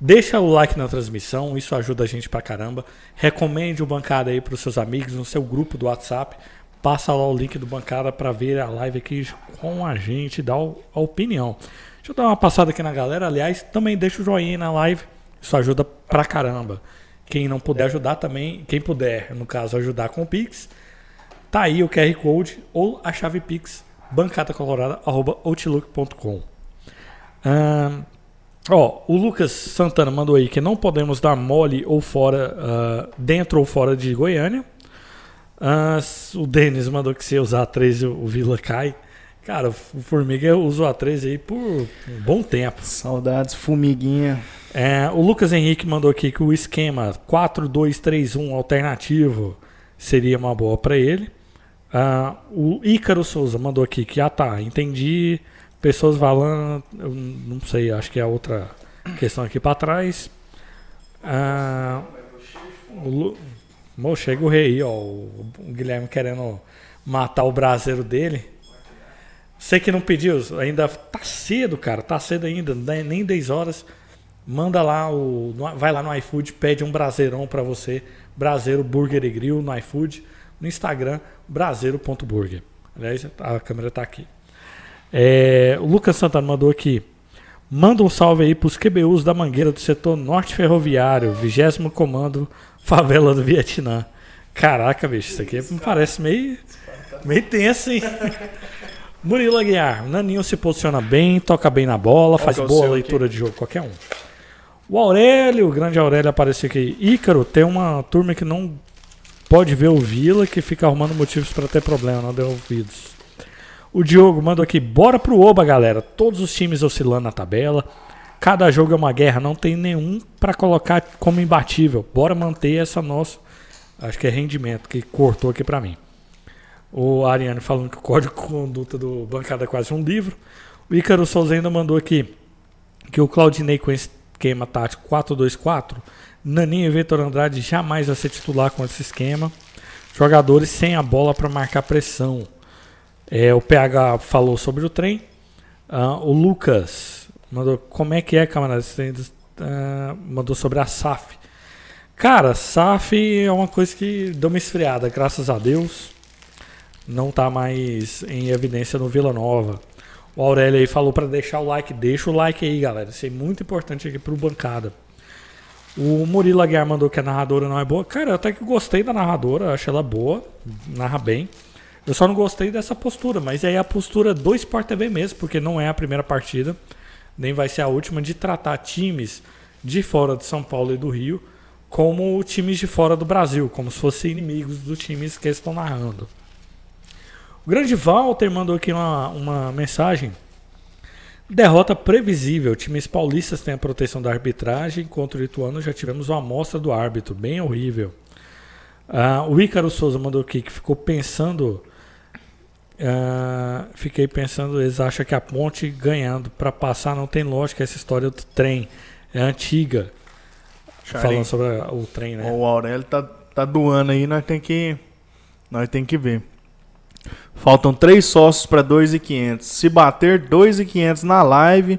Deixa o like na transmissão, isso ajuda a gente pra caramba. Recomende o Bancada aí para os seus amigos no seu grupo do WhatsApp. Passa lá o link do Bancada para ver a live aqui com a gente, dá a opinião. Deixa eu dar uma passada aqui na galera. Aliás, também deixa o joinha aí na live. Isso ajuda pra caramba. Quem não puder ajudar também, quem puder, no caso, ajudar com o Pix, tá aí o Q R Code ou a chave Pix, bancada colorada arroba outlook ponto com. Um, ó, o Lucas Santana mandou aí que não podemos dar mole ou fora, uh, dentro ou fora de Goiânia. Uh, o Denis mandou que se usar a treze o Vila cai. Cara, o Formiga usou a treze aí por um bom tempo. Saudades, Formiguinha. É, o Lucas Henrique mandou aqui que o esquema quatro dois três um alternativo seria uma boa para ele. Ah, o Ícaro Souza mandou aqui que, ah tá, entendi. Pessoas falando, eu não sei, acho que é outra questão aqui para trás. Ah, o Lu... Bom, chega o rei aí, ó, o Guilherme querendo matar o braseiro dele. Você que não pediu, ainda tá cedo, cara, tá cedo ainda, nem dez horas. Manda lá, o, vai lá no iFood, pede um braseirão pra você. Braseiro Burger e Grill no iFood. No Instagram, braseiro ponto burger. Aliás, a câmera tá aqui. É, o Lucas Santana mandou aqui. Manda um salve aí pros Q B Us da Mangueira do setor norte ferroviário, vigésimo comando, favela do Vietnã. Caraca, bicho, isso aqui me parece meio, meio tenso, hein? Murilo Aguiar, o Naninho se posiciona bem, toca bem na bola, faz boa leitura de jogo, qualquer um. O Aurélio, o grande Aurélio apareceu aqui. Ícaro, tem uma turma que não pode ver o Vila, que fica arrumando motivos para ter problema, não deu ouvidos. O Diogo mandou aqui, bora pro Oba, galera. Todos os times oscilando na tabela. Cada jogo é uma guerra, não tem nenhum para colocar como imbatível. Bora manter essa nossa, acho que é rendimento, que cortou aqui para mim. O Ariane falando que o código de conduta do Bancada é quase um livro. O Ícaro Souza ainda mandou aqui que o Claudinei com esse esquema tático quatro dois quatro, Naninho e Vitor Andrade jamais vai ser titular com esse esquema. Jogadores sem a bola para marcar pressão. É, o P H falou sobre o trem. Uh, o Lucas mandou como é que é, camarada? Uh, mandou sobre a S A F. Cara, S A F é uma coisa que deu uma esfriada, graças a Deus. Não tá mais em evidência no Vila Nova. O Aurélio aí falou para deixar o like. Deixa o like aí, galera. Isso é muito importante aqui pro Bancada. O Murilo Aguiar mandou que a narradora não é boa. Cara, eu até que gostei da narradora. Acho ela boa. Narra bem. Eu só não gostei dessa postura, mas aí é a postura do Sport T V mesmo, porque não é a primeira partida, nem vai ser a última, de tratar times de fora de São Paulo e do Rio como times de fora do Brasil, como se fossem inimigos dos times que estão narrando. O grande Walter mandou aqui uma, uma mensagem. Derrota previsível. Times paulistas têm a proteção da arbitragem. Contra o Ituano já tivemos uma amostra do árbitro, bem horrível. Uh, o Ícaro Souza mandou aqui que ficou pensando... Uh, fiquei pensando, eles acham que a Ponte ganhando para passar não tem lógica, essa história do trem é antiga. Charly, falando sobre a, o trem, né? O Aurélio tá, tá doando aí, nós tem que nós tem que ver. Faltam três sócios para dois mil e quinhentos. Se bater dois mil e quinhentos na live,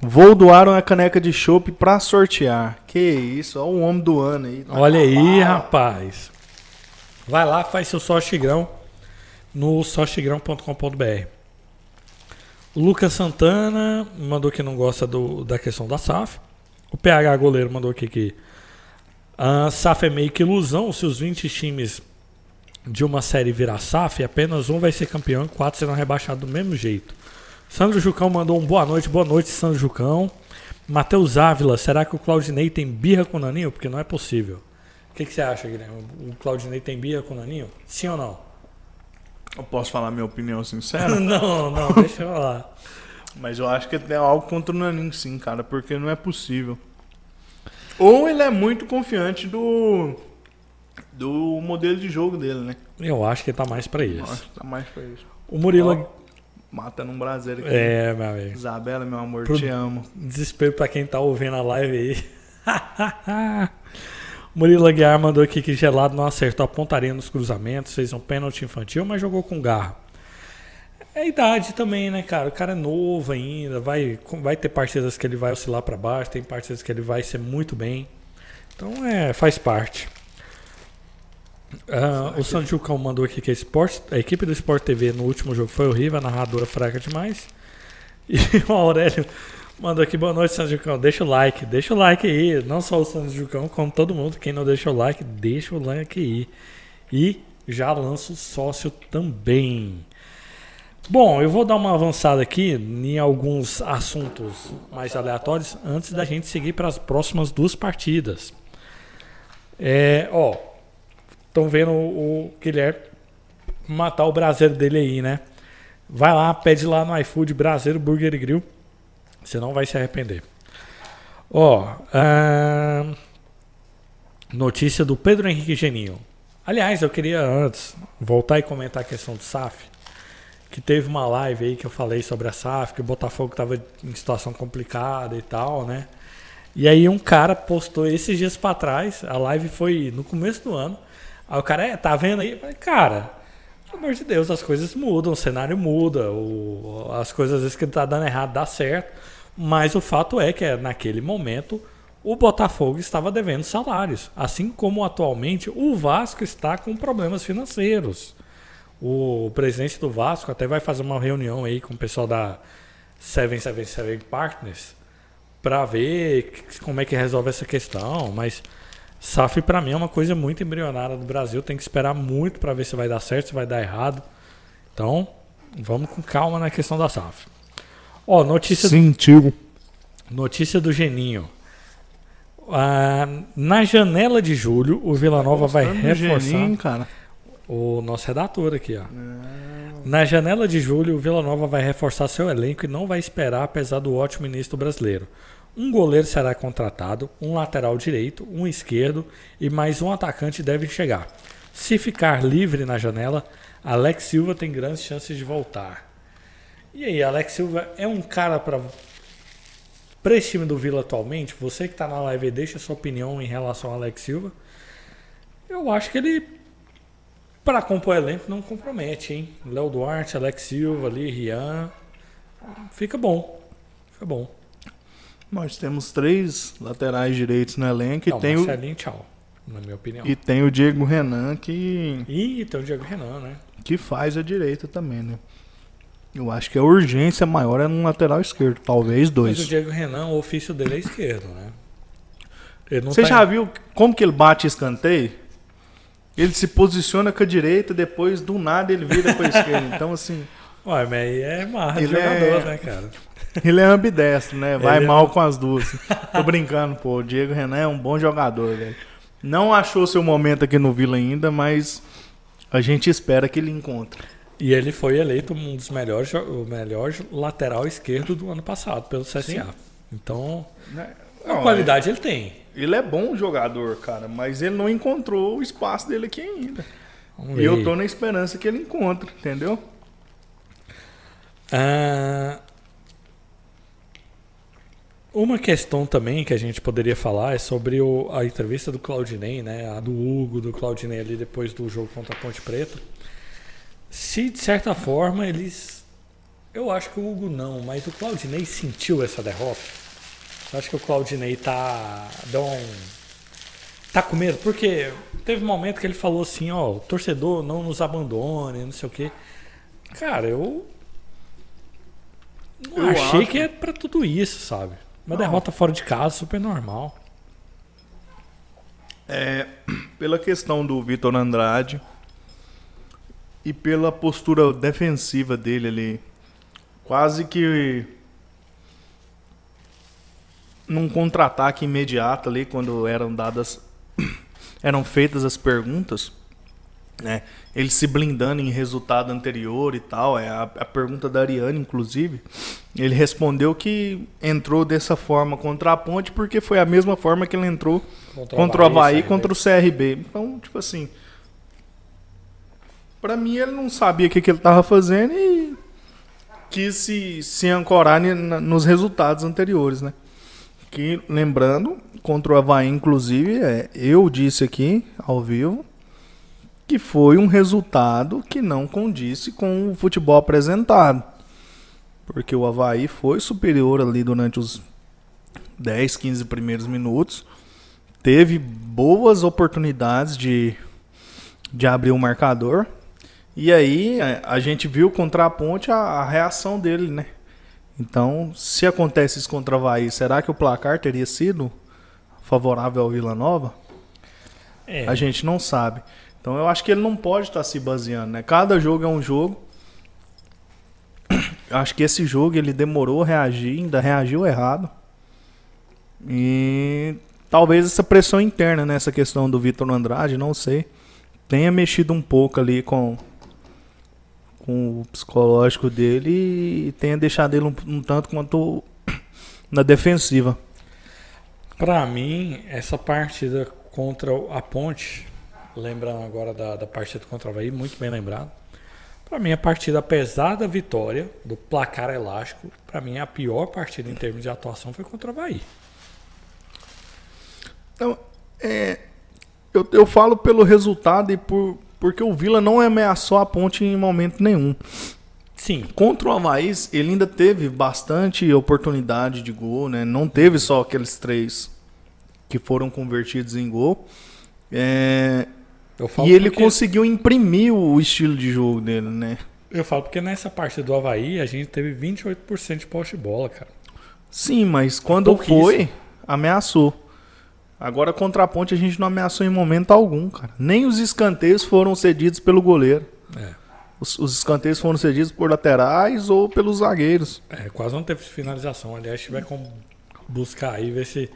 vou doar uma caneca de chopp para sortear. Que isso, olha o homem doando aí. Olha aí, rapaz. Vai lá, faz seu sócio Tigrão no sócio tigrão ponto com ponto b r. O Lucas Santana mandou que não gosta do, da questão da S A F. O P H Goleiro mandou aqui que a S A F é meio que ilusão. Se os vinte times de uma série virar S A F, apenas um vai ser campeão e quatro serão rebaixados do mesmo jeito. Sandro Jucão mandou um boa noite. Boa noite, Sandro Jucão. Matheus Ávila, será que o Claudinei tem birra com o Naninho? Porque não é possível. O que, que você acha, Guilherme? O Claudinei tem birra com o Naninho? Sim ou não? Eu posso falar minha opinião sincera? Não, não, deixa eu falar. Mas eu acho que tem algo contra o Naninho sim, cara, porque não é possível. Ou ele é muito confiante do do modelo de jogo dele, né? Eu acho que tá mais pra isso. Eu acho que tá mais pra isso. O Murilo... Então, mata num braseiro aqui. É, meu amigo. Isabela, meu amor, pro... te amo. Desespero pra quem tá ouvindo a live aí. Murilo Aguiar mandou aqui que Gelado não acertou a pontaria nos cruzamentos, fez um pênalti infantil, mas jogou com garra. É a idade também, né, cara? O cara é novo ainda, vai, vai ter partidas que ele vai oscilar para baixo, tem partidas que ele vai ser muito bem. Então, é, faz parte. Ah, o Sandro Jucão mandou aqui que a, Sport, a equipe do Sport T V no último jogo foi horrível, a narradora fraca demais. E o Aurélio... Mandou aqui, boa noite, Sandro Jucão. Deixa o like, deixa o like aí. Não só o Sandro Jucão, como todo mundo. Quem não deixa o like, deixa o like aí. E já lança o sócio também. Bom, eu vou dar uma avançada aqui em alguns assuntos mais aleatórios antes da gente seguir para as próximas duas partidas. É, ó, estão vendo o Guilherme matar o braseiro dele aí, né? Vai lá, pede lá no iFood, Braseiro Burger e Grill. Você não vai se arrepender. Ó, oh, uh, notícia do Pedro Henrique Geninho. Aliás, eu queria antes voltar e comentar a questão do S A F. Que teve uma live aí que eu falei sobre a S A F, que o Botafogo estava em situação complicada e tal, né? E aí um cara postou esses dias para trás, a live foi no começo do ano. Aí o cara, é, tá vendo aí? Falei, cara... Pelo amor de Deus, as coisas mudam, o cenário muda, o, as coisas às vezes que tá dando errado dá certo, mas o fato é que naquele momento o Botafogo estava devendo salários, assim como atualmente o Vasco está com problemas financeiros. O presidente do Vasco até vai fazer uma reunião aí com o pessoal da sete sete sete Partners para ver como é que resolve essa questão, mas S A F para mim é uma coisa muito embrionária do Brasil, tem que esperar muito para ver se vai dar certo, se vai dar errado. Então, vamos com calma na questão da S A F. Ó, oh, notícia Sentiu. Notícia do Geninho. Ah, na janela de julho, o Vila Nova vai reforçar. Geninho, cara. O nosso redator aqui, ó. Não. Na janela de julho, o Vila Nova vai reforçar seu elenco e não vai esperar, apesar do ótimo início do brasileiro. Um goleiro será contratado, um lateral direito, um esquerdo e mais um atacante devem chegar. Se ficar livre na janela, Alex Silva tem grandes chances de voltar. E aí, Alex Silva é um cara para para esse time do Vila atualmente? Você que está na live, deixa sua opinião em relação ao Alex Silva. Eu acho que ele, para compor elenco, não compromete, hein? Léo Duarte, Alex Silva, ali, Rian. Fica bom. Fica bom. Nós temos três laterais direitos no elenco. Não, e tem Marcelinho, o... tchau, na minha opinião. E tem o Diego Renan que... Ih, tem o Diego Renan, né? Que faz a direita também, né? Eu acho que a urgência maior é no lateral esquerdo, talvez dois. Mas o Diego Renan, o ofício dele é esquerdo, né? Ele não Você tá... já viu como que ele bate escanteio? Ele se posiciona com a direita, depois do nada ele vira para a esquerda. Então, assim... Ué, mas aí é marra de jogador, é... né, cara? Ele é ambidestro, né? Vai ele... mal com as duas. Tô brincando, pô. O Diego Renan é um bom jogador, velho. Não achou seu momento aqui no Vila ainda, mas a gente espera que ele encontre. E ele foi eleito um dos melhores, o melhor lateral esquerdo do ano passado pelo C S A. Sim. Então, não, a qualidade ele, ele tem. Ele é bom jogador, cara, mas ele não encontrou o espaço dele aqui ainda. Vamos e ver. Eu tô na esperança que ele encontre, entendeu? Ah, uma questão também que a gente poderia falar é sobre o, a entrevista do Claudinei, né? A do Hugo, do Claudinei ali depois do jogo contra a Ponte Preta. Se de certa forma eles... Eu acho que o Hugo não, mas o Claudinei sentiu essa derrota. Eu acho que o Claudinei tá... Um, tá com medo, porque teve um momento que ele falou assim, ó, o torcedor não nos abandone, não sei o quê. Cara, eu... Não eu achei acho. que é pra tudo isso, sabe? Uma não. derrota fora de casa, super normal. É, pela questão do Vitor Andrade... E pela postura defensiva dele ali, quase que num contra-ataque imediato ali, quando eram dadas, eram feitas as perguntas, né? Ele se blindando em resultado anterior e tal, é a, a pergunta da Ariane, inclusive, ele respondeu que entrou dessa forma contra a Ponte, porque foi a mesma forma que ele entrou contra, contra o Avaí, contra o C R B. Então, tipo assim... Pra mim, ele não sabia o que, que ele estava fazendo e quis se, se ancorar nos resultados anteriores, né? Que, lembrando, contra o Avaí, inclusive, é, eu disse aqui, ao vivo, que foi um resultado que não condisse com o futebol apresentado. Porque o Avaí foi superior ali durante os dez, quinze primeiros minutos. Teve boas oportunidades de, de abrir o marcador. E aí a gente viu contra a Ponte a, a reação dele, né? Então, se acontece isso contra o Avaí, será que o placar teria sido favorável ao Vila Nova? É. A gente não sabe. Então eu acho que ele não pode estar se baseando, né? Cada jogo é um jogo. Acho que esse jogo ele demorou a reagir, ainda reagiu errado. E talvez essa pressão interna nessa questão do Vitor Andrade, não sei, tenha mexido um pouco ali com... com o psicológico dele e tenha deixado ele um, um tanto quanto na defensiva. Pra mim, essa partida contra a Ponte, lembrando agora da, da partida contra o Avaí, muito bem lembrado. Pra mim, a partida, apesar da vitória, do placar elástico, pra mim a pior partida em termos de atuação foi contra o Avaí. Então, é, eu, eu falo pelo resultado e por... Porque o Vila não ameaçou a Ponte em momento nenhum. Sim. Contra o Avaí, ele ainda teve bastante oportunidade de gol, né? Não teve só aqueles três que foram convertidos em gol. É... Eu falo e ele porque... conseguiu imprimir o estilo de jogo dele, né? Eu falo porque nessa parte do Avaí, a gente teve vinte e oito por cento de posse de bola, cara. Sim, mas quando foi, ameaçou. Agora contra a Ponte a gente não ameaçou em momento algum, cara. Nem os escanteios foram cedidos pelo goleiro. É. Os, os escanteios foram cedidos por laterais ou pelos zagueiros. É, quase não teve finalização. Aliás, a gente vai buscar aí, ver se...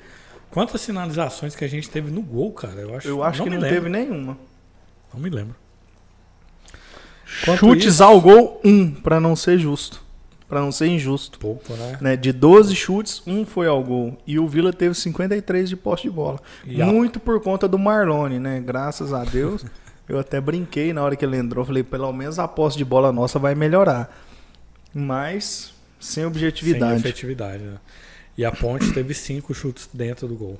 Quantas sinalizações que a gente teve no gol, cara? Eu acho, eu acho não que não lembro. Teve nenhuma. Não me lembro. Quanto chutes isso? Ao gol, um, pra não ser justo. Pra não ser injusto. Pouco, né? né? De doze chutes, um foi ao gol. E o Vila teve cinquenta e três de posse de bola. E muito a... por conta do Marlon, né? Graças a Deus. Eu até brinquei na hora que ele entrou. Falei, pelo menos a posse de bola nossa vai melhorar. Mas sem objetividade. Sem efetividade, né? E a Ponte teve cinco chutes dentro do gol.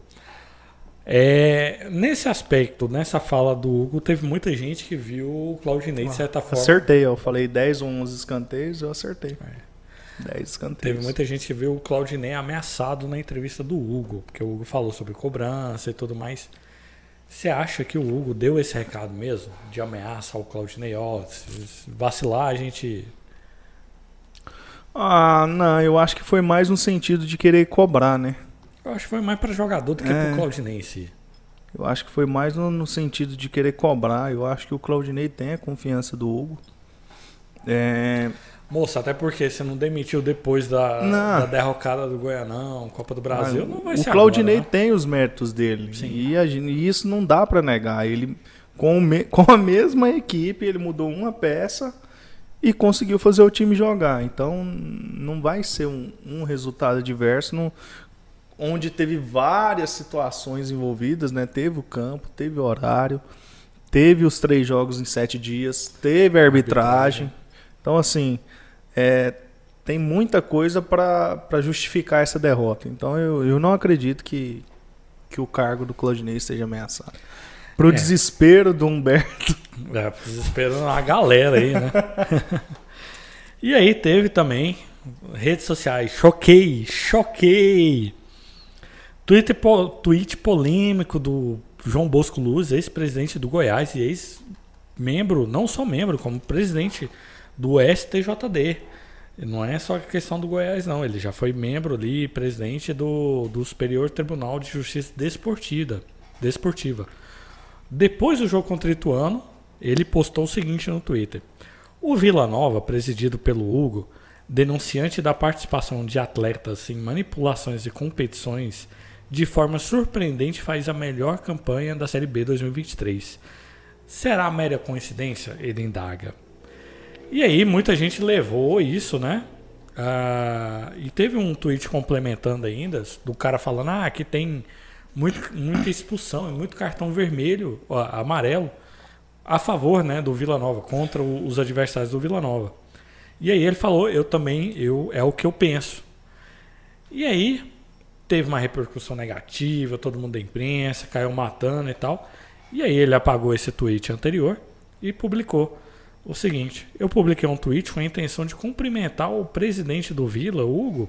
É, nesse aspecto, nessa fala do Hugo, teve muita gente que viu o Claudinei de certa forma. Acertei, eu falei dez ou onze escanteios, eu acertei. É. dez escanteios. Teve muita gente que viu o Claudinei ameaçado na entrevista do Hugo, porque o Hugo falou sobre cobrança e tudo mais. Você acha que o Hugo deu esse recado mesmo, de ameaça ao Claudinei? Ó, se vacilar, a gente... Ah, não, eu acho que foi mais no sentido de querer cobrar, né? Eu acho que foi mais para jogador do que é, para o Claudinei em si. Eu acho que foi mais no, no sentido de querer cobrar. Eu acho que o Claudinei tem a confiança do Hugo. É... Moça, até porque você não demitiu depois da, da derrocada do Goianão, Copa do Brasil, não, não vai ser agora. O Claudinei tem os méritos dele. Sim. E, a, e isso não dá para negar. Ele, com, me, com a mesma equipe, ele mudou uma peça... E conseguiu fazer o time jogar. Então, não vai ser um, um resultado adverso, no, onde teve várias situações envolvidas, né? Teve o campo, teve o horário, teve os três jogos em sete dias, teve a arbitragem. Então, assim, é, tem muita coisa para justificar essa derrota. Então, eu, eu não acredito que, que o cargo do Claudinei esteja ameaçado. Pro é. desespero do Humberto. É, pro desespero da galera aí, né? E aí teve também redes sociais. Choquei, choquei. Twitter po, tweet polêmico do João Bosco Luz, ex-presidente do Goiás e ex-membro, não só membro, como presidente do S T J D. Não é só a questão do Goiás, não. Ele já foi membro ali, presidente do, do Superior Tribunal de Justiça Desportiva. Desportiva. Depois do jogo contra o Ituano, ele postou o seguinte no Twitter. O Vila Nova, presidido pelo Hugo, denunciante da participação de atletas em manipulações e competições, de forma surpreendente faz a melhor campanha da Série B dois mil e vinte e três. Será mera coincidência? Ele indaga. E aí muita gente levou isso, né? Ah, e teve um tweet complementando ainda, do cara falando, ah, aqui tem... Muito, muita expulsão, muito cartão vermelho, ó, amarelo, a favor, né, do Vila Nova, contra o, os adversários do Vila Nova. E aí ele falou, eu também, eu, é o que eu penso. E aí teve uma repercussão negativa, todo mundo da imprensa, caiu matando e tal. E aí ele apagou esse tweet anterior e publicou o seguinte. Eu publiquei um tweet com a intenção de cumprimentar o presidente do Vila, Hugo,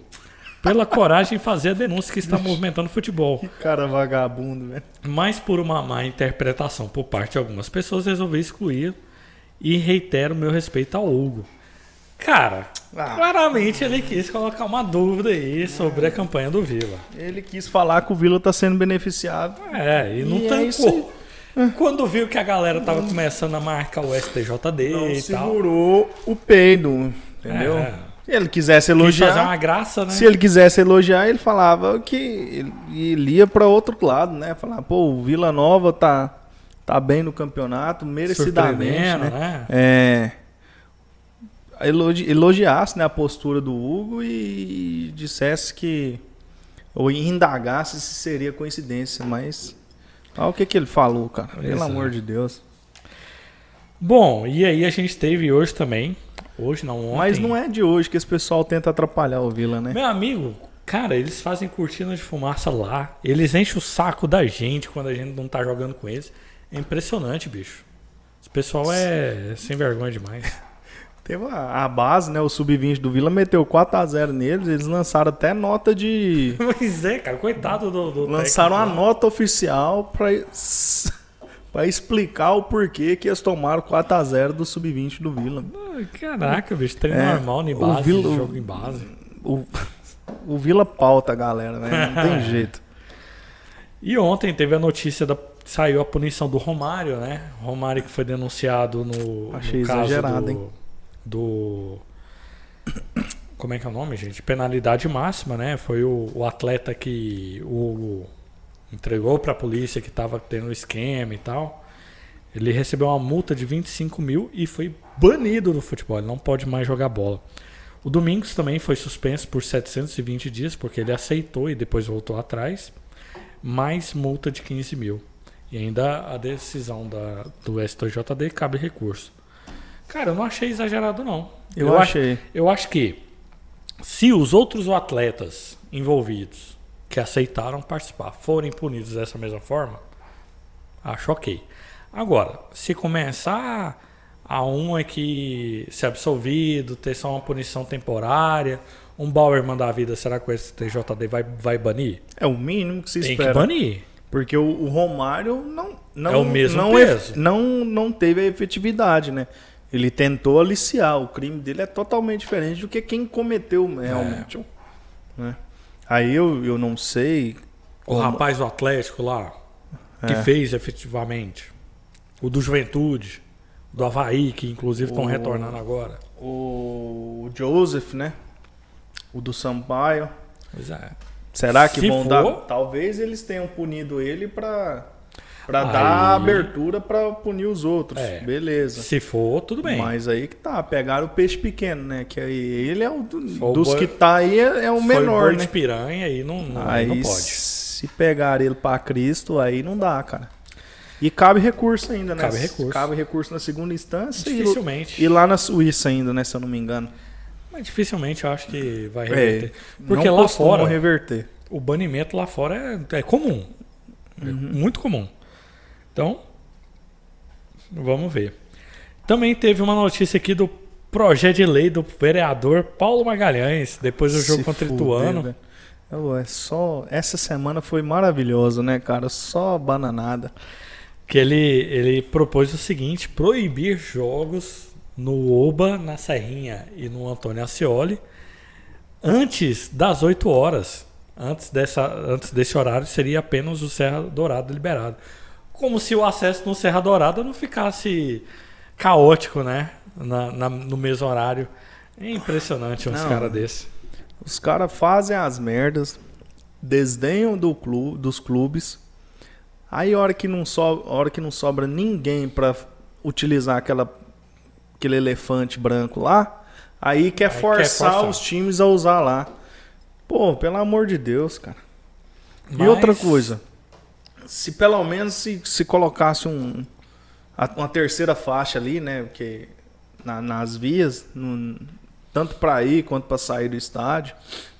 pela coragem em fazer a denúncia que está movimentando o futebol. Que cara vagabundo, velho. Mas por uma má interpretação por parte de algumas pessoas, resolvi excluir e reitero meu respeito ao Hugo. Cara, ah, claramente ele quis colocar uma dúvida aí sobre a campanha do Vila. Ele quis falar que o Vila está sendo beneficiado. É, e não e tancou. É quando viu que a galera estava começando a marcar o S T J D não e tal. Segurou o peido, entendeu? É. Se ele quisesse elogiar, fazer uma graça, né? Se ele quisesse elogiar, ele falava que ele, ele ia para outro lado, né? Falava, pô, o Vila Nova tá, tá bem no campeonato, merecidamente, né? né? É, elogi, elogiasse, né, a postura do Hugo e dissesse que ou indagasse se seria coincidência, mas olha o que que ele falou, cara. Pelo Exato. amor de Deus. Bom, e aí a gente teve hoje também. Hoje não, ontem. Mas não é de hoje que esse pessoal tenta atrapalhar o Vila, né? Meu amigo, cara, eles fazem cortina de fumaça lá. Eles enchem o saco da gente quando a gente não tá jogando com eles. É impressionante, bicho. Esse pessoal é Sim. sem vergonha demais. Teve a, a base, né? O sub vinte do Vila meteu quatro a zero neles. Eles lançaram até nota de... Pois é, cara. Coitado do... do lançaram técnico, a lá. nota oficial pra... Pra explicar o porquê que eles tomaram quatro a zero do sub vinte do Vila. Caraca, bicho, treino é, normal em base, Vila, jogo em base. O, o Vila pauta a galera, né? Não tem jeito. E ontem teve a notícia da... Saiu a punição do Romário, né? Romário que foi denunciado no, Achei no caso exagerado, do, hein? do... Como é que é o nome, gente? Penalidade máxima, né? Foi o, o atleta que o Hugo entregou para a polícia que estava tendo esquema e tal. Ele recebeu uma multa de vinte e cinco mil e foi banido do futebol. Ele não pode mais jogar bola. O Domingos também foi suspenso por setecentos e vinte dias, porque ele aceitou e depois voltou atrás. Mais multa de quinze mil. E ainda a decisão da, do S T J D cabe recurso. Cara, eu não achei exagerado, não. Eu, eu achei. Acho, eu acho que se os outros atletas envolvidos que aceitaram participar forem punidos dessa mesma forma, acho ok. Agora, se começar a um é que ser absolvido, ter só uma punição temporária... Um Bauerman da vida, será que o S T J D vai, vai banir? É o mínimo que se Tem espera. Tem que banir. Porque o, o Romário não, não, é o mesmo não, peso. Efe, não, não teve a efetividade, né? Ele tentou aliciar. O crime dele é totalmente diferente do que quem cometeu realmente. É. Né? Aí eu, eu não sei... O como... rapaz do Atlético lá, que é. fez efetivamente. O do Juventude, do Avaí, que inclusive estão retornando agora. O Joseph, né? O do Sampaio. Pois é. Será que Se vão for... dar? Talvez eles tenham punido ele para para aí... dar abertura para punir os outros. É. Beleza. Se for, tudo bem. Mas aí que tá, pegaram o peixe pequeno, né? Que aí ele é o do... For dos boi... que tá aí é, é o menor, foi o boi, né? De piranha aí não, não, aí não pode. Se pegar ele para Cristo, aí não dá, cara. E cabe recurso ainda, né? Cabe recurso. Cabe recurso na segunda instância. Dificilmente. E, e lá na Suíça ainda, né? Se eu não me engano. Mas dificilmente eu acho que vai reverter. É, porque lá fora, reverter. o banimento lá fora é, é comum. Uhum. É muito comum. Então, vamos ver. Também teve uma notícia aqui do projeto de lei do vereador Paulo Magalhães, depois do jogo Se contra o Ituano. É só, essa semana foi maravilhosa, né, cara? Só bananada. Que ele, ele propôs o seguinte, proibir jogos... no Oba, na Serrinha e no Antônio Ascioli, antes das oito horas. Antes, dessa, antes desse horário seria apenas o Serra Dourada liberado. Como se o acesso no Serra Dourada não ficasse caótico, né? Na, na, no mesmo horário. É impressionante uns caras desses. Os caras fazem as merdas, desdenham do clube, dos clubes. Aí a hora que não, so, a hora que não sobra ninguém para utilizar aquela... aquele elefante branco lá, aí quer, aí forçar, quer forçar os times a usar lá. Pô, pelo amor de Deus, cara. Mas... E outra coisa, se pelo menos se, se colocasse um, uma terceira faixa ali, né, porque na, nas vias, no, tanto para ir quanto para sair do estádio,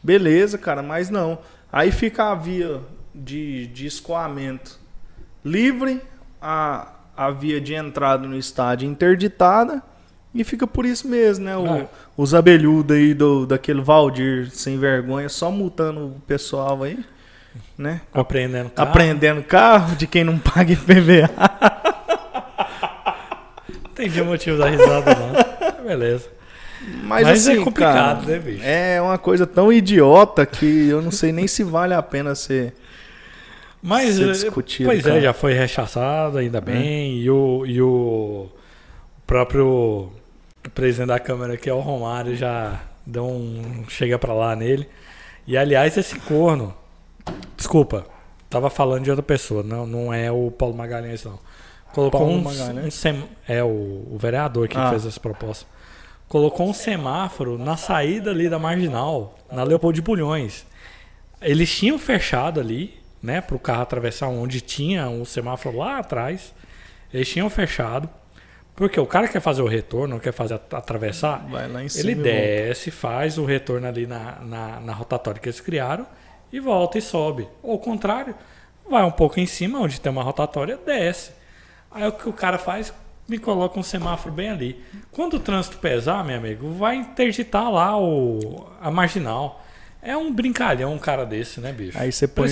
beleza, cara, mas não. Aí fica a via de, de escoamento livre, a, a via de entrada no estádio interditada. E fica por isso mesmo, né? O, ah. Os abelhudos aí do, daquele Valdir sem vergonha, só multando o pessoal aí, né? Aprendendo carro. Aprendendo carro de quem não paga I P V A. Não entendi o motivo da risada, não. Beleza. Mas, Mas assim, é complicado, cara, né, bicho? É uma coisa tão idiota que eu não sei nem se vale a pena ser... Mas, ser discutido, pois cara. é, já foi rechaçado, ainda bem. É. E o, e o próprio... o presidente da Câmara, que é o Romário, já deu um chega pra lá nele. E, aliás, esse corno... Desculpa, tava falando de outra pessoa. Não, não é o Paulo Magalhães, não. Colocou Paulo um, Magalhães? Um sem, é o, o vereador que ah. fez essa proposta. Colocou um semáforo na saída ali da Marginal, na Leopoldo de Bulhões. Eles tinham fechado ali, né, pro carro atravessar, onde tinha um semáforo lá atrás. Eles tinham fechado. Porque o cara quer fazer o retorno, quer fazer atravessar, vai lá em cima, ele desce, faz o retorno ali na, na, na rotatória que eles criaram e volta e sobe. Ou o contrário, vai um pouco em cima, onde tem uma rotatória, desce. Aí o que o cara faz, me coloca um semáforo bem ali. Quando o trânsito pesar, meu amigo, vai interditar lá o, a marginal. É um brincalhão um cara desse, né, bicho? Aí você põe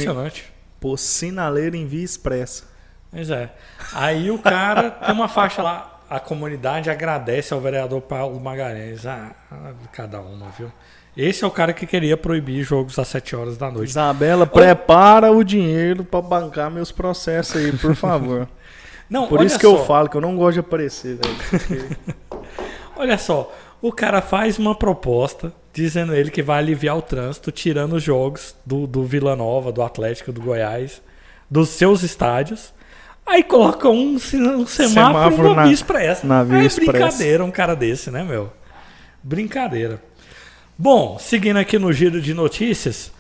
por sinaleiro em via expressa. Pois é. Aí o cara tem uma faixa lá. A comunidade agradece ao vereador Paulo Magalhães. Ah, cada um, viu? Esse é o cara que queria proibir jogos às sete horas da noite. Isabela, prepara o dinheiro para bancar meus processos aí, por favor. Não, por isso que eu falo que eu não gosto de aparecer, velho. Olha só, o cara faz uma proposta dizendo ele que vai aliviar o trânsito, tirando os jogos do, do Vila Nova, do Atlético, do Goiás, dos seus estádios. Aí coloca um, um semáforo, semáforo na Via Expressa. Na Via Expressa. É brincadeira um cara desse, né, meu? Brincadeira. Bom, seguindo aqui no giro de notícias,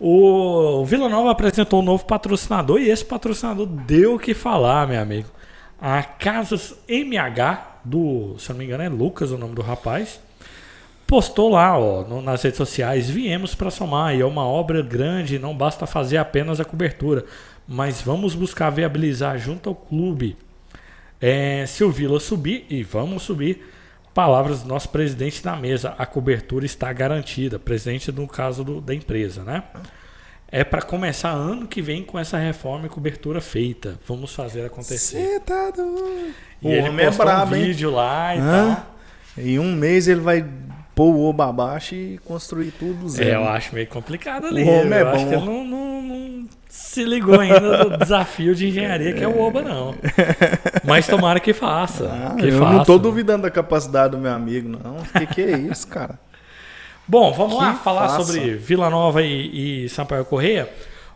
o Vila Nova apresentou um novo patrocinador e esse patrocinador deu o que falar, meu amigo. A Casas M H, do, se eu não me engano é Lucas o nome do rapaz, postou lá ó, no, nas redes sociais, viemos para somar, e é uma obra grande, não basta fazer apenas a cobertura, mas vamos buscar viabilizar junto ao clube. É, se o Vila subir, e vamos subir, palavras do nosso presidente da mesa, a cobertura está garantida, presidente no caso do, da empresa, né? É para começar ano que vem com essa reforma e cobertura feita, vamos fazer acontecer. Você tá doido. E o ele postou é brabo, um vídeo hein? Lá e ah, tal. Em um mês ele vai pôr o oba abaixo e construir tudo do zero. É, eu acho meio complicado ali. O homem é bom. Acho que ele não, não, não se ligou ainda do desafio de engenharia que é o oba, não. Mas tomara que faça. Ah, que eu faça, não tô duvidando da capacidade do meu amigo, não. O que, que é isso, cara? Bom, vamos que lá falar faça. sobre Vila Nova e, e Sampaio Correia.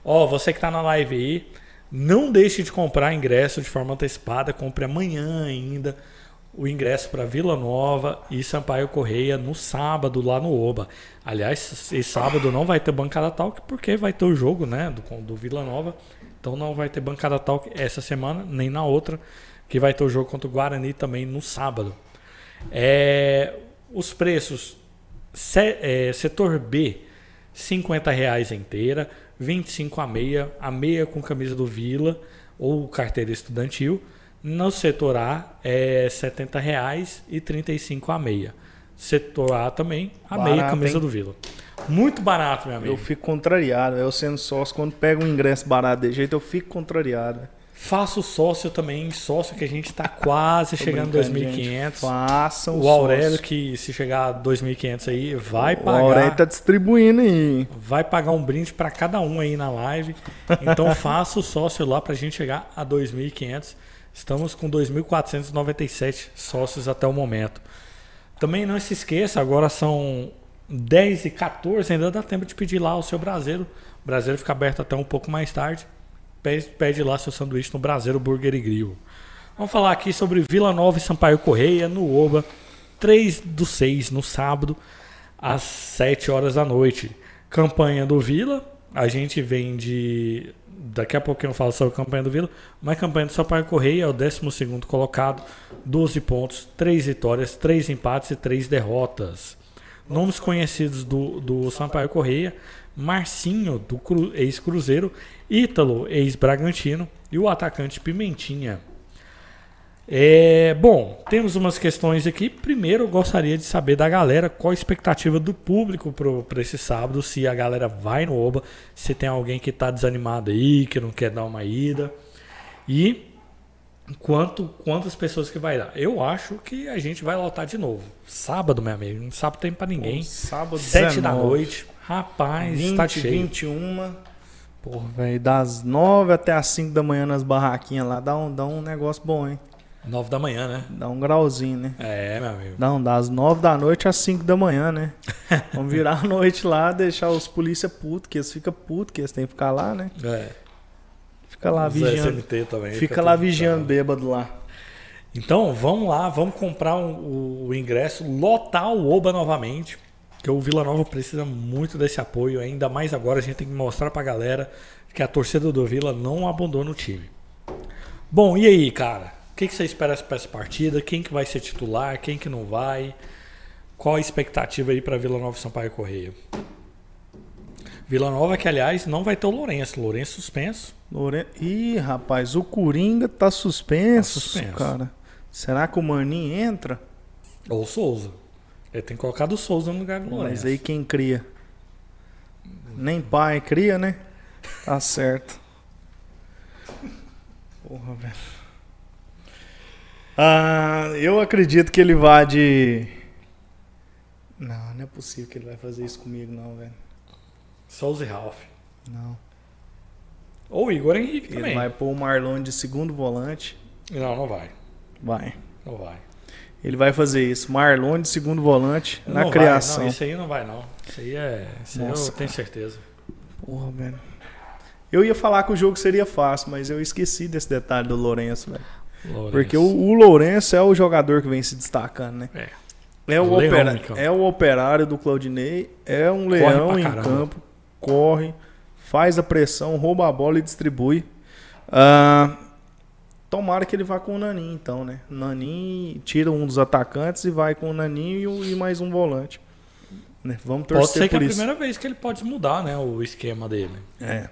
Ó, oh, você que tá na live aí, não deixe de comprar ingresso de forma antecipada. Compre amanhã ainda o ingresso para Vila Nova e Sampaio Correia no sábado lá no Oba. Aliás, esse sábado não vai ter bancada talk porque vai ter o jogo, né, do, do Vila Nova. Então não vai ter bancada talk essa semana nem na outra, que vai ter o jogo contra o Guarani também no sábado. É, os preços, se, é, setor B, cinquenta reais inteira, vinte e cinco reais a meia, a meia com camisa do Vila ou carteira estudantil. No setor A é setenta reais e trinta e cinco reais a meia. Setor A também, a barato, meia camisa hein? do Vila. Muito barato, meu amigo. Eu fico contrariado. Eu sendo sócio, quando pego um ingresso barato de jeito, eu fico contrariado. Faça o sócio também, sócio que a gente está quase chegando a dois mil e quinhentos. Façam o sócio. O Aurélio, que se chegar a dois mil e quinhentos aí, vai pagar. O Aurélio está distribuindo aí. Vai pagar um brinde para cada um aí na live. Então faça o sócio lá para a gente chegar a dois mil e quinhentos. Estamos com dois mil quatrocentos e noventa e sete sócios até o momento. Também não se esqueça, agora são dez e quatorze, ainda dá tempo de pedir lá o seu Braseiro. O Braseiro fica aberto até um pouco mais tarde. Pede, pede lá seu sanduíche no Braseiro Burger e Grill. Vamos falar aqui sobre Vila Nova e Sampaio Correia no Oba, três do seis, no sábado, às sete horas da noite. Campanha do Vila, a gente vem de... Daqui a pouquinho eu falo sobre a campanha do Vila, mas a campanha do Sampaio Correia é o décimo segundo colocado, doze pontos, três vitórias, três empates e três derrotas. Nomes conhecidos do, do Sampaio Correia: Marcinho, do cru, ex-Cruzeiro, Ítalo, ex-Bragantino, e o atacante Pimentinha. É, bom, temos umas questões aqui. Primeiro, eu gostaria de saber da galera qual a expectativa do público para esse sábado, se a galera vai no Oba, se tem alguém que está desanimado aí, que não quer dar uma ida, e quanto, quantas pessoas que vai dar. Eu acho que a gente vai lotar de novo. Sábado, meu amigo, não sabe tempo para ninguém. Pô, sábado, sete dezenove da noite. Rapaz, está cheio. vinte e uma. Porra, velho, das nove até as cinco da manhã nas barraquinhas lá, dá um, dá um negócio bom, hein? nove da manhã, né? Dá um grauzinho, né? É, meu amigo. Não, das nove da noite às cinco da manhã, né? Vamos virar a noite lá, deixar os polícia putos, que eles ficam putos, que eles têm que ficar lá, né? É. Fica lá os vigiando. Também, fica fica lá vigiando pra... bêbado lá. Então, vamos lá, vamos comprar um, o ingresso, lotar o Oba novamente, que o Vila Nova precisa muito desse apoio, ainda mais agora a gente tem que mostrar pra galera que a torcida do Vila não abandona o time. Bom, e aí, cara? O que, que você espera para essa partida? Quem que vai ser titular? Quem que não vai? Qual a expectativa aí para Vila Nova e Sampaio Correia? Vila Nova que, aliás, não vai ter o Lourenço. Lourenço suspenso. Lourenço... Ih, rapaz, o Coringa tá suspenso, tá suspenso, cara. Será que o Maninho entra? Ou o Souza. Ele tem colocado o Souza no lugar do Lourenço. Mas aí quem cria? Nem pai cria, né? Tá certo. Porra, velho. Ah, eu acredito que ele vá de Não, não é possível que ele vai fazer isso comigo, não, velho. Souza e Ralf. Não. Ou Igor Henrique também. Ele vai pôr o Marlon de segundo volante. Não, não vai. Vai. Não vai. Ele vai fazer isso. Marlon de segundo volante não na vai, criação. Não, isso aí não vai, não. Isso aí é... Isso aí eu tenho certeza. Porra, velho. Eu ia falar que o jogo seria fácil, mas eu esqueci desse detalhe do Lourenço, velho. Lourenço. Porque o, o Lourenço é o jogador que vem se destacando, né? É. É o, leão, opera... é o operário do Claudinei. É um corre leão em caramba. campo. Corre, faz a pressão, rouba a bola e distribui. Ah, tomara que ele vá com o Naninho, então, né? Naninho tira um dos atacantes e vai com o Naninho e mais um volante. Né? Vamos torcer. Pode ser por que isso. É a primeira vez que ele pode mudar, né, o esquema dele. É.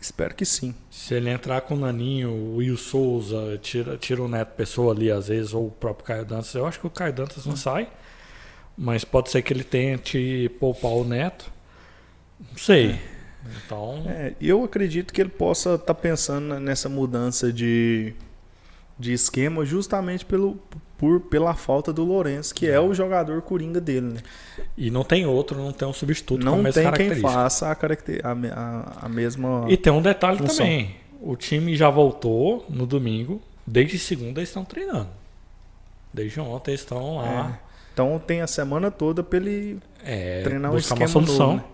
Espero que sim. Se ele entrar com o Naninho, o Will Souza, tira, tira o Neto Pessoa ali, às vezes, ou o próprio Caio Dantas. Eu acho que o Caio Dantas não sai, mas pode ser que ele tente poupar o Neto. Não sei. É. Então... É, eu acredito que ele possa estar tá pensando nessa mudança de, de esquema justamente pelo, por, pela falta do Lourenço, que é. é o jogador coringa dele, né? E não tem outro, não tem um substituto não com a mesma característica. Não tem quem faça a, caracter... a, a, a mesma E tem um detalhe função. também. O time já voltou no domingo. Desde segunda eles estão treinando. Desde ontem eles estão lá. É. Então tem a semana toda para ele é, treinar o esquema uma solução. Novo, né?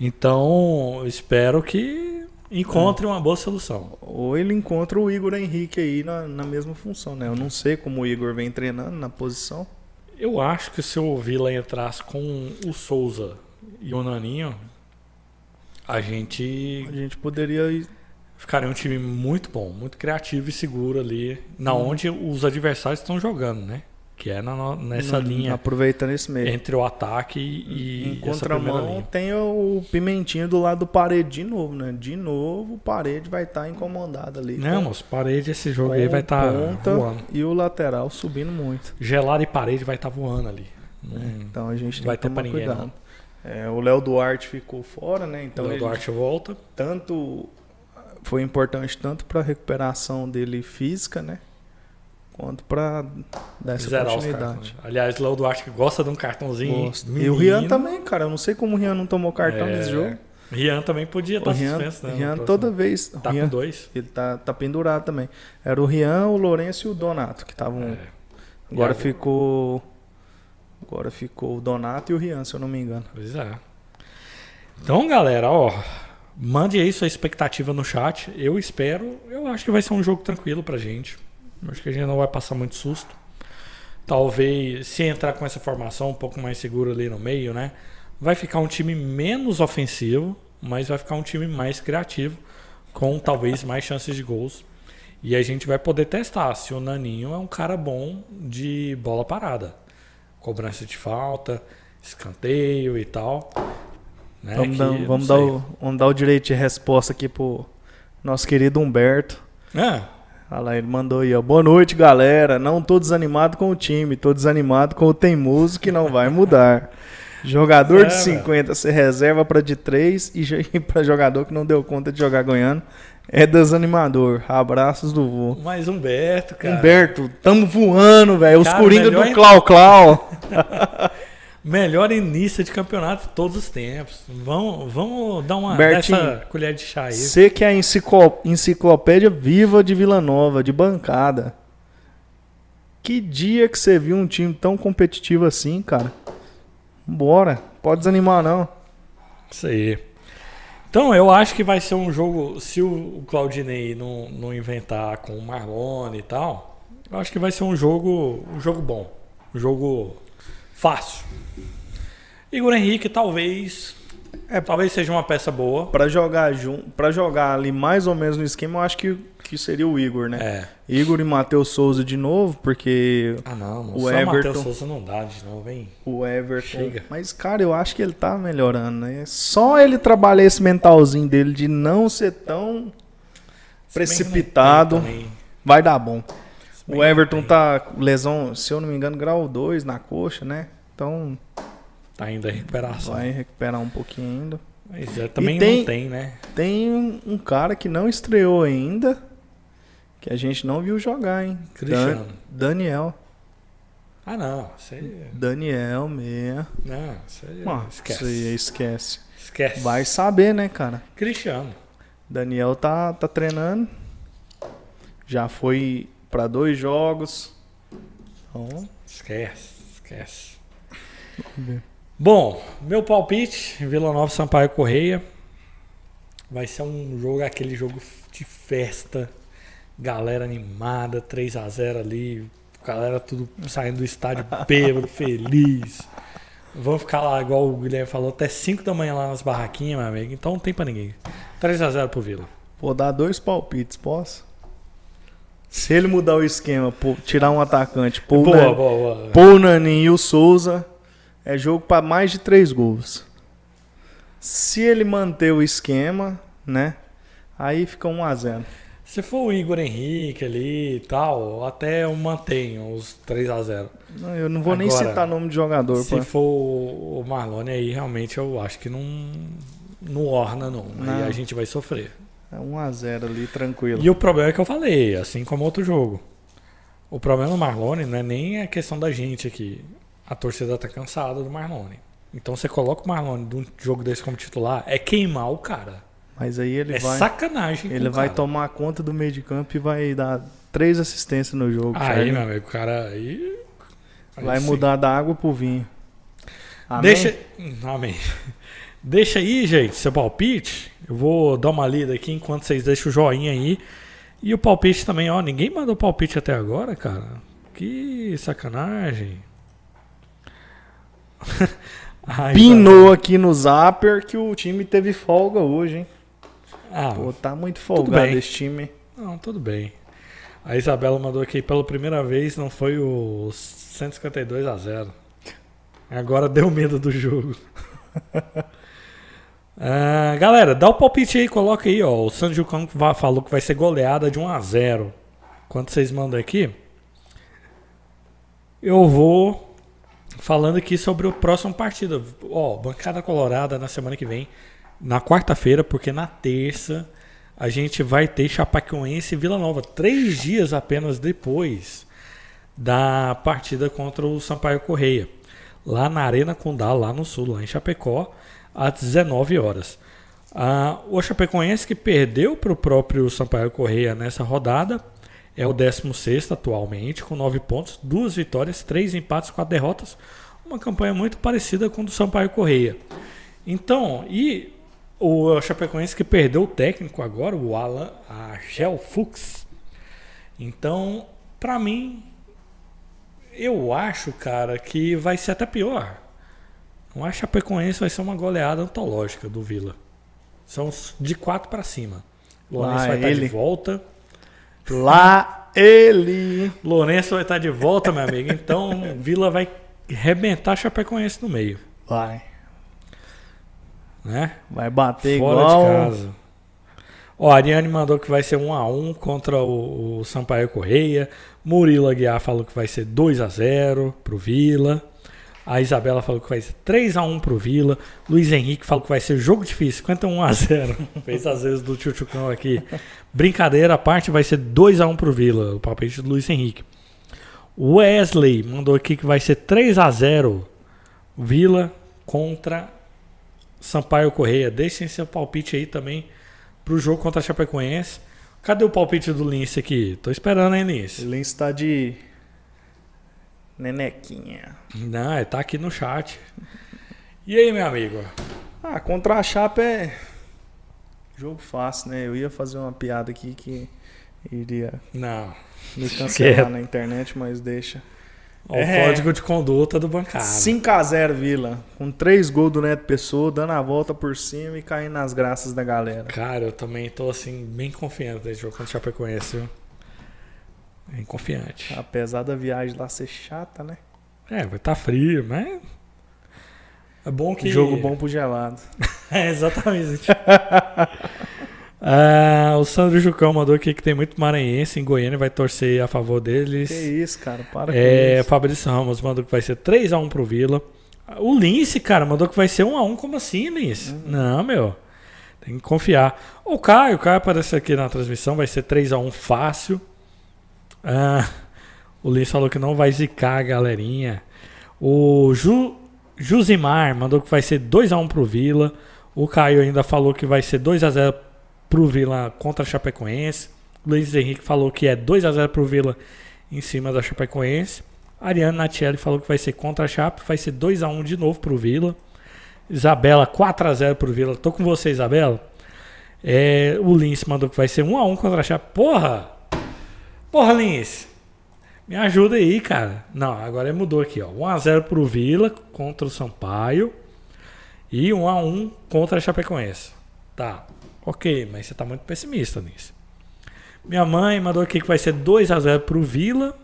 Então, espero que encontre uma boa solução. Ou ele encontra o Igor Henrique aí na, na mesma função, né? Eu não sei como o Igor vem treinando na posição. Eu acho que se o Vila entrasse com o Souza e o Naninho, a gente... A gente poderia... ir... Ficaria um time muito bom, muito criativo e seguro ali, na hum. onde os adversários estão jogando, né? Que é na, nessa no, linha. Aproveitando esse meio. Entre o ataque e. Em contramão, tem o Pimentinha do lado do Parede de novo, né? De novo, o Parede vai estar tá incomodado ali. Não, mas Parede, esse jogo aí vai estar tá voando. E o lateral subindo muito. Gelado e Parede vai estar tá voando ali. É, hum, então a gente tem vai que tomar ter ninguém, cuidado. É, o Léo Duarte ficou fora, né? Então o Léo Duarte volta. Tanto. Foi importante tanto para a recuperação dele física, né? Quanto pra dar essa zerar continuidade. Aliás, o Léo Duarte que gosta de um cartãozinho. E o Rian também, cara. Eu não sei como o Rian não tomou cartão é. nesse jogo. Rian também podia estar tá suspenso. Né, Rian toda vez... Tá Rian, com dois. Ele tá, tá pendurado também. Era o Rian, o Lourenço e o Donato que estavam... É. Agora e ficou... Agora ficou o Donato e o Rian, se eu não me engano. Pois é. Então, galera, ó... Mande aí sua expectativa no chat. Eu espero... Eu acho que vai ser um jogo tranquilo pra gente. Acho que a gente não vai passar muito susto. Talvez, se entrar com essa formação um pouco mais segura ali no meio, né? Vai ficar um time menos ofensivo, mas vai ficar um time mais criativo, com talvez mais chances de gols. E a gente vai poder testar se o Naninho é um cara bom de bola parada. Cobrança de falta, escanteio e tal. Né? Vamos, que, dar, vamos, dar o, vamos dar o direito de resposta aqui pro nosso querido Humberto. É. Olha lá, ele mandou aí, ó. Boa noite, galera. Não tô desanimado com o time, tô desanimado com o teimoso que não vai mudar. Jogador é, de cinquenta mano. Se reserva para de três e para jogador que não deu conta de jogar ganhando. É desanimador. Abraços do vô. Mais Humberto, cara. Humberto, tamo voando, velho. Os Coringa do Clau Clau. Melhor início de campeonato de todos os tempos. Vamos, vamos dar uma Bertinho, dessa colher de chá aí. Você que é a enciclopédia viva de Vila Nova, de bancada. Que dia que você viu um time tão competitivo assim, cara? Bora, pode desanimar não. Isso aí. Então eu acho que vai ser um jogo, se o Claudinei não, não inventar com o Marlon e tal, eu acho que vai ser um jogo, um jogo bom. Um jogo... fácil. Igor Henrique talvez é, talvez seja uma peça boa. Para jogar, jogar ali mais ou menos no esquema, eu acho que, que seria o Igor, né? É. Igor e Matheus Souza de novo, porque ah, não, não. o Everton... Matheus Souza não dá de novo, hein? O Everton... Chega. Mas, cara, eu acho que ele tá melhorando, né? Só ele trabalhar esse mentalzinho dele de não ser tão se precipitado, vai dar bom. O Everton tá lesão, se eu não me engano, grau dois na coxa, né? Então... tá ainda em recuperação. Vai recuperar um pouquinho ainda. Mas é, também tem, não tem, né? Tem um cara que não estreou ainda, que a gente não viu jogar, hein? Cristiano. Dan, Daniel. Ah, não. Isso aí... Daniel, meia. Não, isso aí... Mano, esquece. Isso aí esquece. Esquece. Vai saber, né, cara? Cristiano. Daniel tá, tá treinando. Já foi pra dois jogos. Então... Esquece, esquece. Vamos ver. Bom, meu palpite, Vila Nova Sampaio Correia. Vai ser um jogo, aquele jogo de festa. Galera animada, três a zero ali. Galera tudo saindo do estádio bêbado, feliz. Vão ficar lá, igual o Guilherme falou, até cinco da manhã lá nas barraquinhas, meu amigo. Então não tem pra ninguém. três a zero pro Vila. Vou dar dois palpites, posso? Se ele mudar o esquema, pô, tirar um atacante, pôr o, boa, Nan... boa, boa. Pôr o Naninho e o Souza, é jogo pra mais de três gols. Se ele manter o esquema, né, aí fica um a zero. Se for o Igor Henrique ali e tal, até eu mantenho os três a zero. Não, eu não vou Agora, nem citar nome de jogador. Se pra... for o Marlon aí, realmente eu acho que não, não orna não. não. Aí a gente vai sofrer. É um a zero ali, tranquilo. E o problema é que eu falei, assim como outro jogo. O problema do Marlon não é nem a questão da gente aqui. A torcida tá cansada do Marlon. Então você coloca o Marlon de um jogo desse como titular, é queimar o cara. Mas aí ele é vai. É sacanagem. Ele vai cara. tomar conta do meio de campo e vai dar três assistências no jogo. Aí, meu amigo, o cara aí. aí vai sim. mudar da água pro vinho. Amém? Deixa. Amém. Deixa aí, gente, seu palpite. Eu vou dar uma lida aqui enquanto vocês deixam o joinha aí. E o palpite também, ó. Ninguém mandou palpite até agora, cara. Que sacanagem. Ai, pinou cara. aqui no Zapper que o time teve folga hoje, hein? Ah, pô, tá muito folgado esse time. Não, tudo bem. A Isabela mandou aqui pela primeira vez, não foi o cento e cinquenta e dois a zero. Agora deu medo do jogo. ah, galera, dá o palpite aí, coloca aí, ó. O Sandro Jucão falou que vai ser goleada de um a zero. Enquanto vocês mandam aqui, eu vou falando aqui sobre o próximo partido. Ó, bancada colorada na semana que vem. Na quarta-feira, porque na terça a gente vai ter Chapecoense e Vila Nova. Três dias apenas depois da partida contra o Sampaio Correia. Lá na Arena Condá, lá no sul, lá em Chapecó, às dezenove horas. Ah, o Chapecoense que perdeu para o próprio Sampaio Correia nessa rodada. É o décimo sexto atualmente, com nove pontos, duas vitórias, três empates, quatro derrotas. Uma campanha muito parecida com a do Sampaio Correia. Então, e... o Chapecoense que perdeu o técnico agora, o Alan Argel Fuchs. Então, pra mim, eu acho, cara, que vai ser até pior. O Chapecoense vai ser uma goleada antológica do Vila. São de quatro pra cima. Lourenço vai estar de volta. Lá ele! Lourenço vai estar de volta, meu amigo. Então, Vila vai arrebentar Chapecoense no meio. Vai. Né? Vai bater fora igual de casa. Ó, a Ariane mandou que vai ser um a um contra o, o Sampaio Correia. Murilo Aguiar falou que vai ser dois a zero pro Vila. A Isabela falou que vai ser três a um pro Vila. Luiz Henrique falou que vai ser jogo difícil, cinquenta e um a zero. Fez as vezes do Tchutchucão aqui. Brincadeira à parte, vai ser dois a um pro Vila, o palpite do Luiz Henrique. O Wesley mandou aqui que vai ser três a zero Vila contra Sampaio Correia. Deixem seu palpite aí também pro jogo contra a Chapecoense. Cadê o palpite do Lince aqui? Tô esperando, hein, Lince? O Lince tá de nenequinha. Não, ele tá aqui no chat. E aí, meu amigo? Ah, contra a Chapa é jogo fácil, né? Eu ia fazer uma piada aqui que iria Não. me cancelar na internet, mas deixa. Ó, é. O código de conduta do bancário. cinco a zero Vila, com três gols do Neto Pessoa, dando a volta por cima e caindo nas graças da galera. Cara, eu também tô assim, bem confiante nesse jogo contra o Chapecoense, viu? Bem confiante. Apesar da viagem lá ser chata, né? É, vai estar tá frio, mas é bom que... Jogo bom pro gelado. É, exatamente. Ah, o Sandro Jucão mandou aqui que tem muito maranhense em Goiânia, vai torcer a favor deles. Que isso, cara, para é, com isso. Fabrício Ramos mandou que vai ser três a um pro Vila. O Lince, cara, mandou que vai ser um a um, como assim, Lince? Uhum. Não, meu, tem que confiar. O Caio, o Caio aparece aqui na transmissão, vai ser três a um fácil. Ah, O Luiz falou que não vai zicar a galerinha. O Ju, Jusimar mandou que vai ser dois a um pro Vila. O Caio ainda falou que vai ser dois a zero pro Vila contra a Chapecoense. O Luiz Henrique falou que é dois a zero pro Vila em cima da Chapecoense. A Ariane Natielli falou que vai ser contra a Chape, vai ser dois a um de novo pro Vila. Isabela, quatro a zero pro Vila. Tô com você, Isabela. É, o Lins mandou que vai ser um a um contra a Chape. Porra! Porra, Lins! Me ajuda aí, cara. Não, agora mudou aqui, ó. um a zero pro Vila contra o Sampaio. E um a um contra a Chapecoense. Tá, ok, mas você tá muito pessimista nisso. Minha mãe mandou aqui que vai ser dois a zero pro Vila.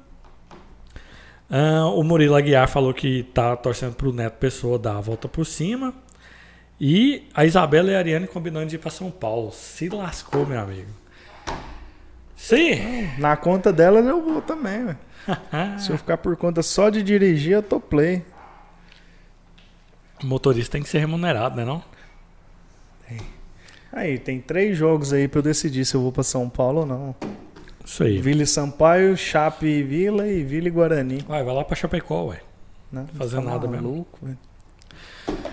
Uh, o Murilo Aguiar falou que tá torcendo pro Neto Pessoa dar a volta por cima. E a Isabela e a Ariane combinando de ir pra São Paulo. Se lascou, meu amigo. Sim! Na conta delas eu vou também, velho. Se eu ficar por conta só de dirigir, eu tô play. O motorista tem que ser remunerado, né não? Tem. Aí, tem três jogos aí pra eu decidir se eu vou pra São Paulo ou não. Isso aí. Vila e Sampaio, Chape e Vila e Vila e Guarani. Uai, vai lá pra Chapecó, ué. Não, não fazendo nada mesmo. Maluco, velho.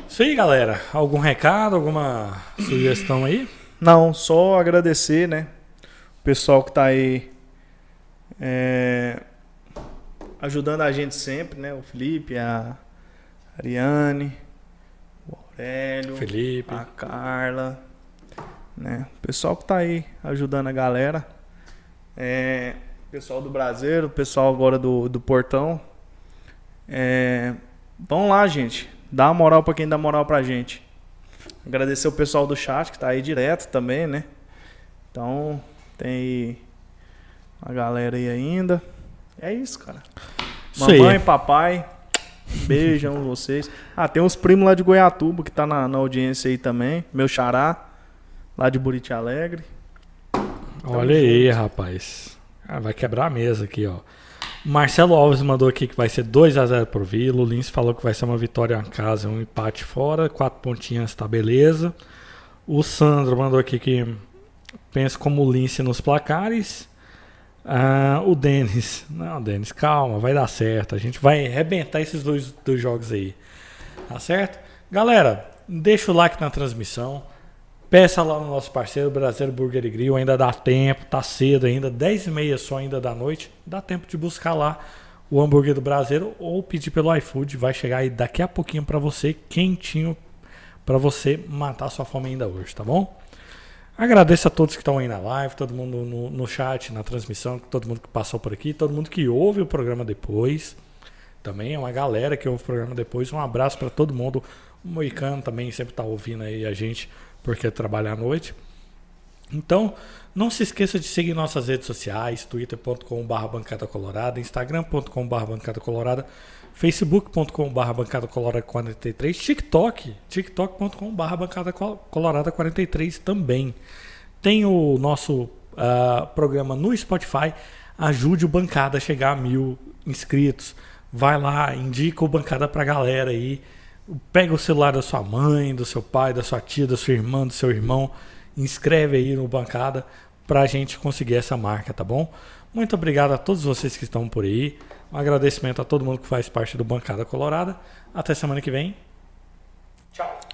Isso aí, galera. Algum recado, alguma sugestão aí? Não, só agradecer, né? O pessoal que tá aí é, ajudando a gente sempre, né? O Felipe, a Ariane, o Aurélio, Felipe, a Carla, né? O pessoal que tá aí ajudando a galera. É, pessoal do Braseiro, pessoal agora do, do Portão. É, vão lá, gente. Dá moral pra quem dá moral pra gente. Agradecer o pessoal do chat que tá aí direto também, né? Então, tem a galera aí ainda. É isso, cara. Mamãe, papai, beijam vocês. Ah, tem uns primos lá de Goiatuba que tá na, na audiência aí também. Meu xará, lá de Buriti Alegre. Olha aí, rapaz. Ah, vai quebrar a mesa aqui, ó. Marcelo Alves mandou aqui que vai ser dois a zero pro Vila. O Lins falou que vai ser uma vitória em casa, um empate fora. Quatro pontinhas, tá beleza. O Sandro mandou aqui que pensa como o Lins nos placares. Ah, o Denis. Não, Denis, calma, vai dar certo. A gente vai arrebentar esses dois, dois jogos aí. Tá certo? Galera, deixa o like na transmissão. Peça lá no nosso parceiro, Braseiro Burger e Grill, ainda dá tempo, tá cedo ainda, dez e meia só ainda da noite, dá tempo de buscar lá o hambúrguer do Braseiro ou pedir pelo iFood, vai chegar aí daqui a pouquinho pra você, quentinho, pra você matar sua fome ainda hoje, tá bom? Agradeço a todos que estão aí na live, todo mundo no, no chat, na transmissão, todo mundo que passou por aqui, todo mundo que ouve o programa depois, também é uma galera que ouve o programa depois, um abraço pra todo mundo, o Moicano também sempre tá ouvindo aí a gente, porque trabalha à noite. Então, não se esqueça de seguir nossas redes sociais, twitter ponto com barra bancada colorada, instagram ponto com barra bancada colorada, facebook ponto com barra bancada colorada quarenta e três, TikTok, tiktok ponto com barra bancada colorada quarenta e três também. Tem o nosso uh, programa no Spotify, ajude o Bancada a chegar a mil inscritos. Vai lá, indica o Bancada pra galera aí. Pega o celular da sua mãe, do seu pai, da sua tia, da sua irmã, do seu irmão. Inscreve aí no Bancada pra gente conseguir essa marca, tá bom? Muito obrigado a todos vocês que estão por aí. Um agradecimento a todo mundo que faz parte do Bancada Colorada. Até semana que vem. Tchau.